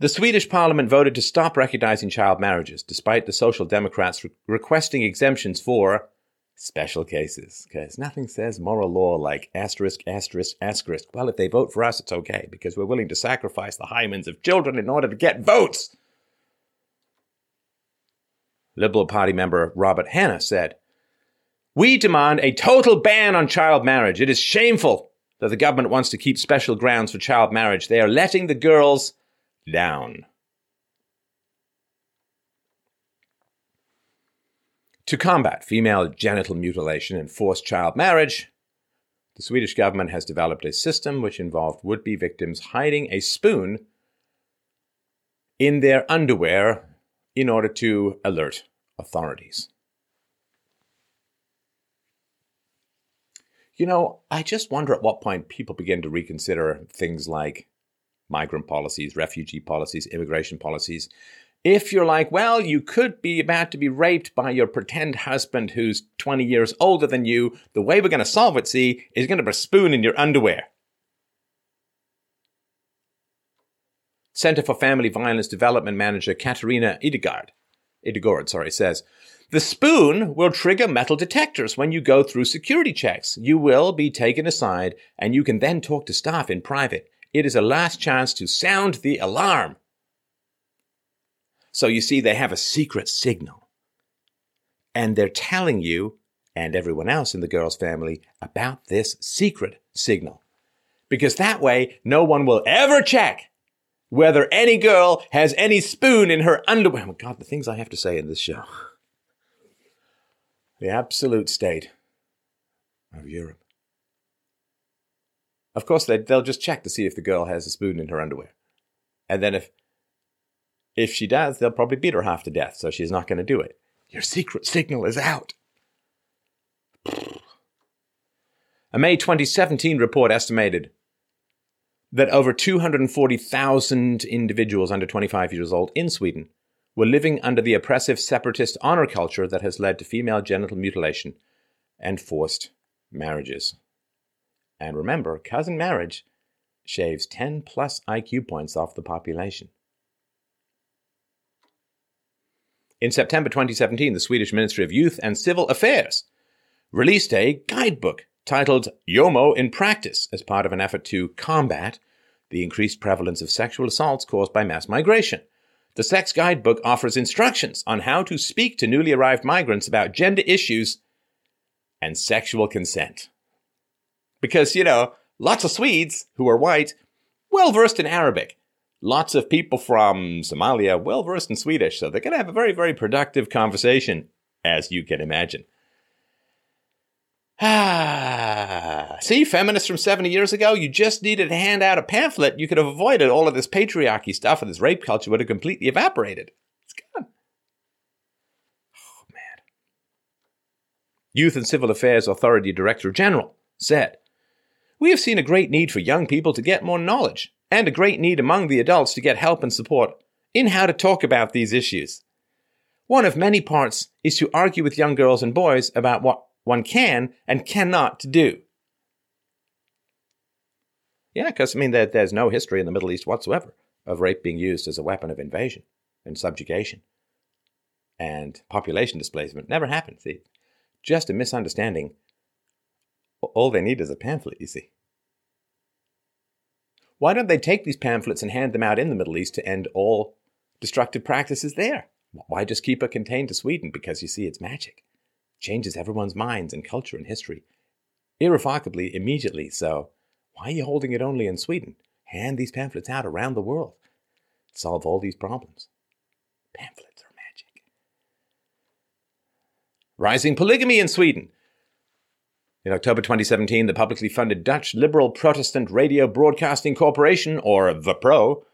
the Swedish parliament voted to stop recognizing child marriages, despite the Social Democrats re- requesting exemptions for special cases. Because nothing says moral law like asterisk, asterisk, asterisk. Well, if they vote for us, it's okay, because we're willing to sacrifice the hymens of children in order to get votes. Liberal Party member Robert Hanna said, "We demand a total ban on child marriage. It is shameful that the government wants to keep special grounds for child marriage. They are letting the girls down." To combat female genital mutilation and forced child marriage, the Swedish government has developed a system which involved would-be victims hiding a spoon in their underwear in order to alert authorities. You know, I just wonder at what point people begin to reconsider things like migrant policies, refugee policies, immigration policies. If you're like, well, you could be about to be raped by your pretend husband who's twenty years older than you. The way we're going to solve it, see, is going to be a spoon in your underwear. Center for Family Violence Development manager Katarina Idegard, Idegard, sorry, says, "The spoon will trigger metal detectors when you go through security checks. You will be taken aside, and you can then talk to staff in private. It is a last chance to sound the alarm." So you see, they have a secret signal. and they're telling you and everyone else in the girl's family about this secret signal. Because that way, no one will ever check whether any girl has any spoon in her underwear. Oh, my God, the things I have to say in this show. The absolute state of Europe. Of course, they'll just check to see if the girl has a spoon in her underwear. And then if if she does, they'll probably beat her half to death, so she's not going to do it. Your secret signal is out. A May twenty seventeen report estimated that over two hundred forty thousand individuals under twenty-five years old in Sweden were living under the oppressive separatist honor culture that has led to female genital mutilation and forced marriages. And remember, cousin marriage shaves ten plus I Q points off the population. In September twenty seventeen, the Swedish Ministry of Youth and Civil Affairs released a guidebook titled YOMO in Practice as part of an effort to combat the increased prevalence of sexual assaults caused by mass migration. The Sex Guidebook offers instructions on how to speak to newly arrived migrants about gender issues and sexual consent. Because, you know, lots of Swedes who are white, well-versed in Arabic. Lots of people from Somalia, well-versed in Swedish. So they're going to have a very, very productive conversation, as you can imagine. Ah, see, feminists from seventy years ago, you just needed to hand out a pamphlet. You could have avoided all of this patriarchy stuff, and this rape culture would have completely evaporated. It's gone. Oh, man. Youth and Civil Affairs Authority Director General said, "We have seen a great need for young people to get more knowledge and a great need among the adults to get help and support in how to talk about these issues. One of many parts is to argue with young girls and boys about what one can and cannot do." Yeah, because, I mean, there, there's no history in the Middle East whatsoever of rape being used as a weapon of invasion and subjugation. And population displacement never happened, see. Just a misunderstanding. All they need is a pamphlet, you see. Why don't they take these pamphlets and hand them out in the Middle East to end all destructive practices there? Why just keep it contained to Sweden? Because, you see, it's magic. Changes everyone's minds and culture and history irrevocably, immediately. So why are you holding it only in Sweden? Hand these pamphlets out around the world. Solve all these problems. Pamphlets are magic. Rising polygamy in Sweden. In October twenty seventeen, the publicly funded Dutch Liberal Protestant Radio Broadcasting Corporation, or the Pro,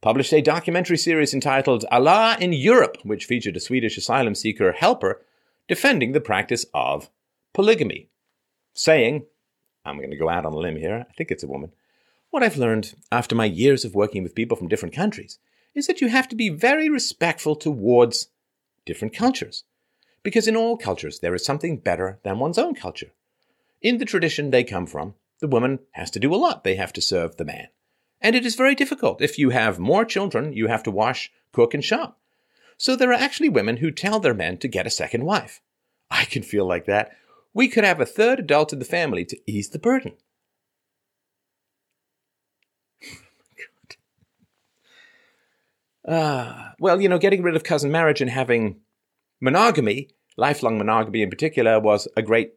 published a documentary series entitled Allah in Europe, which featured a Swedish asylum seeker helper defending the practice of polygamy, saying, I'm going to go out on a limb here, I think it's a woman, "What I've learned after my years of working with people from different countries is that you have to be very respectful towards different cultures, because in all cultures there is something better than one's own culture. In the tradition they come from, the woman has to do a lot. They have to serve the man. And it is very difficult. If you have more children, you have to wash, cook, and shop. So there are actually women who tell their men to get a second wife. I can feel like that. We could have a third adult in the family to ease the burden." uh, well, you know, getting rid of cousin marriage and having monogamy, lifelong monogamy in particular, was a great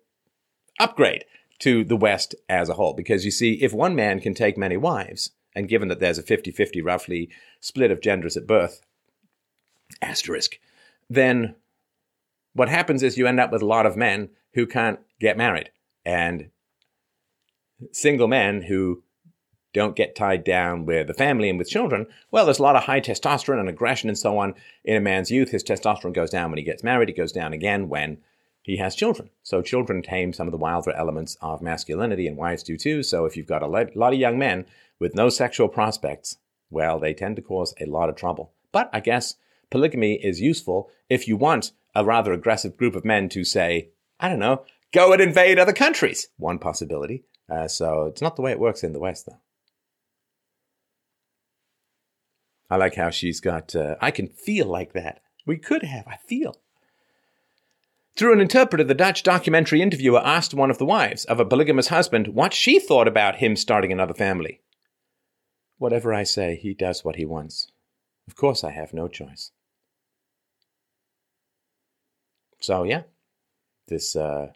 upgrade to the West as a whole. Because you see, if one man can take many wives, and given that there's a fifty-fifty roughly split of genders at birth, asterisk, then what happens is you end up with a lot of men who can't get married and single men who don't get tied down with the family and with children. Well, there's a lot of high testosterone and aggression and so on in a man's youth. His testosterone goes down when he gets married. It goes down again when he has children. So children tame some of the wilder elements of masculinity, and wives do too. So if you've got a lot of young men with no sexual prospects, well, they tend to cause a lot of trouble. But I guess polygamy is useful if you want a rather aggressive group of men to, say, I don't know, go and invade other countries. One possibility. Uh, so it's not the way it works in the West, though. I like how she's got, uh, I can feel like that. We could have, I feel. Through an interpreter, the Dutch documentary interviewer asked one of the wives of a polygamous husband what she thought about him starting another family. "Whatever I say, he does what he wants. Of course I have no choice." So yeah, this uh,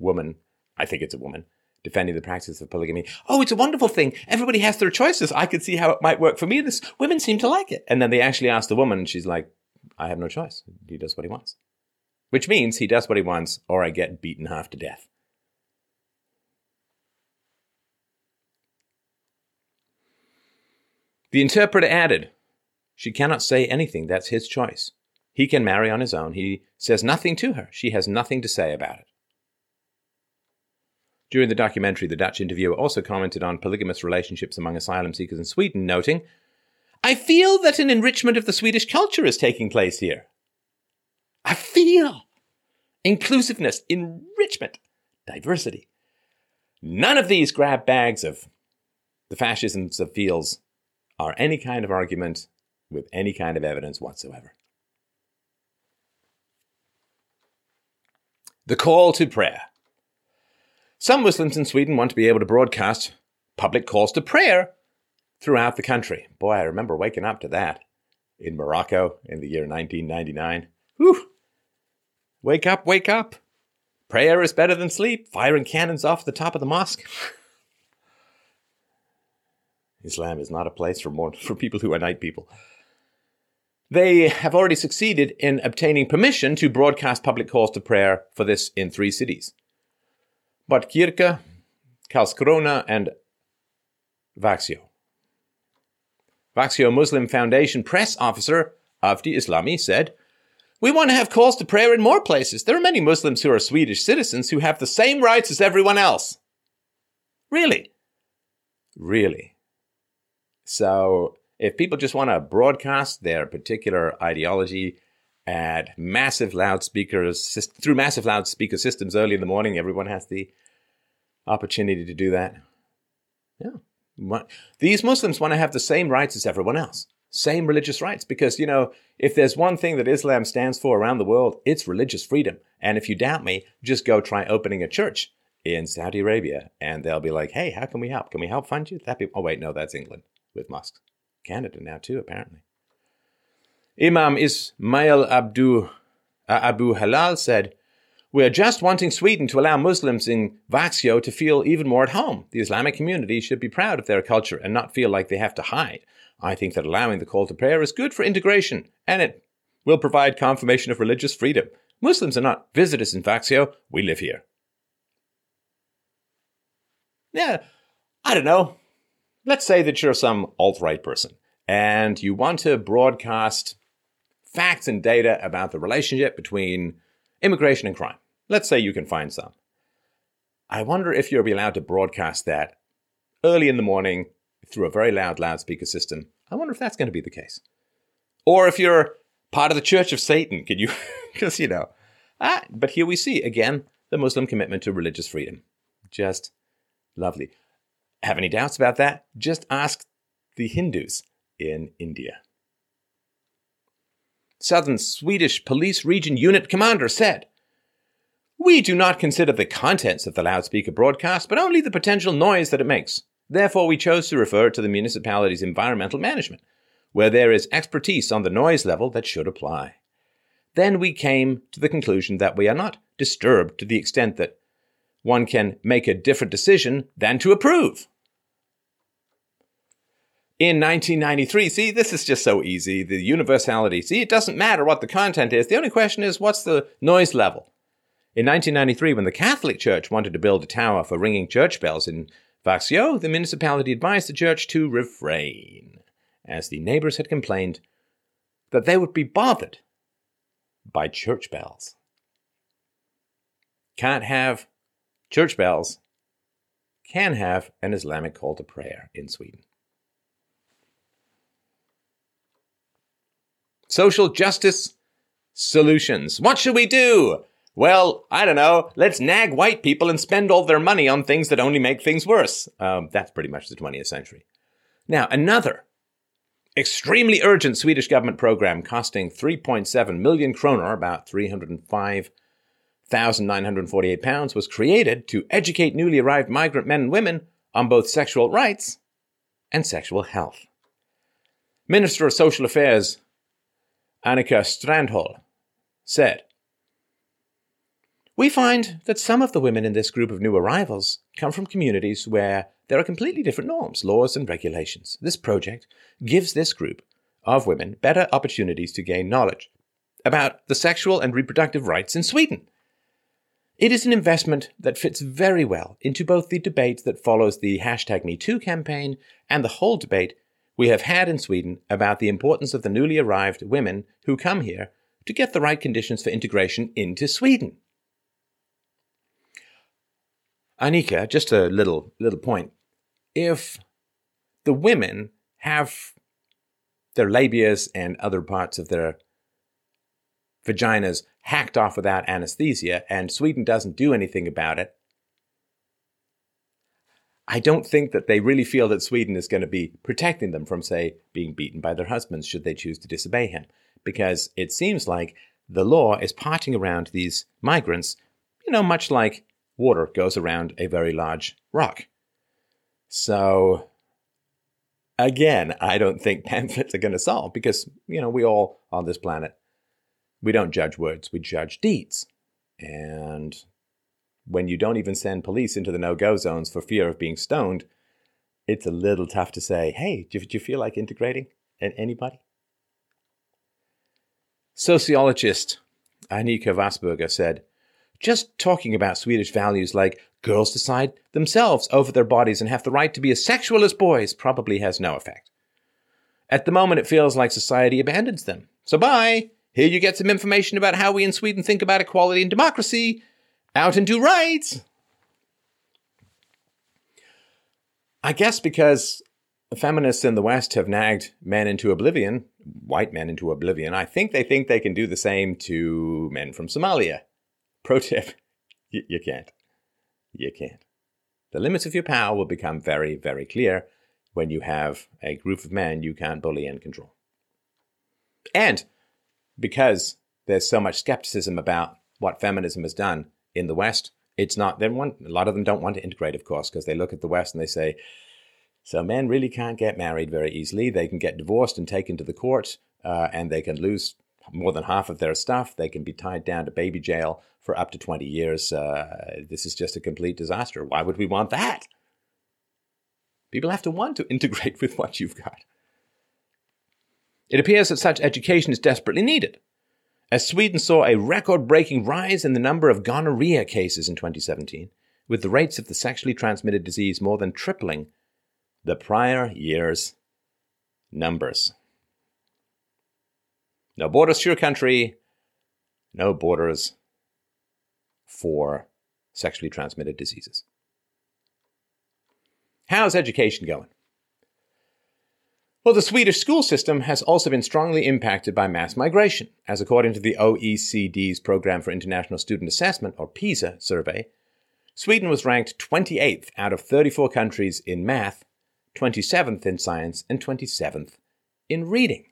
woman, I think it's a woman, defending the practice of polygamy. Oh, it's a wonderful thing. Everybody has their choices. I could see how it might work for me. This women seem to like it. And then they actually asked the woman, and she's like, I have no choice. He does what he wants. Which means he does what he wants, or I get beaten half to death. The interpreter added, she cannot say anything. That's his choice. He can marry on his own. He says nothing to her. She has nothing to say about it. During the documentary, the Dutch interviewer also commented on polygamous relationships among asylum seekers in Sweden, noting, I feel that an enrichment of the Swedish culture is taking place here. I feel inclusiveness, enrichment, diversity. None of these grab bags of the fascisms of feels are any kind of argument with any kind of evidence whatsoever. The call to prayer. Some Muslims in Sweden want to be able to broadcast public calls to prayer throughout the country. Boy, I remember waking up to that in Morocco in the year nineteen ninety-nine. Whew. Wake up, wake up. Prayer is better than sleep. Firing cannons off the top of the mosque. Islam is not a place for, more, for people who are night people. They have already succeeded in obtaining permission to broadcast public calls to prayer for this in three cities. Bad Kirke, Karlskrona, and Vaxio. Vaxio Muslim Foundation press officer Avdi Islami said, we want to have calls to prayer in more places. There are many Muslims who are Swedish citizens who have the same rights as everyone else. Really? Really? So if people just want to broadcast their particular ideology at massive loudspeakers, through massive loudspeaker systems early in the morning. Everyone has the opportunity to do that. Yeah. These Muslims want to have the same rights as everyone else. Same religious rights. Because, you know, if there's one thing that Islam stands for around the world, it's religious freedom. And if you doubt me, just go try opening a church in Saudi Arabia. And they'll be like, hey, how can we help? Can we help fund you? That'd be... Oh, wait, no, that's England with mosques. Canada now too, apparently. Imam Ismail Abdu, uh, Abu Halal said, we are just wanting Sweden to allow Muslims in Vaxio to feel even more at home. The Islamic community should be proud of their culture and not feel like they have to hide. I think that allowing the call to prayer is good for integration, and it will provide confirmation of religious freedom. Muslims are not visitors in Vaxio. We live here. Yeah, I don't know. Let's say that you're some alt-right person, and you want to broadcast facts and data about the relationship between immigration and crime. Let's say you can find some. I wonder if you'll be allowed to broadcast that early in the morning through a very loud loudspeaker system. I wonder if that's going to be the case. Or if you're part of the Church of Satan, can you, because, you know. Ah, but here we see, again, the Muslim commitment to religious freedom. Just lovely. Have any doubts about that? Just ask the Hindus in India. Southern Swedish Police Region Unit Commander said, we do not consider the contents of the loudspeaker broadcast, but only the potential noise that it makes. Therefore, we chose to refer it to the municipality's environmental management, where there is expertise on the noise level that should apply. Then we came to the conclusion that we are not disturbed to the extent that one can make a different decision than to approve. In nineteen ninety-three, see, this is just so easy, the universality. See, it doesn't matter what the content is. The only question is, what's the noise level? In nineteen ninety-three, when the Catholic Church wanted to build a tower for ringing church bells in Vaxio, the municipality advised the church to refrain, as the neighbors had complained that they would be bothered by church bells. Can't have church bells. Can have an Islamic call to prayer in Sweden. Social justice solutions. What should we do? Well, I don't know. Let's nag white people and spend all their money on things that only make things worse. Um, that's pretty much the twentieth century. Now, another extremely urgent Swedish government program costing three point seven million kronor, about three hundred five thousand nine hundred forty-eight pounds, was created to educate newly arrived migrant men and women on both sexual rights and sexual health. Minister of Social Affairs Annika Strandhäll said. We find that some of the women in this group of new arrivals come from communities where there are completely different norms, laws, and regulations. This project gives this group of women better opportunities to gain knowledge about the sexual and reproductive rights in Sweden. It is an investment that fits very well into both the debate that follows the hashtag MeToo campaign and the whole debate we have had in Sweden about the importance of the newly arrived women who come here to get the right conditions for integration into Sweden. Anika, just a little little point. If the women have their labias and other parts of their vaginas hacked off without anesthesia and Sweden doesn't do anything about it, I don't think that they really feel that Sweden is going to be protecting them from, say, being beaten by their husbands should they choose to disobey him. Because it seems like the law is parting around these migrants, you know, much like water goes around a very large rock. So, again, I don't think pamphlets are going to solve because, you know, we all on this planet, we don't judge words, we judge deeds. And when you don't even send police into the no-go zones for fear of being stoned, it's a little tough to say, hey, do you, do you feel like integrating anybody? Sociologist Annika Wassberger said, just talking about Swedish values like girls decide themselves over their bodies and have the right to be as sexual as boys probably has no effect. At the moment, it feels like society abandons them. So bye. Here you get some information about how we in Sweden think about equality and democracy. Out and do right. I guess because feminists in the West have nagged men into oblivion, white men into oblivion, I think they think they can do the same to men from Somalia. Pro tip, you, you can't. You can't. The limits of your power will become very, very clear when you have a group of men you can't bully and control. And because there's so much skepticism about what feminism has done in the West, it's not, they want, a lot of them don't want to integrate, of course, because they look at the West and they say, so men really can't get married very easily. They can get divorced and taken to the court, uh, and they can lose more than half of their stuff. They can be tied down to baby jail for up to twenty years. Uh, this is just a complete disaster. Why would we want that? People have to want to integrate with what you've got. It appears that such education is desperately needed, as Sweden saw a record-breaking rise in the number of gonorrhea cases in twenty seventeen, with the rates of the sexually transmitted disease more than tripling the prior year's numbers. No borders to your country, no borders for sexually transmitted diseases. How's education going? Well, the Swedish school system has also been strongly impacted by mass migration, as according to the O E C D's Programme for International Student Assessment, or PISA, survey, Sweden was ranked twenty-eighth out of thirty-four countries in math, twenty-seventh in science, and twenty-seventh in reading.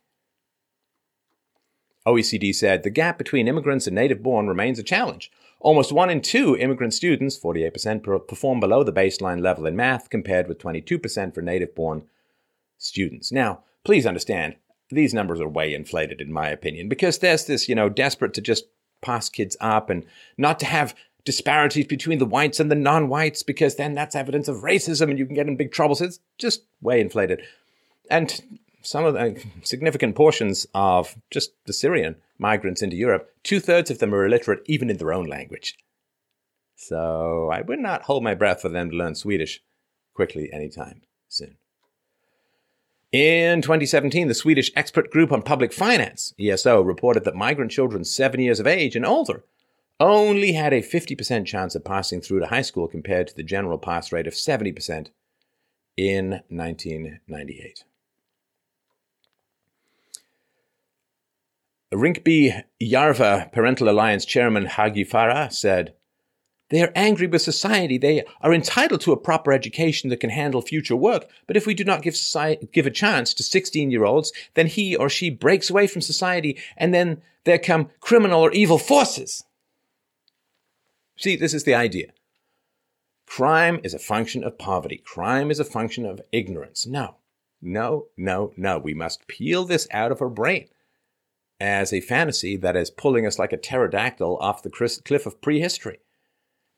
O E C D said the gap between immigrants and native-born remains a challenge. Almost one in two immigrant students, forty-eight percent, perform below the baseline level in math, compared with twenty-two percent for native-born students. Now, please understand, these numbers are way inflated, in my opinion, because there's this, you know, desperate to just pass kids up and not to have disparities between the whites and the non-whites, because then that's evidence of racism and you can get in big trouble. So it's just way inflated. And some of the significant portions of just the Syrian migrants into Europe, two-thirds of them are illiterate even in their own language. So I would not hold my breath for them to learn Swedish quickly anytime soon. In twenty seventeen, the Swedish Expert Group on Public Finance, E S O, reported that migrant children seven years of age and older only had a fifty percent chance of passing through to high school compared to the general pass rate of seventy percent in nineteen ninety-eight. Rinkeby Järva Parental Alliance Chairman Hagi Farah said, they are angry with society. They are entitled to a proper education that can handle future work. But if we do not give society, give a chance to sixteen-year-olds, then he or she breaks away from society, and then there come criminal or evil forces. See, this is the idea. Crime is a function of poverty. Crime is a function of ignorance. No, no, no, no. We must peel this out of our brain. as a fantasy that is pulling us like a pterodactyl off the cliff of prehistory.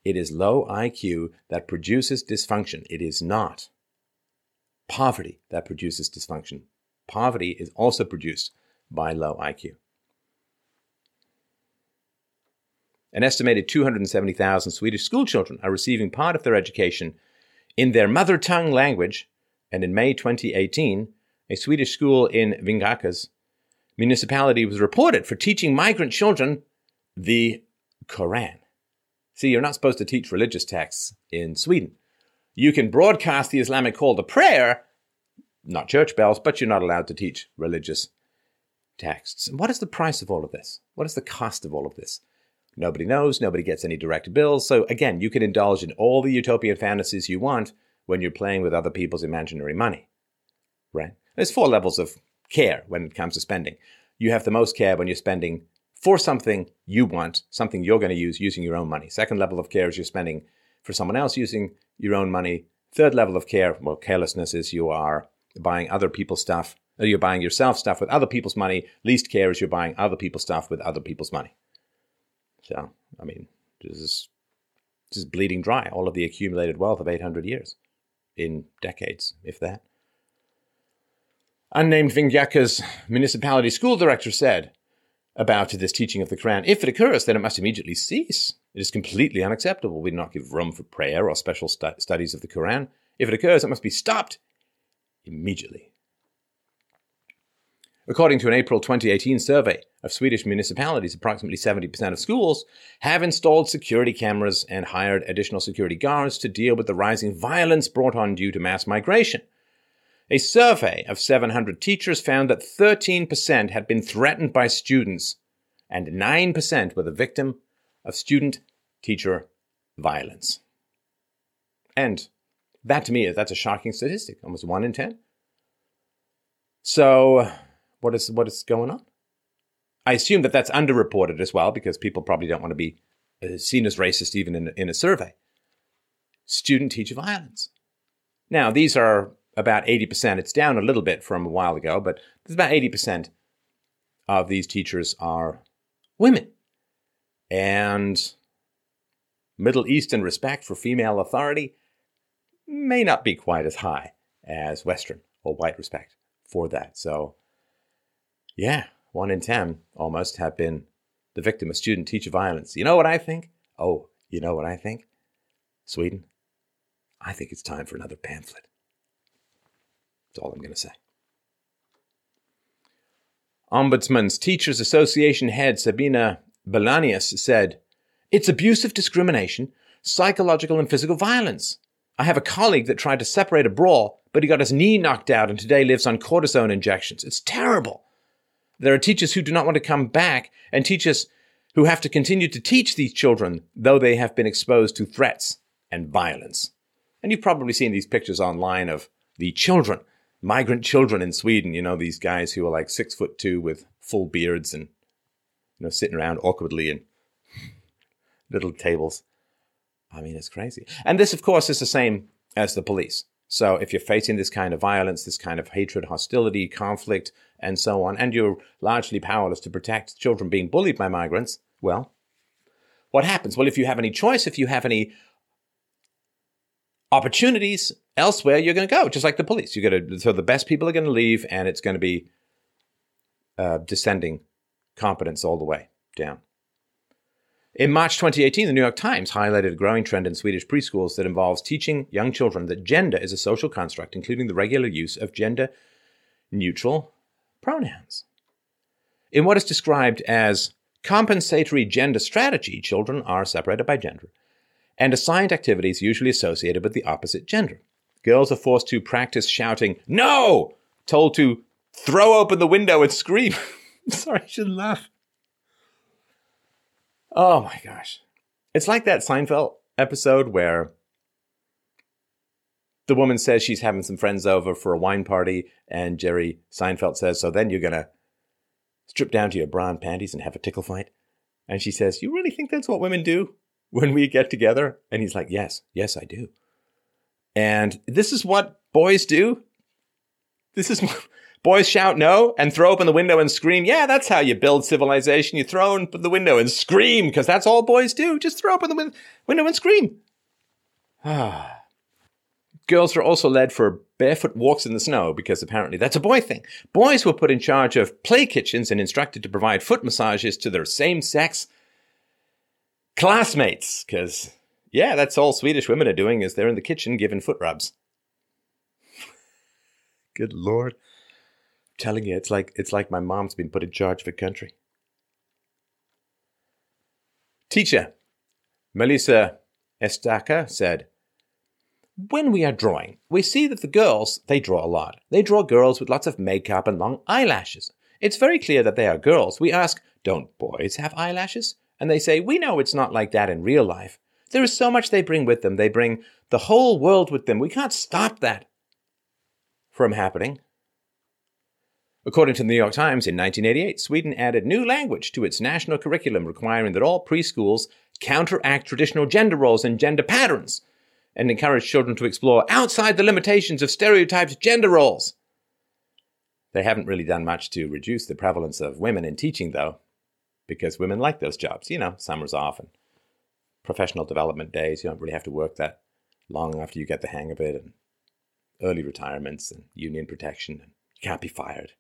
It is low I Q that produces dysfunction. It is not poverty that produces dysfunction. Poverty is also produced by low I Q. An estimated two hundred seventy thousand Swedish schoolchildren are receiving part of their education in their mother tongue language, and in May twenty eighteen, a Swedish school in Vingåkers municipality was reported for teaching migrant children the Koran. See, you're not supposed to teach religious texts in Sweden. You can broadcast the Islamic call to prayer, not church bells, but you're not allowed to teach religious texts. And what is the price of all of this? What is the cost of all of this? Nobody knows. Nobody gets any direct bills. So again, you can indulge in all the utopian fantasies you want when you're playing with other people's imaginary money, right? There's four levels of care when it comes to spending. You have the most care when you're spending for something you want, something you're going to use using your own money. Second level of care is you're spending for someone else using your own money. Third level of care, well, carelessness is you are buying other people's stuff. Or you're buying yourself stuff with other people's money. Least care is you're buying other people's stuff with other people's money. So, I mean, this is just bleeding dry, all of the accumulated wealth of eight hundred years in decades, if that. Unnamed Vingåkers municipality school director said about this teaching of the Quran, if it occurs, then it must immediately cease. It is completely unacceptable. We do not give room for prayer or special stu- studies of the Quran. If it occurs, it must be stopped immediately. According to an April twenty eighteen survey of Swedish municipalities, approximately seventy percent of schools have installed security cameras and hired additional security guards to deal with the rising violence brought on due to mass migration. A survey of seven hundred teachers found that thirteen percent had been threatened by students and nine percent were the victim of student-teacher violence. And that to me, is that's a shocking statistic, almost one in ten. So... What is what is going on? I assume that that's underreported as well because people probably don't want to be seen as racist even in, in a survey. Student-teacher violence. Now, these are about eighty percent. It's down a little bit from a while ago, but there's about eighty percent of these teachers are women. And Middle Eastern respect for female authority may not be quite as high as Western or white respect for that. So... yeah, one in ten almost have been the victim of student-teacher violence. You know what I think? Oh, you know what I think? Sweden, I think it's time for another pamphlet. That's all I'm going to say. Ombudsman's Teachers Association head Sabina Belanius said, "It's abusive discrimination, psychological and physical violence. I have a colleague that tried to separate a brawl, but he got his knee knocked out and today lives on cortisone injections. It's terrible. There are teachers who do not want to come back and teachers who have to continue to teach these children, though they have been exposed to threats and violence." And you've probably seen these pictures online of the children, migrant children in Sweden, you know, these guys who are like six foot two with full beards and, you know, sitting around awkwardly in little tables. I mean, it's crazy. And this, of course, is the same as the police. So if you're facing this kind of violence, this kind of hatred, hostility, conflict, and so on, and you're largely powerless to protect children being bullied by migrants, well, what happens? Well, if you have any choice, if you have any opportunities elsewhere, you're going to go, just like the police. You're going to, so the best people are going to leave, and it's going to be uh, descending competence all the way down. In March twenty eighteen, the New York Times highlighted a growing trend in Swedish preschools that involves teaching young children that gender is a social construct, including the regular use of gender-neutral pronouns. In what is described as compensatory gender strategy, children are separated by gender and assigned activities usually associated with the opposite gender. Girls are forced to practice shouting, "No!" told to throw open the window and scream. Sorry, I shouldn't laugh. Oh my gosh. It's like that Seinfeld episode where the woman says she's having some friends over for a wine party and Jerry Seinfeld says, "So then you're going to strip down to your bra and panties and have a tickle fight?" And she says, "You really think that's what women do when we get together?" And he's like, yes, yes, I do. And this is what boys do. This is what Boys shout no and throw open the window and scream. Yeah, that's how you build civilization. You throw open the window and scream, because that's all boys do. Just throw open the win- window and scream. Girls were also led for barefoot walks in the snow, because apparently that's a boy thing. Boys were put in charge of play kitchens and instructed to provide foot massages to their same-sex classmates, because, yeah, that's all Swedish women are doing, is they're in the kitchen giving foot rubs. Good Lord. I'm telling you, it's like, it's like my mom's been put in charge of a country. Teacher Melissa Estaka said, when we are drawing, we see that the girls, they draw a lot. They draw girls with lots of makeup and long eyelashes. It's very clear that they are girls. We ask, don't boys have eyelashes? And they say, we know it's not like that in real life. There is so much they bring with them. They bring the whole world with them. We can't stop that from happening. According to the New York Times, in nineteen eighty-eight, Sweden added new language to its national curriculum, requiring that all preschools counteract traditional gender roles and gender patterns, and encourage children to explore outside the limitations of stereotyped gender roles. They haven't really done much to reduce the prevalence of women in teaching, though, because women like those jobs. You know, summers off and professional development days. You don't really have to work that long after you get the hang of it, and early retirements and union protection, and you can't be fired.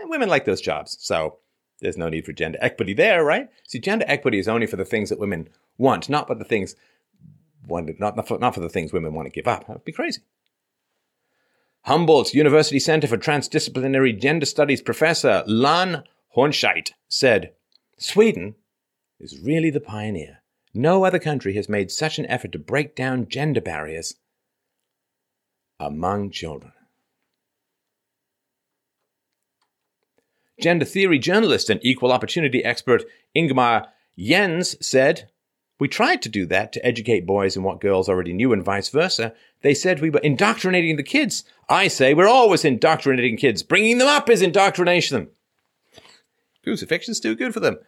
Yeah, women like those jobs, so there's no need for gender equity there, right? See, gender equity is only for the things that women want, not for the things One, not, for, not for the things women want to give up. That would be crazy. Humboldt's University Center for Transdisciplinary Gender Studies professor Lan Hornscheidt said, Sweden is really the pioneer. No other country has made such an effort to break down gender barriers among children. Gender theory journalist and equal opportunity expert Ingmar Jens said, we tried to do that to educate boys in what girls already knew and vice versa. They said we were indoctrinating the kids. I say we're always indoctrinating kids. Bringing them up is indoctrination. Crucifixion's too good for them.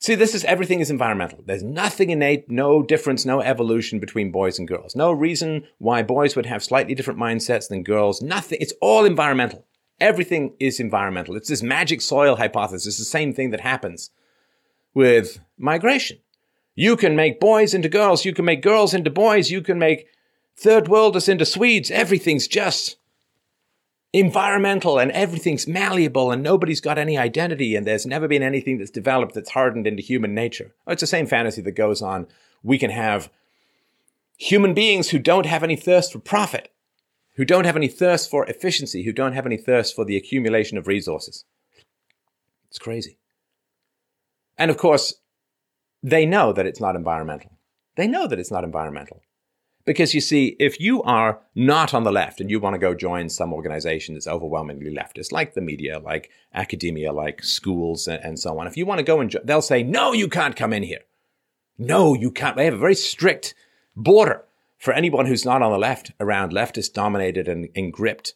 See, this is, everything is environmental. There's nothing innate, no difference, no evolution between boys and girls. No reason why boys would have slightly different mindsets than girls. Nothing. It's all environmental. Everything is environmental. It's this magic soil hypothesis. It's the same thing that happens with migration. You can make boys into girls. You can make girls into boys. You can make third worlders into Swedes. Everything's just environmental, and everything's malleable, and nobody's got any identity, and there's never been anything that's developed that's hardened into human nature. It's the same fantasy that goes on. We can have human beings who don't have any thirst for profit, who don't have any thirst for efficiency, who don't have any thirst for the accumulation of resources. It's crazy. And of course, they know that it's not environmental. They know that it's not environmental. Because you see, if you are not on the left and you want to go join some organization that's overwhelmingly leftist, like the media, like academia, like schools, and so on, if you want to go and jo- they'll say, no, you can't come in here. No, you can't. They have a very strict border for anyone who's not on the left around leftist-dominated and, and gripped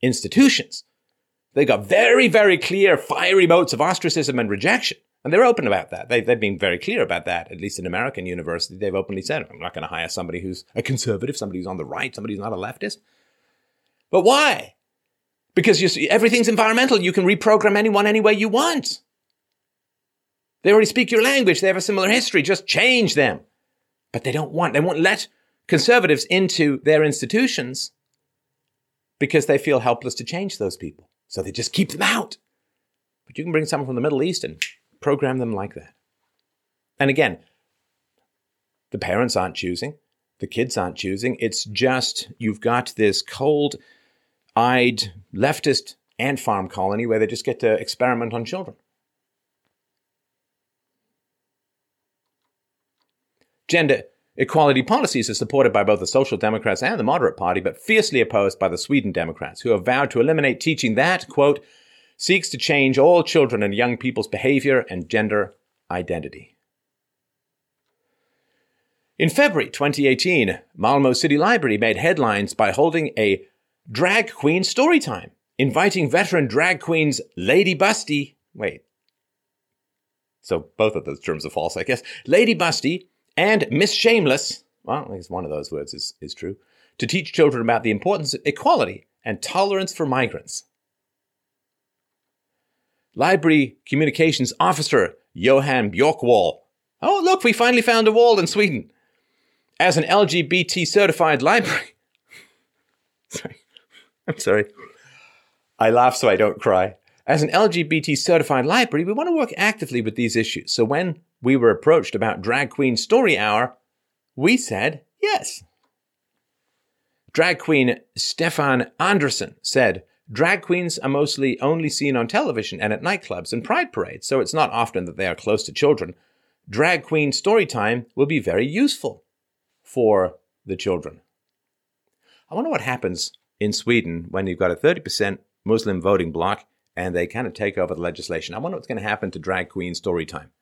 institutions. They got very, very clear, fiery modes of ostracism and rejection. And they're open about that. They, they've been very clear about that, at least in American university. They've openly said, I'm not going to hire somebody who's a conservative, somebody who's on the right, somebody who's not a leftist. But why? Because you see, everything's environmental. You can reprogram anyone any way you want. They already speak your language. They have a similar history. Just change them. But they don't want, they won't let conservatives into their institutions because they feel helpless to change those people. So they just keep them out. But you can bring someone from the Middle East and program them like that. And again, the parents aren't choosing. The kids aren't choosing. It's just you've got this cold-eyed leftist ant farm colony where they just get to experiment on children. Gender equality policies are supported by both the Social Democrats and the Moderate Party, but fiercely opposed by the Sweden Democrats, who have vowed to eliminate teaching that, quote, seeks to change all children and young people's behavior and gender identity. In February twenty eighteen, Malmo City Library made headlines by holding a drag queen story time, inviting veteran drag queens Lady Busty, wait, so both of those terms are false, I guess, Lady Busty and Miss Shameless, well, at least one of those words is, is true, to teach children about the importance of equality and tolerance for migrants. Library Communications Officer Johan Bjorkwall. Oh, look, we finally found a wall in Sweden. As an L G B T-certified library. Sorry. I'm sorry. I laugh so I don't cry. As an L G B T-certified library, we want to work actively with these issues. So when we were approached about Drag Queen Story Hour, we said yes. Drag queen Stefan Andersson said, drag queens are mostly only seen on television and at nightclubs and pride parades, so it's not often that they are close to children. Drag queen story time will be very useful for the children. I wonder what happens in Sweden when you've got a thirty percent Muslim voting bloc and they kind of take over the legislation. I wonder what's going to happen to drag queen story time.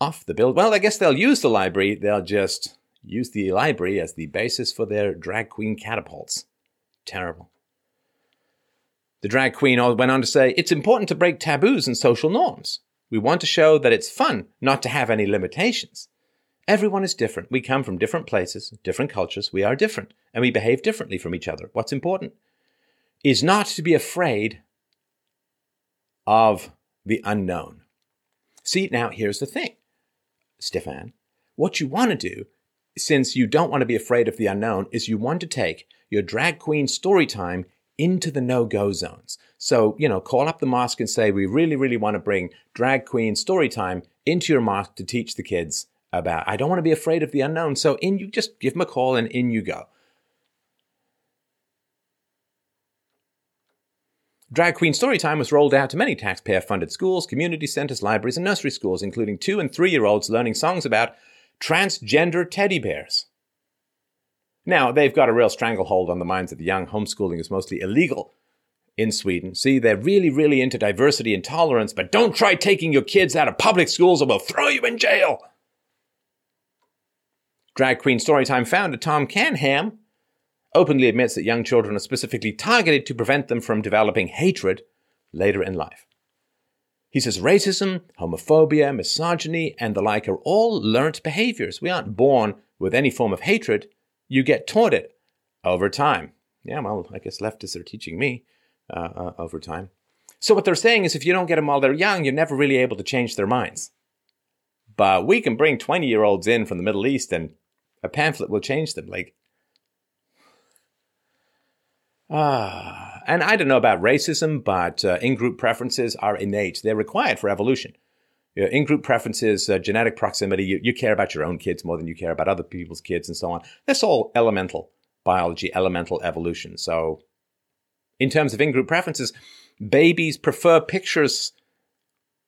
Off the build. Well, I guess they'll use the library. They'll just use the library as the basis for their drag queen catapults. Terrible. The drag queen went on to say, it's important to break taboos and social norms. We want to show that it's fun not to have any limitations. Everyone is different. We come from different places, different cultures. We are different, and we behave differently from each other. What's important is not to be afraid of the unknown. See, now here's the thing, Stefan. What you want to do, since you don't want to be afraid of the unknown, is you want to take your drag queen story time into the no-go zones. So, you know, call up the mosque and say, we really, really want to bring drag queen story time into your mosque to teach the kids about, I don't want to be afraid of the unknown. So in you just give them a call and in you go. Drag Queen Storytime was rolled out to many taxpayer-funded schools, community centers, libraries, and nursery schools, including two- and three-year-olds learning songs about transgender teddy bears. Now, they've got a real stranglehold on the minds of the young. Homeschooling is mostly illegal in Sweden. See, they're really, really into diversity and tolerance, but don't try taking your kids out of public schools or we'll throw you in jail. Drag Queen Storytime founder Tom Canham openly admits that young children are specifically targeted to prevent them from developing hatred later in life. He says racism, homophobia, misogyny, and the like are all learnt behaviors. We aren't born with any form of hatred. You get taught it over time. Yeah, well, I guess leftists are teaching me uh, uh, over time. So what they're saying is if you don't get them while they're young, you're never really able to change their minds. But we can bring twenty-year-olds in from the Middle East and a pamphlet will change them. Like, Ah, and I don't know about racism, but uh, in-group preferences are innate. They're required for evolution. You know, in-group preferences, uh, genetic proximity, you, you care about your own kids more than you care about other people's kids and so on. That's all elemental biology, elemental evolution. So in terms of in-group preferences, babies prefer pictures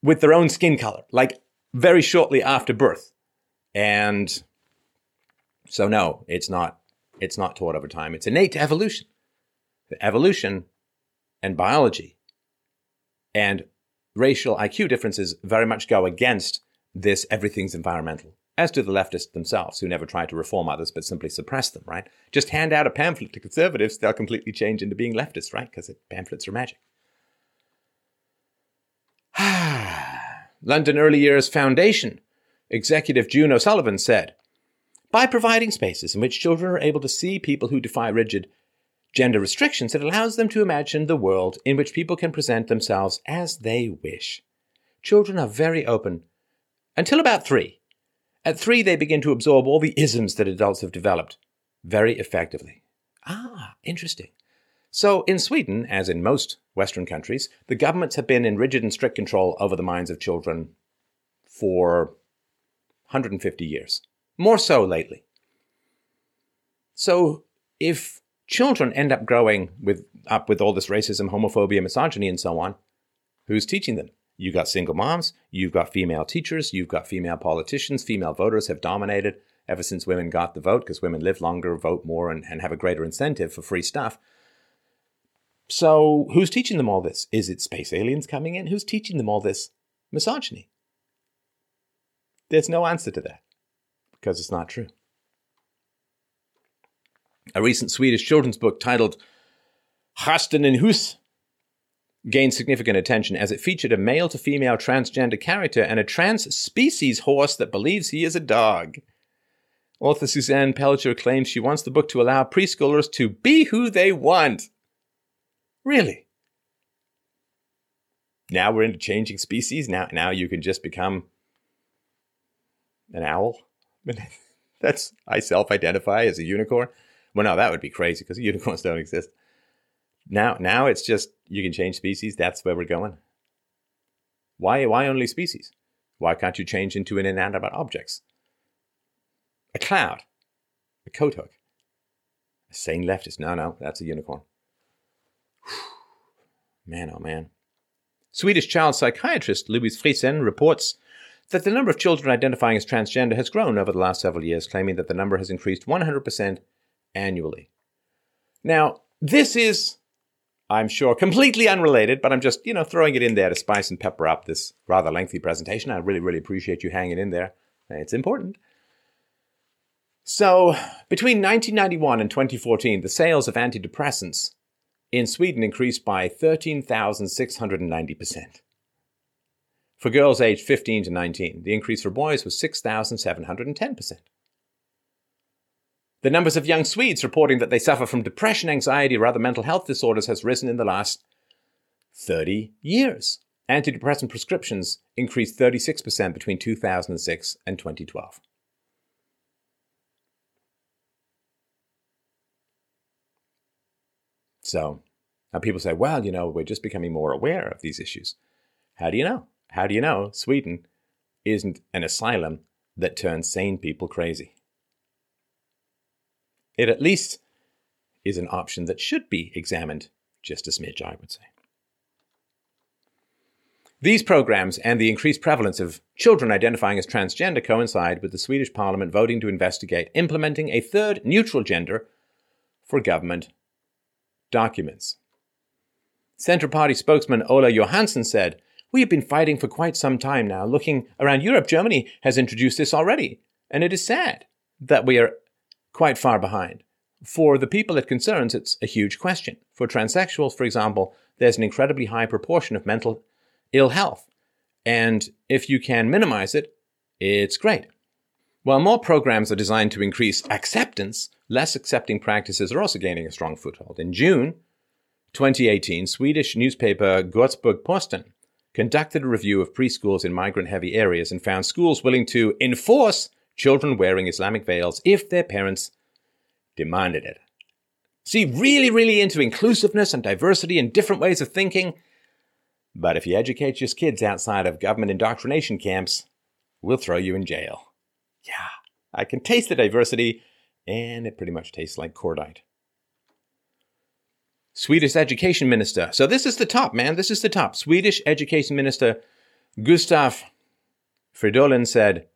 with their own skin color, like very shortly after birth. And so no, it's not, it's not taught over time. It's innate to evolution. The evolution and biology and racial I Q differences very much go against this everything's environmental, as do the leftists themselves, who never try to reform others but simply suppress them, right? Just hand out a pamphlet to conservatives, they'll completely change into being leftists, right? Because pamphlets are magic. London Early Years Foundation executive June O'Sullivan said, by providing spaces in which children are able to see people who defy rigid gender restrictions, it allows them to imagine the world in which people can present themselves as they wish. Children are very open until about three. At three, they begin to absorb all the isms that adults have developed very effectively. Ah, interesting. So in Sweden, as in most Western countries, the governments have been in rigid and strict control over the minds of children for one hundred fifty years. More so lately. So if children end up growing with up with all this racism, homophobia, misogyny, and so on, who's teaching them? You've got single moms, you've got female teachers, you've got female politicians, female voters have dominated ever since women got the vote because women live longer, vote more, and, and have a greater incentive for free stuff. So who's teaching them all this? Is it space aliens coming in? Who's teaching them all this misogyny? There's no answer to that because it's not true. A recent Swedish children's book titled Hasten in Hus gained significant attention as it featured a male-to-female transgender character and a trans-species horse that believes he is a dog. Author Suzanne Pelcher claims she wants the book to allow preschoolers to be who they want. Really? now we're into changing species. Now, now you can just become an owl. That's, I self-identify as a unicorn. Well, no, that would be crazy because unicorns don't exist. Now, now it's just you can change species. That's where we're going. Why, why only species? Why can't you change into an inanimate objects? A cloud, a coat hook, a sane leftist. No, no, that's a unicorn. Man, oh man. Swedish child psychiatrist Louise Fritzon reports that the number of children identifying as transgender has grown over the last several years, claiming that the number has increased one hundred percent annually. Now, this is, I'm sure, completely unrelated, but I'm just, you know, throwing it in there to spice and pepper up this rather lengthy presentation. I really, really appreciate you hanging in there. It's important. So, between nineteen ninety-one and twenty fourteen, the sales of antidepressants in Sweden increased by thirteen thousand six hundred ninety percent. For girls aged fifteen to nineteen, the increase for boys was six thousand seven hundred ten percent. The numbers of young Swedes reporting that they suffer from depression, anxiety, or other mental health disorders has risen in the last thirty years. Antidepressant prescriptions increased thirty-six percent between two thousand six and twenty twelve. So, now people say, well, you know, we're just becoming more aware of these issues. How do you know? How do you know Sweden isn't an asylum that turns sane people crazy? It at least is an option that should be examined just a smidge, I would say. These programs and the increased prevalence of children identifying as transgender coincide with the Swedish parliament voting to investigate implementing a third neutral gender for government documents. Centre Party spokesman Ola Johansson said, "We have been fighting for quite some time now. Looking around Europe, Germany has introduced this already, and it is sad that we are quite far behind. For the people it concerns, it's a huge question. For transsexuals, for example, there's an incredibly high proportion of mental ill health. And if you can minimize it, it's great. While more programs are designed to increase acceptance, less accepting practices are also gaining a strong foothold. In June twenty eighteen, Swedish newspaper Posten conducted a review of preschools in migrant-heavy areas and found schools willing to enforce children wearing Islamic veils if their parents demanded it. See, really, really into inclusiveness and diversity and different ways of thinking. But if you educate your kids outside of government indoctrination camps, we'll throw you in jail. Yeah, I can taste the diversity, and it pretty much tastes like cordite." Swedish Education Minister. So this is the top, man. This is the top. Swedish Education Minister Gustaf Fridolin said,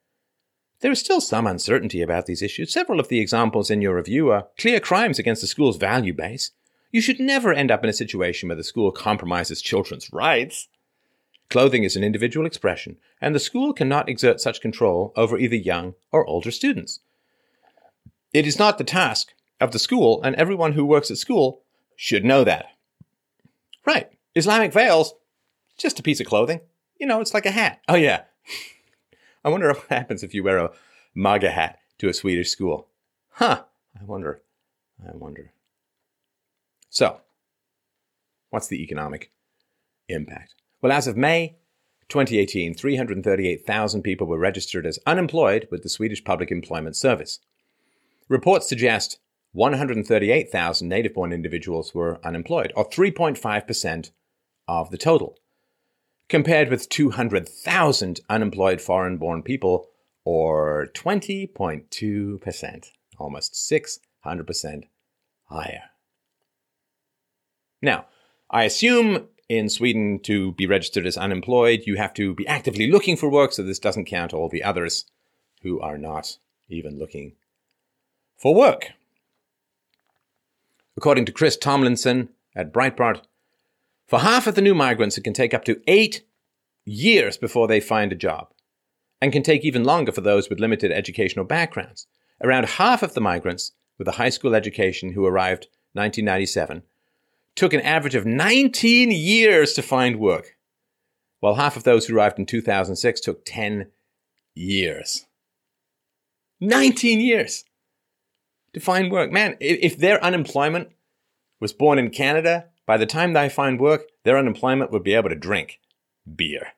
"There is still some uncertainty about these issues. Several of the examples in your review are clear crimes against the school's value base. You should never end up in a situation where the school compromises children's rights. Clothing is an individual expression, and the school cannot exert such control over either young or older students. It is not the task of the school, and everyone who works at school should know that." Right. Islamic veils, just a piece of clothing. You know, it's like a hat. Oh, yeah. I wonder what happens if you wear a MAGA hat to a Swedish school. Huh. I wonder. I wonder. So, what's the economic impact? Well, as of May twenty eighteen, three hundred thirty-eight thousand people were registered as unemployed with the Swedish Public Employment Service. Reports suggest one hundred thirty-eight thousand native-born individuals were unemployed, or three point five percent of the total, compared with two hundred thousand unemployed foreign-born people, or twenty point two percent, almost six hundred percent higher. Now, I assume in Sweden to be registered as unemployed, you have to be actively looking for work, so this doesn't count all the others who are not even looking for work. According to Chris Tomlinson at Breitbart, for half of the new migrants, it can take up to eight years before they find a job, and can take even longer for those with limited educational backgrounds. Around half of the migrants with a high school education who arrived in nineteen ninety-seven took an average of nineteen years to find work, while half of those who arrived in two thousand six took ten years. nineteen years to find work. Man, if their unemployment was born in Canada, by the time they find work, their unemployment would be able to drink beer.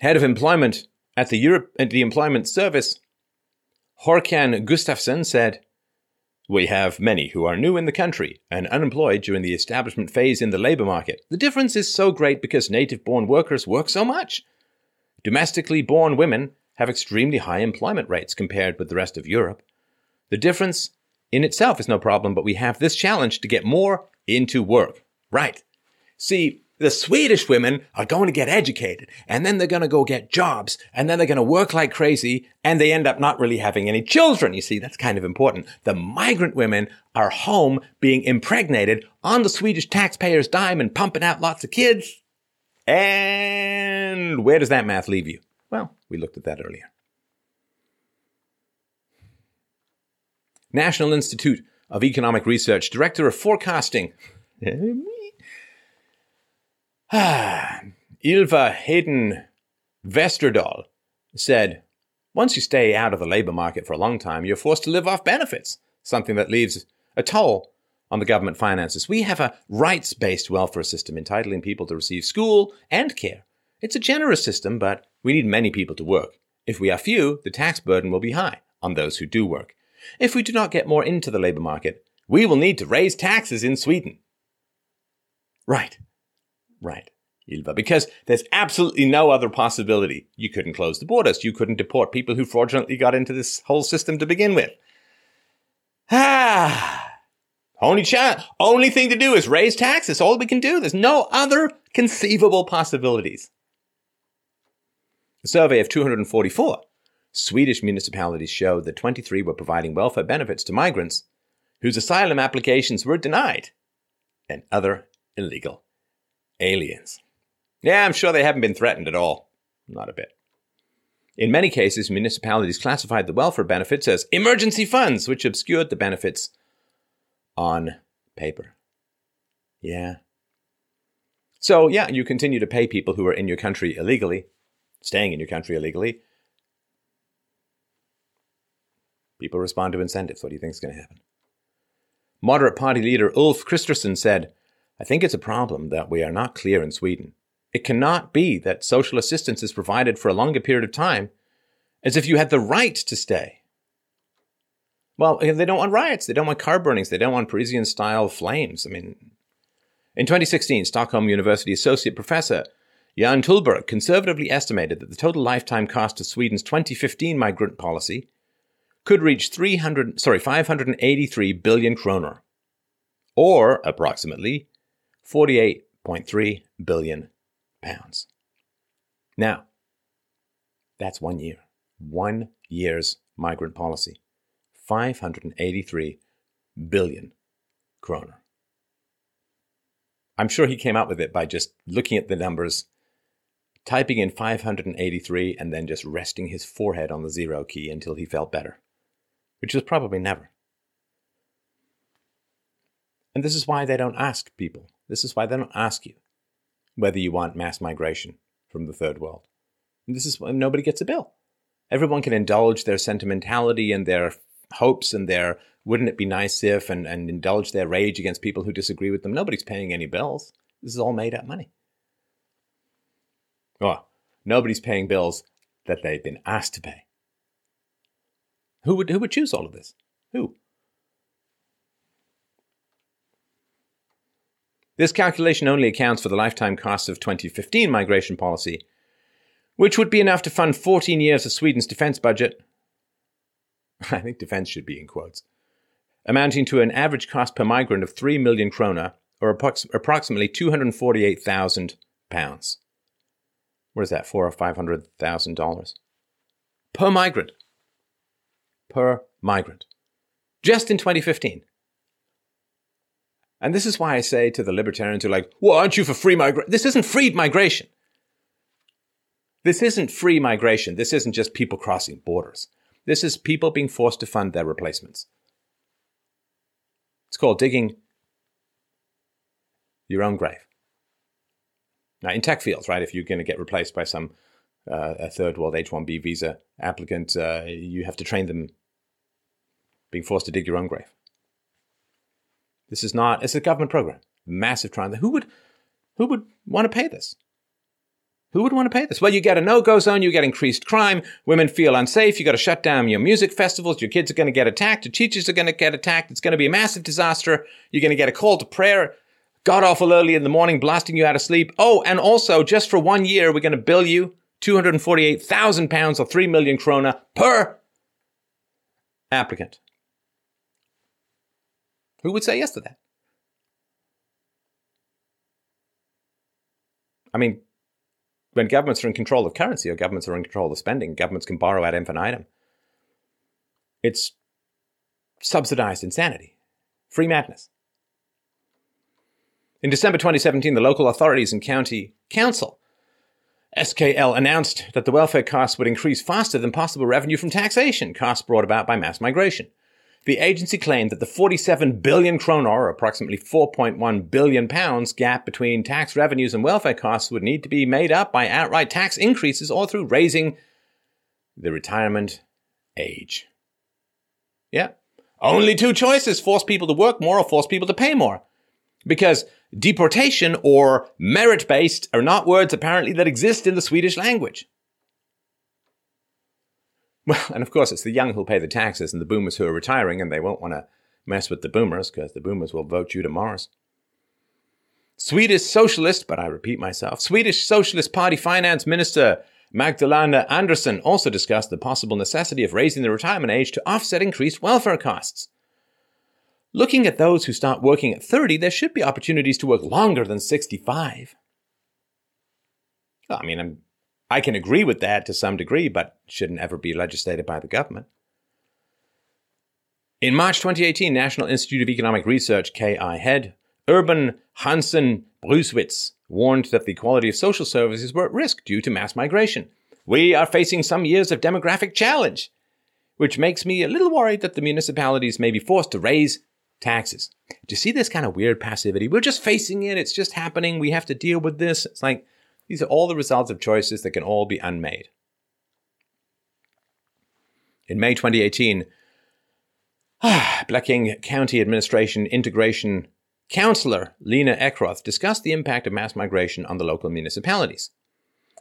Head of Employment at the Europe at the Employment Service, Håkan Gustafsson, said, "We have many who are new in the country and unemployed during the establishment phase in the labour market. The difference is so great because native-born workers work so much. Domestically born women have extremely high employment rates compared with the rest of Europe. The difference in itself is no problem, but we have this challenge to get more into work." Right. See, the Swedish women are going to get educated, and then they're going to go get jobs, and then they're going to work like crazy, and they end up not really having any children. You see, that's kind of important. The migrant women are home being impregnated on the Swedish taxpayer's dime and pumping out lots of kids. And where does that math leave you? Well, we looked at that earlier. National Institute of Economic Research, Director of Forecasting, Ah, Ylva Hayden Vesterdahl said, "Once you stay out of the labor market for a long time, you're forced to live off benefits, something that leaves a toll on the government finances. We have a rights-based welfare system entitling people to receive school and care. It's a generous system, but we need many people to work. If we are few, the tax burden will be high on those who do work. If we do not get more into the labor market, we will need to raise taxes in Sweden." Right. Right, Ylva, because there's absolutely no other possibility. You couldn't close the borders. You couldn't deport people who fraudulently got into this whole system to begin with. Ah, only chance, only thing to do is raise taxes. All we can do. There's no other conceivable possibilities. A survey of two hundred forty-four Swedish municipalities showed that twenty-three were providing welfare benefits to migrants whose asylum applications were denied and other illegal aliens. Yeah, I'm sure they haven't been threatened at all. Not a bit. In many cases, municipalities classified the welfare benefits as emergency funds, which obscured the benefits on paper. Yeah. So, yeah, you continue to pay people who are in your country illegally, staying in your country illegally. People respond to incentives. What do you think is going to happen? Moderate party leader Ulf Kristersson said, "I think it's a problem that we are not clear in Sweden. It cannot be that social assistance is provided for a longer period of time as if you had the right to stay." Well, they don't want riots. They don't want car burnings. They don't want Parisian-style flames. I mean, in twenty sixteen, Stockholm University Associate Professor Jan Tullberg conservatively estimated that the total lifetime cost of Sweden's twenty fifteen migrant policy could reach three hundred, sorry, five hundred eighty-three billion kronor, or approximately forty-eight point three billion pounds. Now, that's one year. One year's migrant policy. five hundred eighty-three billion kroner. I'm sure he came up with it by just looking at the numbers, typing in five hundred eighty-three, and then just resting his forehead on the zero key until he felt better, which was probably never. And this is why they don't ask people. This is why they don't ask you whether you want mass migration from the third world. And this is why nobody gets a bill. Everyone can indulge their sentimentality and their hopes and their wouldn't it be nice if and, and indulge their rage against people who disagree with them. Nobody's paying any bills. This is all made up money. Well, nobody's paying bills that they've been asked to pay. Who would who would choose all of this? Who? This calculation only accounts for the lifetime costs of twenty fifteen migration policy, which would be enough to fund fourteen years of Sweden's defense budget. I think defense should be in quotes. Amounting to an average cost per migrant of three million kroner, or approx- approximately two hundred forty-eight thousand pounds. What is that, four or five hundred thousand dollars? Per migrant. Per migrant. Just in twenty fifteen. And this is why I say to the libertarians who are like, well, aren't you for free migration? This isn't free migration. This isn't free migration. This isn't just people crossing borders. This is people being forced to fund their replacements. It's called digging your own grave. Now, in tech fields, right, if you're going to get replaced by some uh, a third world H one B visa applicant, uh, you have to train them being forced to dig your own grave. This is not, it's a government program. Massive trial. Who would, Who would want to pay this? Who would want to pay this? Well, you get a no-go zone, you get increased crime, women feel unsafe, you got to shut down your music festivals, your kids are going to get attacked, your teachers are going to get attacked, it's going to be a massive disaster, you're going to get a call to prayer, God awful early in the morning, blasting you out of sleep. Oh, and also, just for one year, we're going to bill you two hundred forty-eight thousand pounds or three million krona per applicant. Who would say yes to that? I mean, when governments are in control of currency or governments are in control of spending, governments can borrow ad infinitum. It's subsidized insanity, free madness. In December twenty seventeen, the local authorities and county council, S K L, announced that the welfare costs would increase faster than possible revenue from taxation, costs brought about by mass migration. The agency claimed that the forty-seven billion krona, or approximately four point one billion pounds, gap between tax revenues and welfare costs would need to be made up by outright tax increases or through raising the retirement age. Yeah. Only two choices: force people to work more or force people to pay more. Because deportation or merit-based are not words apparently that exist in the Swedish language. Well, and of course, it's the young who'll pay the taxes and the boomers who are retiring, and they won't want to mess with the boomers because the boomers will vote you to Mars. Swedish socialist, but I repeat myself, Swedish Socialist Party Finance Minister Magdalena Andersson also discussed the possible necessity of raising the retirement age to offset increased welfare costs. Looking at those who start working at thirty, there should be opportunities to work longer than sixty-five. Well, I mean, I'm... I can agree with that to some degree, but shouldn't ever be legislated by the government. In March twenty eighteen, National Institute of Economic Research, K I head, Urban Hansen Bruswitz, warned that the quality of social services were at risk due to mass migration. We are facing some years of demographic challenge, which makes me a little worried that the municipalities may be forced to raise taxes. Do you see this kind of weird passivity? We're just facing it. It's just happening. We have to deal with this. It's like, these are all the results of choices that can all be unmade. In May twenty eighteen, Blacking County Administration Integration Councillor Lena Eckroth discussed the impact of mass migration on the local municipalities.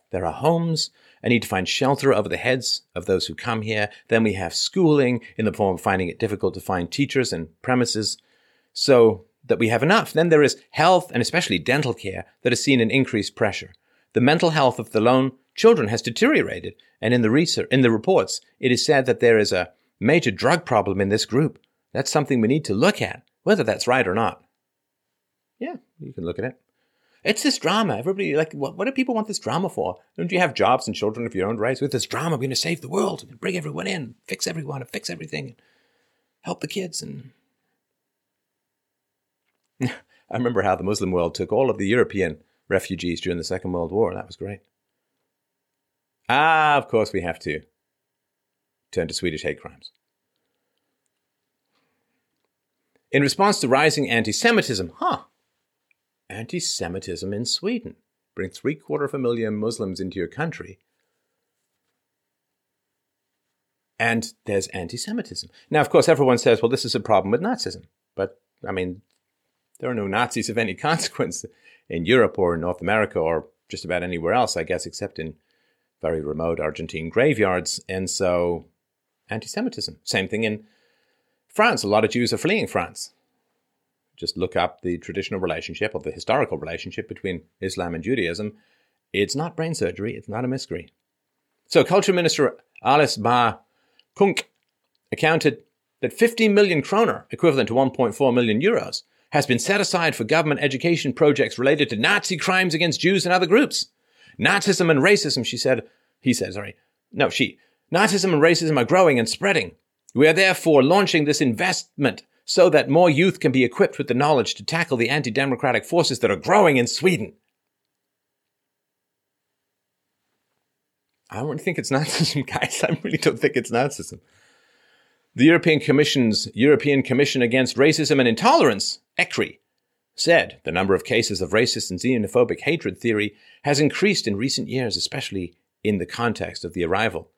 There are homes. I need to find shelter over the heads of those who come here. Then we have schooling in the form of finding it difficult to find teachers and premises. So that we have enough. Then there is health and especially dental care that has seen an increased pressure. The mental health of the lone children has deteriorated, and in the research, in the reports, it is said that there is a major drug problem in this group. That's something we need to look at, whether that's right or not. Yeah, you can look at it. It's this drama. Everybody, like, what, what do people want this drama for? Don't you have jobs and children of your own race? With this drama, we're going to save the world and bring everyone in, fix everyone and fix everything, and help the kids and... I remember how the Muslim world took all of the European refugees during the Second World War. That was great. Ah, of course we have to turn to Swedish hate crimes. In response to rising anti-Semitism, huh? Anti-Semitism in Sweden. Bring three quarter of a million Muslims into your country. And there's anti-Semitism. Now, of course, everyone says, well, this is a problem with Nazism. But, I mean... there are no Nazis of any consequence in Europe or in North America or just about anywhere else, I guess, except in very remote Argentine graveyards. And so anti-Semitism. Same thing in France. A lot of Jews are fleeing France. Just look up the traditional relationship or the historical relationship between Islam and Judaism. It's not brain surgery. It's not a mystery. So Culture Minister Alice Bah Kuhnke accounted that fifteen million kroner, equivalent to one point four million euros, has been set aside for government education projects related to Nazi crimes against Jews and other groups. Nazism and racism, she said, he said, sorry, no, she, Nazism and racism are growing and spreading. We are therefore launching this investment so that more youth can be equipped with the knowledge to tackle the anti-democratic forces that are growing in Sweden. I don't think it's Nazism, guys. I really don't think it's Nazism. The European Commission's European Commission Against Racism and Intolerance, ECRI, said the number of cases of racist and xenophobic hatred theory has increased in recent years, especially in the context of the arrival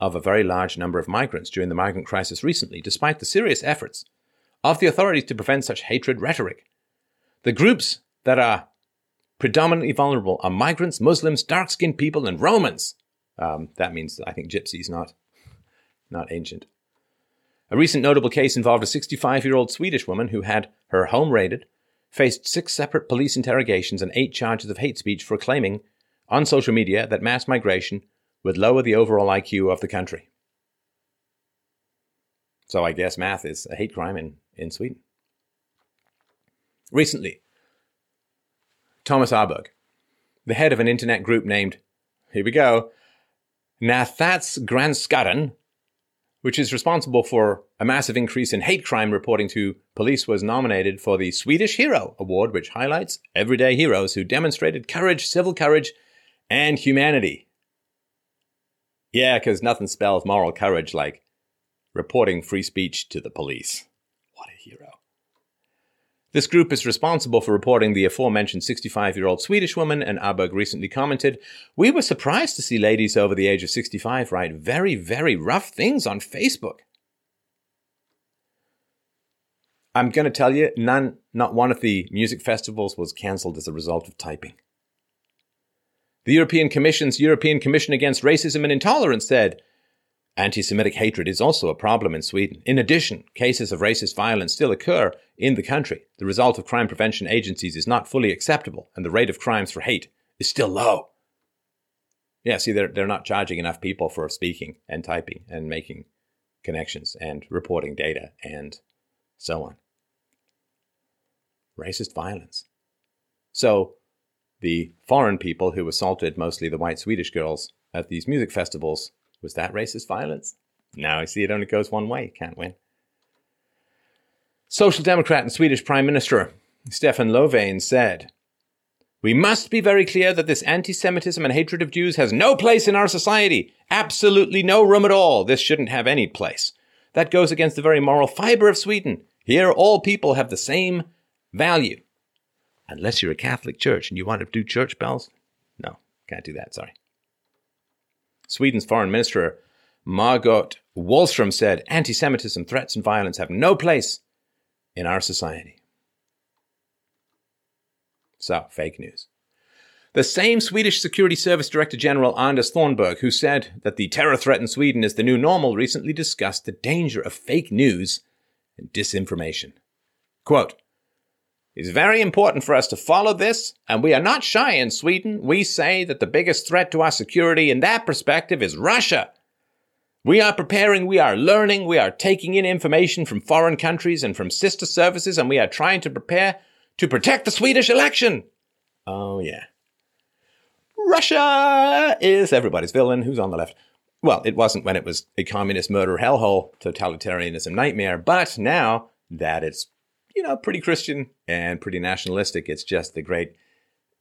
of a very large number of migrants during the migrant crisis recently, despite the serious efforts of the authorities to prevent such hatred rhetoric. The groups that are Predominantly vulnerable are migrants, Muslims, dark-skinned people, and Romans. Um, that means, I think, gypsies, not, not ancient. A recent notable case involved a sixty-five-year-old Swedish woman who had her home raided, faced six separate police interrogations and eight charges of hate speech for claiming on social media that mass migration would lower the overall I Q of the country. So I guess math is a hate crime in, in Sweden. Recently, Thomas Arberg, the head of an internet group named, here we go, Nathatsgranskaren, which is responsible for a massive increase in hate crime reporting to police, was nominated for the Swedish Hero Award, which highlights everyday heroes who demonstrated courage, civil courage, and humanity. Yeah, because nothing spells moral courage like reporting free speech to the police. What a hero. This group is responsible for reporting the aforementioned sixty-five-year-old Swedish woman, and Arberg recently commented, "We were surprised to see ladies over the age of sixty-five write very, very rough things on Facebook." I'm going to tell you, none, not one of the music festivals was cancelled as a result of typing. The European Commission's European Commission Against Racism and Intolerance said, "Anti-Semitic hatred is also a problem in Sweden. In addition, cases of racist violence still occur in the country. The result of crime prevention agencies is not fully acceptable, and the rate of crimes for hate is still low." Yeah, see, they're, they're not charging enough people for speaking and typing and making connections and reporting data and so on. Racist violence. So the foreign people who assaulted mostly the white Swedish girls at these music festivals, was that racist violence? Now I see it only goes one way. Can't win. Social Democrat and Swedish Prime Minister Stefan Löfven said, "We must be very clear that this anti-Semitism and hatred of Jews has no place in our society. Absolutely no room at all. This shouldn't have any place. That goes against the very moral fiber of Sweden. Here all people have the same value." Unless you're a Catholic church and you want to do church bells. No, can't do that. Sorry. Sweden's Foreign Minister Margot Wallström said, "Anti-Semitism, threats and violence have no place in our society." So, fake news. The same Swedish Security Service Director General Anders Thornberg, who said that the terror threat in Sweden is the new normal, recently discussed the danger of fake news and disinformation. Quote, "It's very important for us to follow this, and we are not shy in Sweden. We say that the biggest threat to our security in that perspective is Russia. We are preparing, we are learning, we are taking in information from foreign countries and from sister services, and we are trying to prepare to protect the Swedish election." Oh, yeah. Russia is everybody's villain. Who's on the left? Well, it wasn't when it was a communist murder hellhole, totalitarianism nightmare, but now that it's, you know, pretty Christian and pretty nationalistic. It's just the great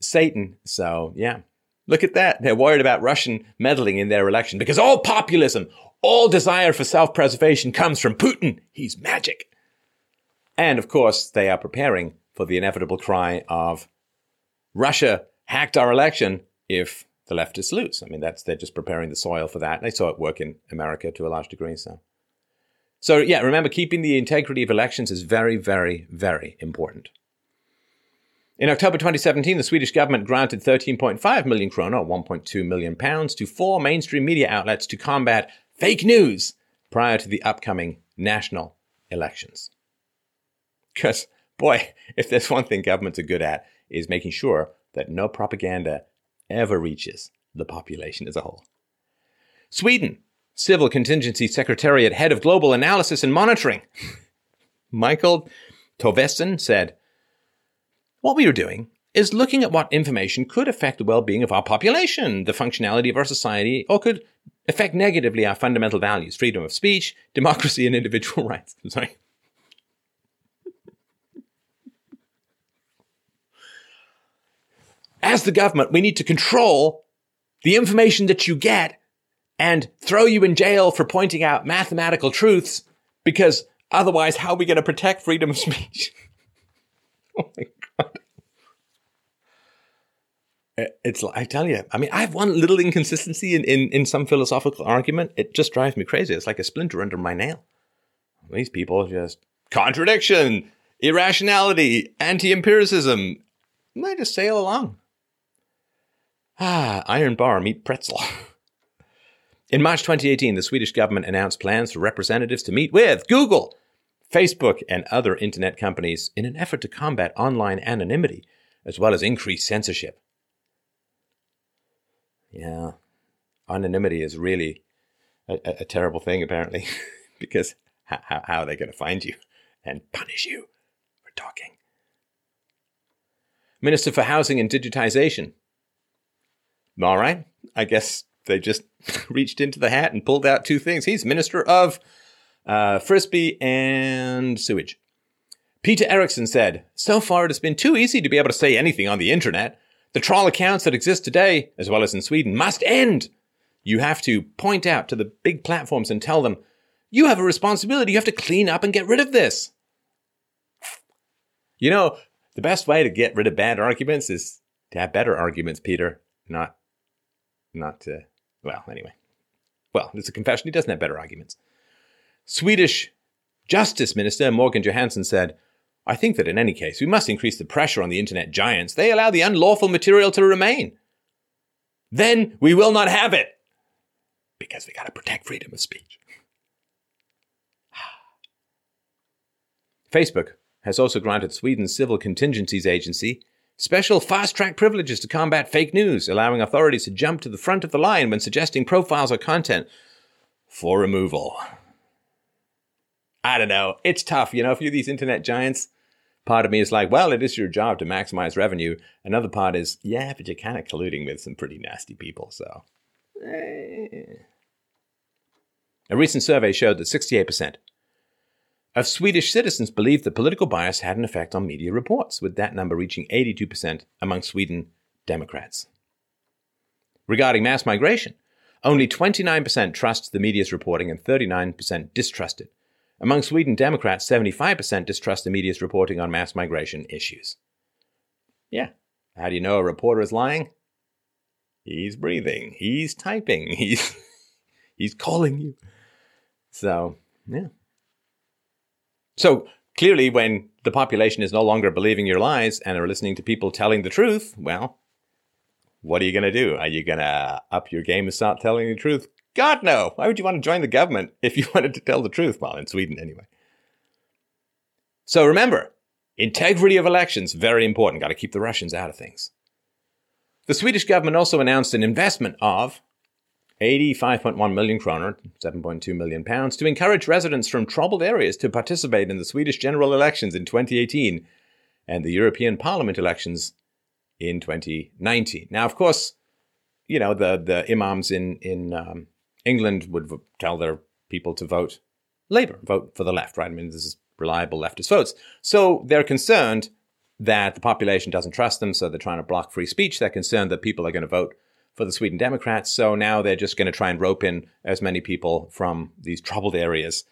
Satan. So, yeah, look at that. They're worried about Russian meddling in their election because all populism, all desire for self-preservation comes from Putin. He's magic. And, of course, they are preparing for the inevitable cry of Russia hacked our election if the leftists lose. I mean, that's they're just preparing the soil for that. They saw it work in America to a large degree, so... So, yeah, remember, keeping the integrity of elections is very, very, very important. In October twenty seventeen, the Swedish government granted thirteen point five million kronor, or one point two million pounds, to four mainstream media outlets to combat fake news prior to the upcoming national elections. Because, boy, if there's one thing governments are good at, is making sure that no propaganda ever reaches the population as a whole. Sweden. Civil Contingency Secretariat Head of Global Analysis and Monitoring, Mikael Cederbratt, said, "What we are doing is looking at what information could affect the well-being of our population, the functionality of our society, or could affect negatively our fundamental values, freedom of speech, democracy, and individual rights." I'm sorry. As the government, we need to control the information that you get and throw you in jail for pointing out mathematical truths, because otherwise, how are we going to protect freedom of speech? Oh, my God. It's, I tell you, I mean, I have one little inconsistency in, in, in some philosophical argument. It just drives me crazy. It's like a splinter under my nail. These people just contradiction, irrationality, anti-empiricism. They just sail along. Ah, iron bar, meat pretzel. In March twenty eighteen, the Swedish government announced plans for representatives to meet with Google, Facebook, and other internet companies in an effort to combat online anonymity, as well as increase censorship. Yeah, anonymity is really a, a, a terrible thing, apparently, because how, how, how are they going to find you and punish you for talking? Minister for Housing and Digitization. All right, I guess they just reached into the hat and pulled out two things. He's Minister of uh, Frisbee and Sewage. Peter Eriksson said, so far it has been too easy to be able to say anything on the internet. The troll accounts that exist today, as well as in Sweden, must end. You have to point out to the big platforms and tell them, you have a responsibility. You have to clean up and get rid of this. You know, the best way to get rid of bad arguments is to have better arguments, Peter. Not, not, uh, well, anyway. Well, it's a confession. He doesn't have better arguments. Swedish Justice Minister Morgan Johansson said, I think that in any case, we must increase the pressure on the internet giants. They allow the unlawful material to remain. Then we will not have it. Because we got to protect freedom of speech. Facebook has also granted Sweden's Civil Contingencies Agency special fast-track privileges to combat fake news, allowing authorities to jump to the front of the line when suggesting profiles or content for removal. I don't know. It's tough. You know, if you're these internet giants, part of me is like, well, it is your job to maximize revenue. Another part is, yeah, but you're kind of colluding with some pretty nasty people, so. A recent survey showed that sixty-eight percent of Swedish citizens believed that political bias had an effect on media reports, with that number reaching eighty-two percent among Sweden Democrats. Regarding mass migration, only twenty-nine percent trust the media's reporting and thirty-nine percent distrust it. Among Sweden Democrats, seventy-five percent distrust the media's reporting on mass migration issues. Yeah. How do you know a reporter is lying? He's breathing. He's typing. He's he's calling you. So, yeah. So, clearly, when the population is no longer believing your lies and are listening to people telling the truth, well, what are you going to do? Are you going to up your game and start telling the truth? God, no. Why would you want to join the government if you wanted to tell the truth? Well, in Sweden, anyway. So remember, integrity of elections, very important. Got to keep the Russians out of things. The Swedish government also announced an investment of eighty-five point one million kroner, seven point two million pounds, to encourage residents from troubled areas to participate in the Swedish general elections in twenty eighteen and the European Parliament elections in twenty nineteen. Now, of course, you know, the, the imams in, in um, England would v- tell their people to vote Labour, vote for the left, right? I mean, this is reliable leftist votes. So they're concerned that the population doesn't trust them, so they're trying to block free speech. They're concerned that people are going to vote for the Sweden Democrats, so now they're just going to try and rope in as many people from these troubled areas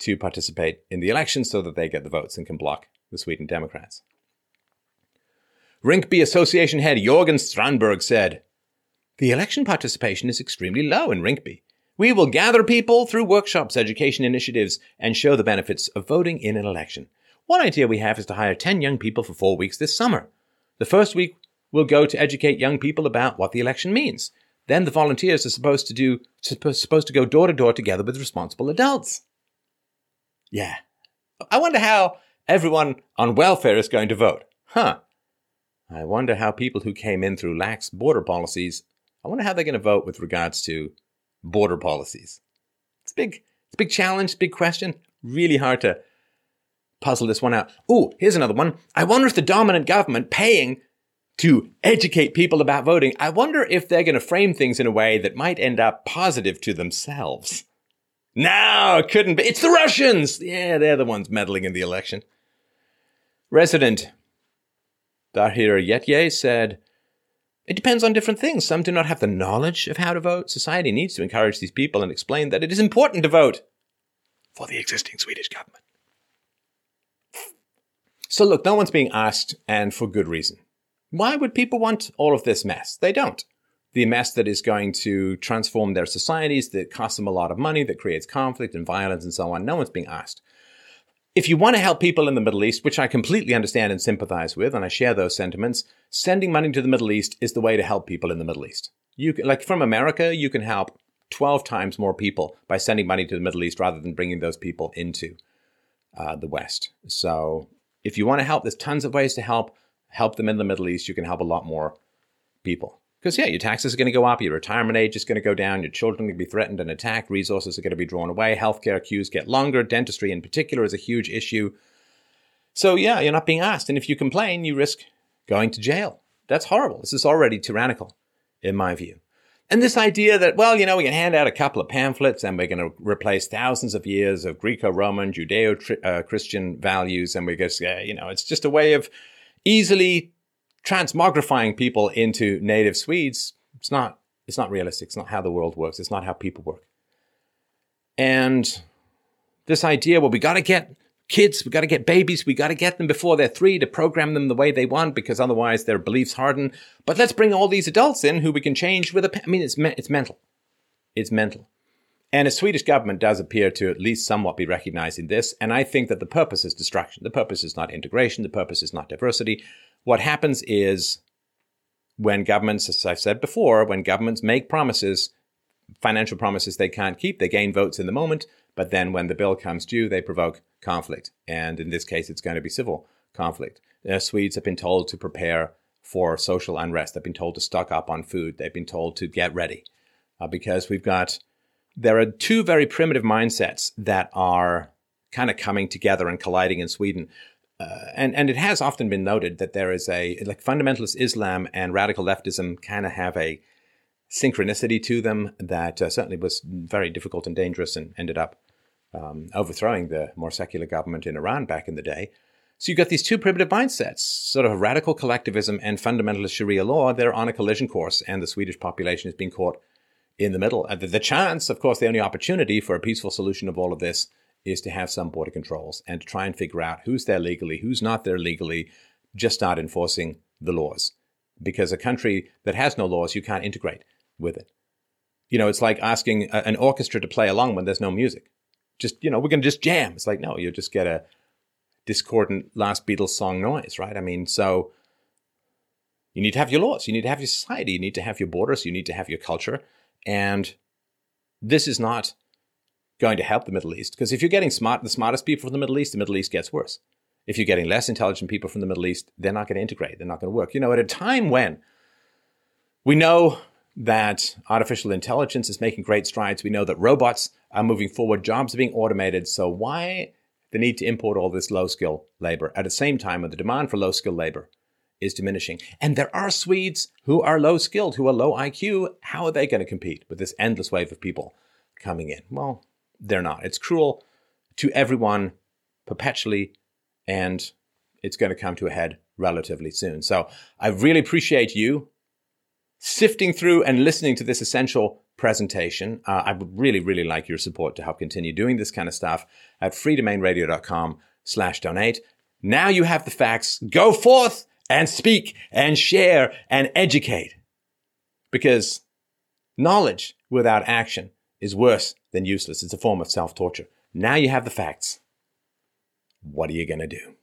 to participate in the election so that they get the votes and can block the Sweden Democrats. Rinkeby Association head Jorgen Strandberg said, the election participation is extremely low in Rinkeby. We will gather people through workshops, education initiatives, and show the benefits of voting in an election. One idea we have is to hire ten young people for four weeks this summer. The first week will go to educate young people about what the election means. Then the volunteers are supposed to do supposed to go door to door together with responsible adults. Yeah. I wonder how everyone on welfare is going to vote. Huh. I wonder how people who came in through lax border policies, I wonder how they're going to vote with regards to border policies. It's a big, it's a big challenge, big question. Really hard to puzzle this one out. Ooh, here's another one. I wonder if the dominant government paying to educate people about voting, I wonder if they're going to frame things in a way that might end up positive to themselves. No, it couldn't be. It's the Russians. Yeah, they're the ones meddling in the election. Resident Dahir Yetye said, it depends on different things. Some do not have the knowledge of how to vote. Society needs to encourage these people and explain that it is important to vote for the existing Swedish government. So look, no one's being asked, and for good reason. Why would people want all of this mess? They don't. The mess that is going to transform their societies, that costs them a lot of money, that creates conflict and violence and so on. No one's being asked. If you want to help people in the Middle East, which I completely understand and sympathize with, and I share those sentiments, sending money to the Middle East is the way to help people in the Middle East. You can, like from America, you can help twelve times more people by sending money to the Middle East rather than bringing those people into uh, the West. So if you want to help, there's tons of ways to help. Help them in the Middle East. You can help a lot more people. Because, yeah, your taxes are going to go up, your retirement age is going to go down, your children are going to be threatened and attacked, resources are going to be drawn away, healthcare queues get longer, dentistry in particular is a huge issue. So, yeah, you're not being asked. And if you complain, you risk going to jail. That's horrible. This is already tyrannical, in my view. And this idea that, well, you know, we can hand out a couple of pamphlets and we're going to replace thousands of years of Greco-Roman, Judeo-Christian values, and we're going to, you know, it's just a way of easily transmogrifying people into native Swedes. It's not, it's not realistic. It's not how the world works. It's not how people work. And this idea, well, we got to get kids, we got to get babies, we got to get them before they're three to program them the way they want, because otherwise their beliefs harden. But let's bring all these adults in who we can change with a, I mean, it's me- it's mental. It's mental. And the Swedish government does appear to at least somewhat be recognizing this. And I think that the purpose is destruction. The purpose is not integration. The purpose is not diversity. What happens is when governments, as I've said before, when governments make promises, financial promises they can't keep, they gain votes in the moment. But then when the bill comes due, they provoke conflict. And in this case, it's going to be civil conflict. The Swedes have been told to prepare for social unrest. They've been told to stock up on food. They've been told to get ready uh, because we've got... There are two very primitive mindsets that are kind of coming together and colliding in Sweden. Uh, and, and it has often been noted that there is a, like fundamentalist Islam and radical leftism kind of have a synchronicity to them that uh, certainly was very difficult and dangerous and ended up um, overthrowing the more secular government in Iran back in the day. So you've got these two primitive mindsets, sort of radical collectivism and fundamentalist Sharia law. They're on a collision course, and the Swedish population is being caught in the middle. And the chance, of course, the only opportunity for a peaceful solution of all of this is to have some border controls and to try and figure out who's there legally, who's not there legally, just start enforcing the laws. Because a country that has no laws, you can't integrate with it. You know, it's like asking a, an orchestra to play along when there's no music. Just, you know, we're going to just jam. It's like, no, you'll just get a discordant last Beatles song noise, right? I mean, so you need to have your laws. You need to have your society. You need to have your borders. You need to have your culture. And this is not going to help the Middle East, because if you're getting smart, the smartest people from the Middle East, the Middle East gets worse. If you're getting less intelligent people from the Middle East, they're not going to integrate. They're not going to work. You know, at a time when we know that artificial intelligence is making great strides, we know that robots are moving forward, jobs are being automated. So why the need to import all this low-skill labor at the same time when the demand for low-skill labor is diminishing? And there are Swedes who are low-skilled, who are low I Q. How are they going to compete with this endless wave of people coming in? Well, they're not. It's cruel to everyone perpetually, and it's going to come to a head relatively soon. So I really appreciate you sifting through and listening to this essential presentation. Uh, I would really, really like your support to help continue doing this kind of stuff at freedomainradio.com slash donate. Now you have the facts. Go forth and speak and share and educate, because knowledge without action is worse than useless. It's a form of self-torture. Now you have the facts. What are you going to do?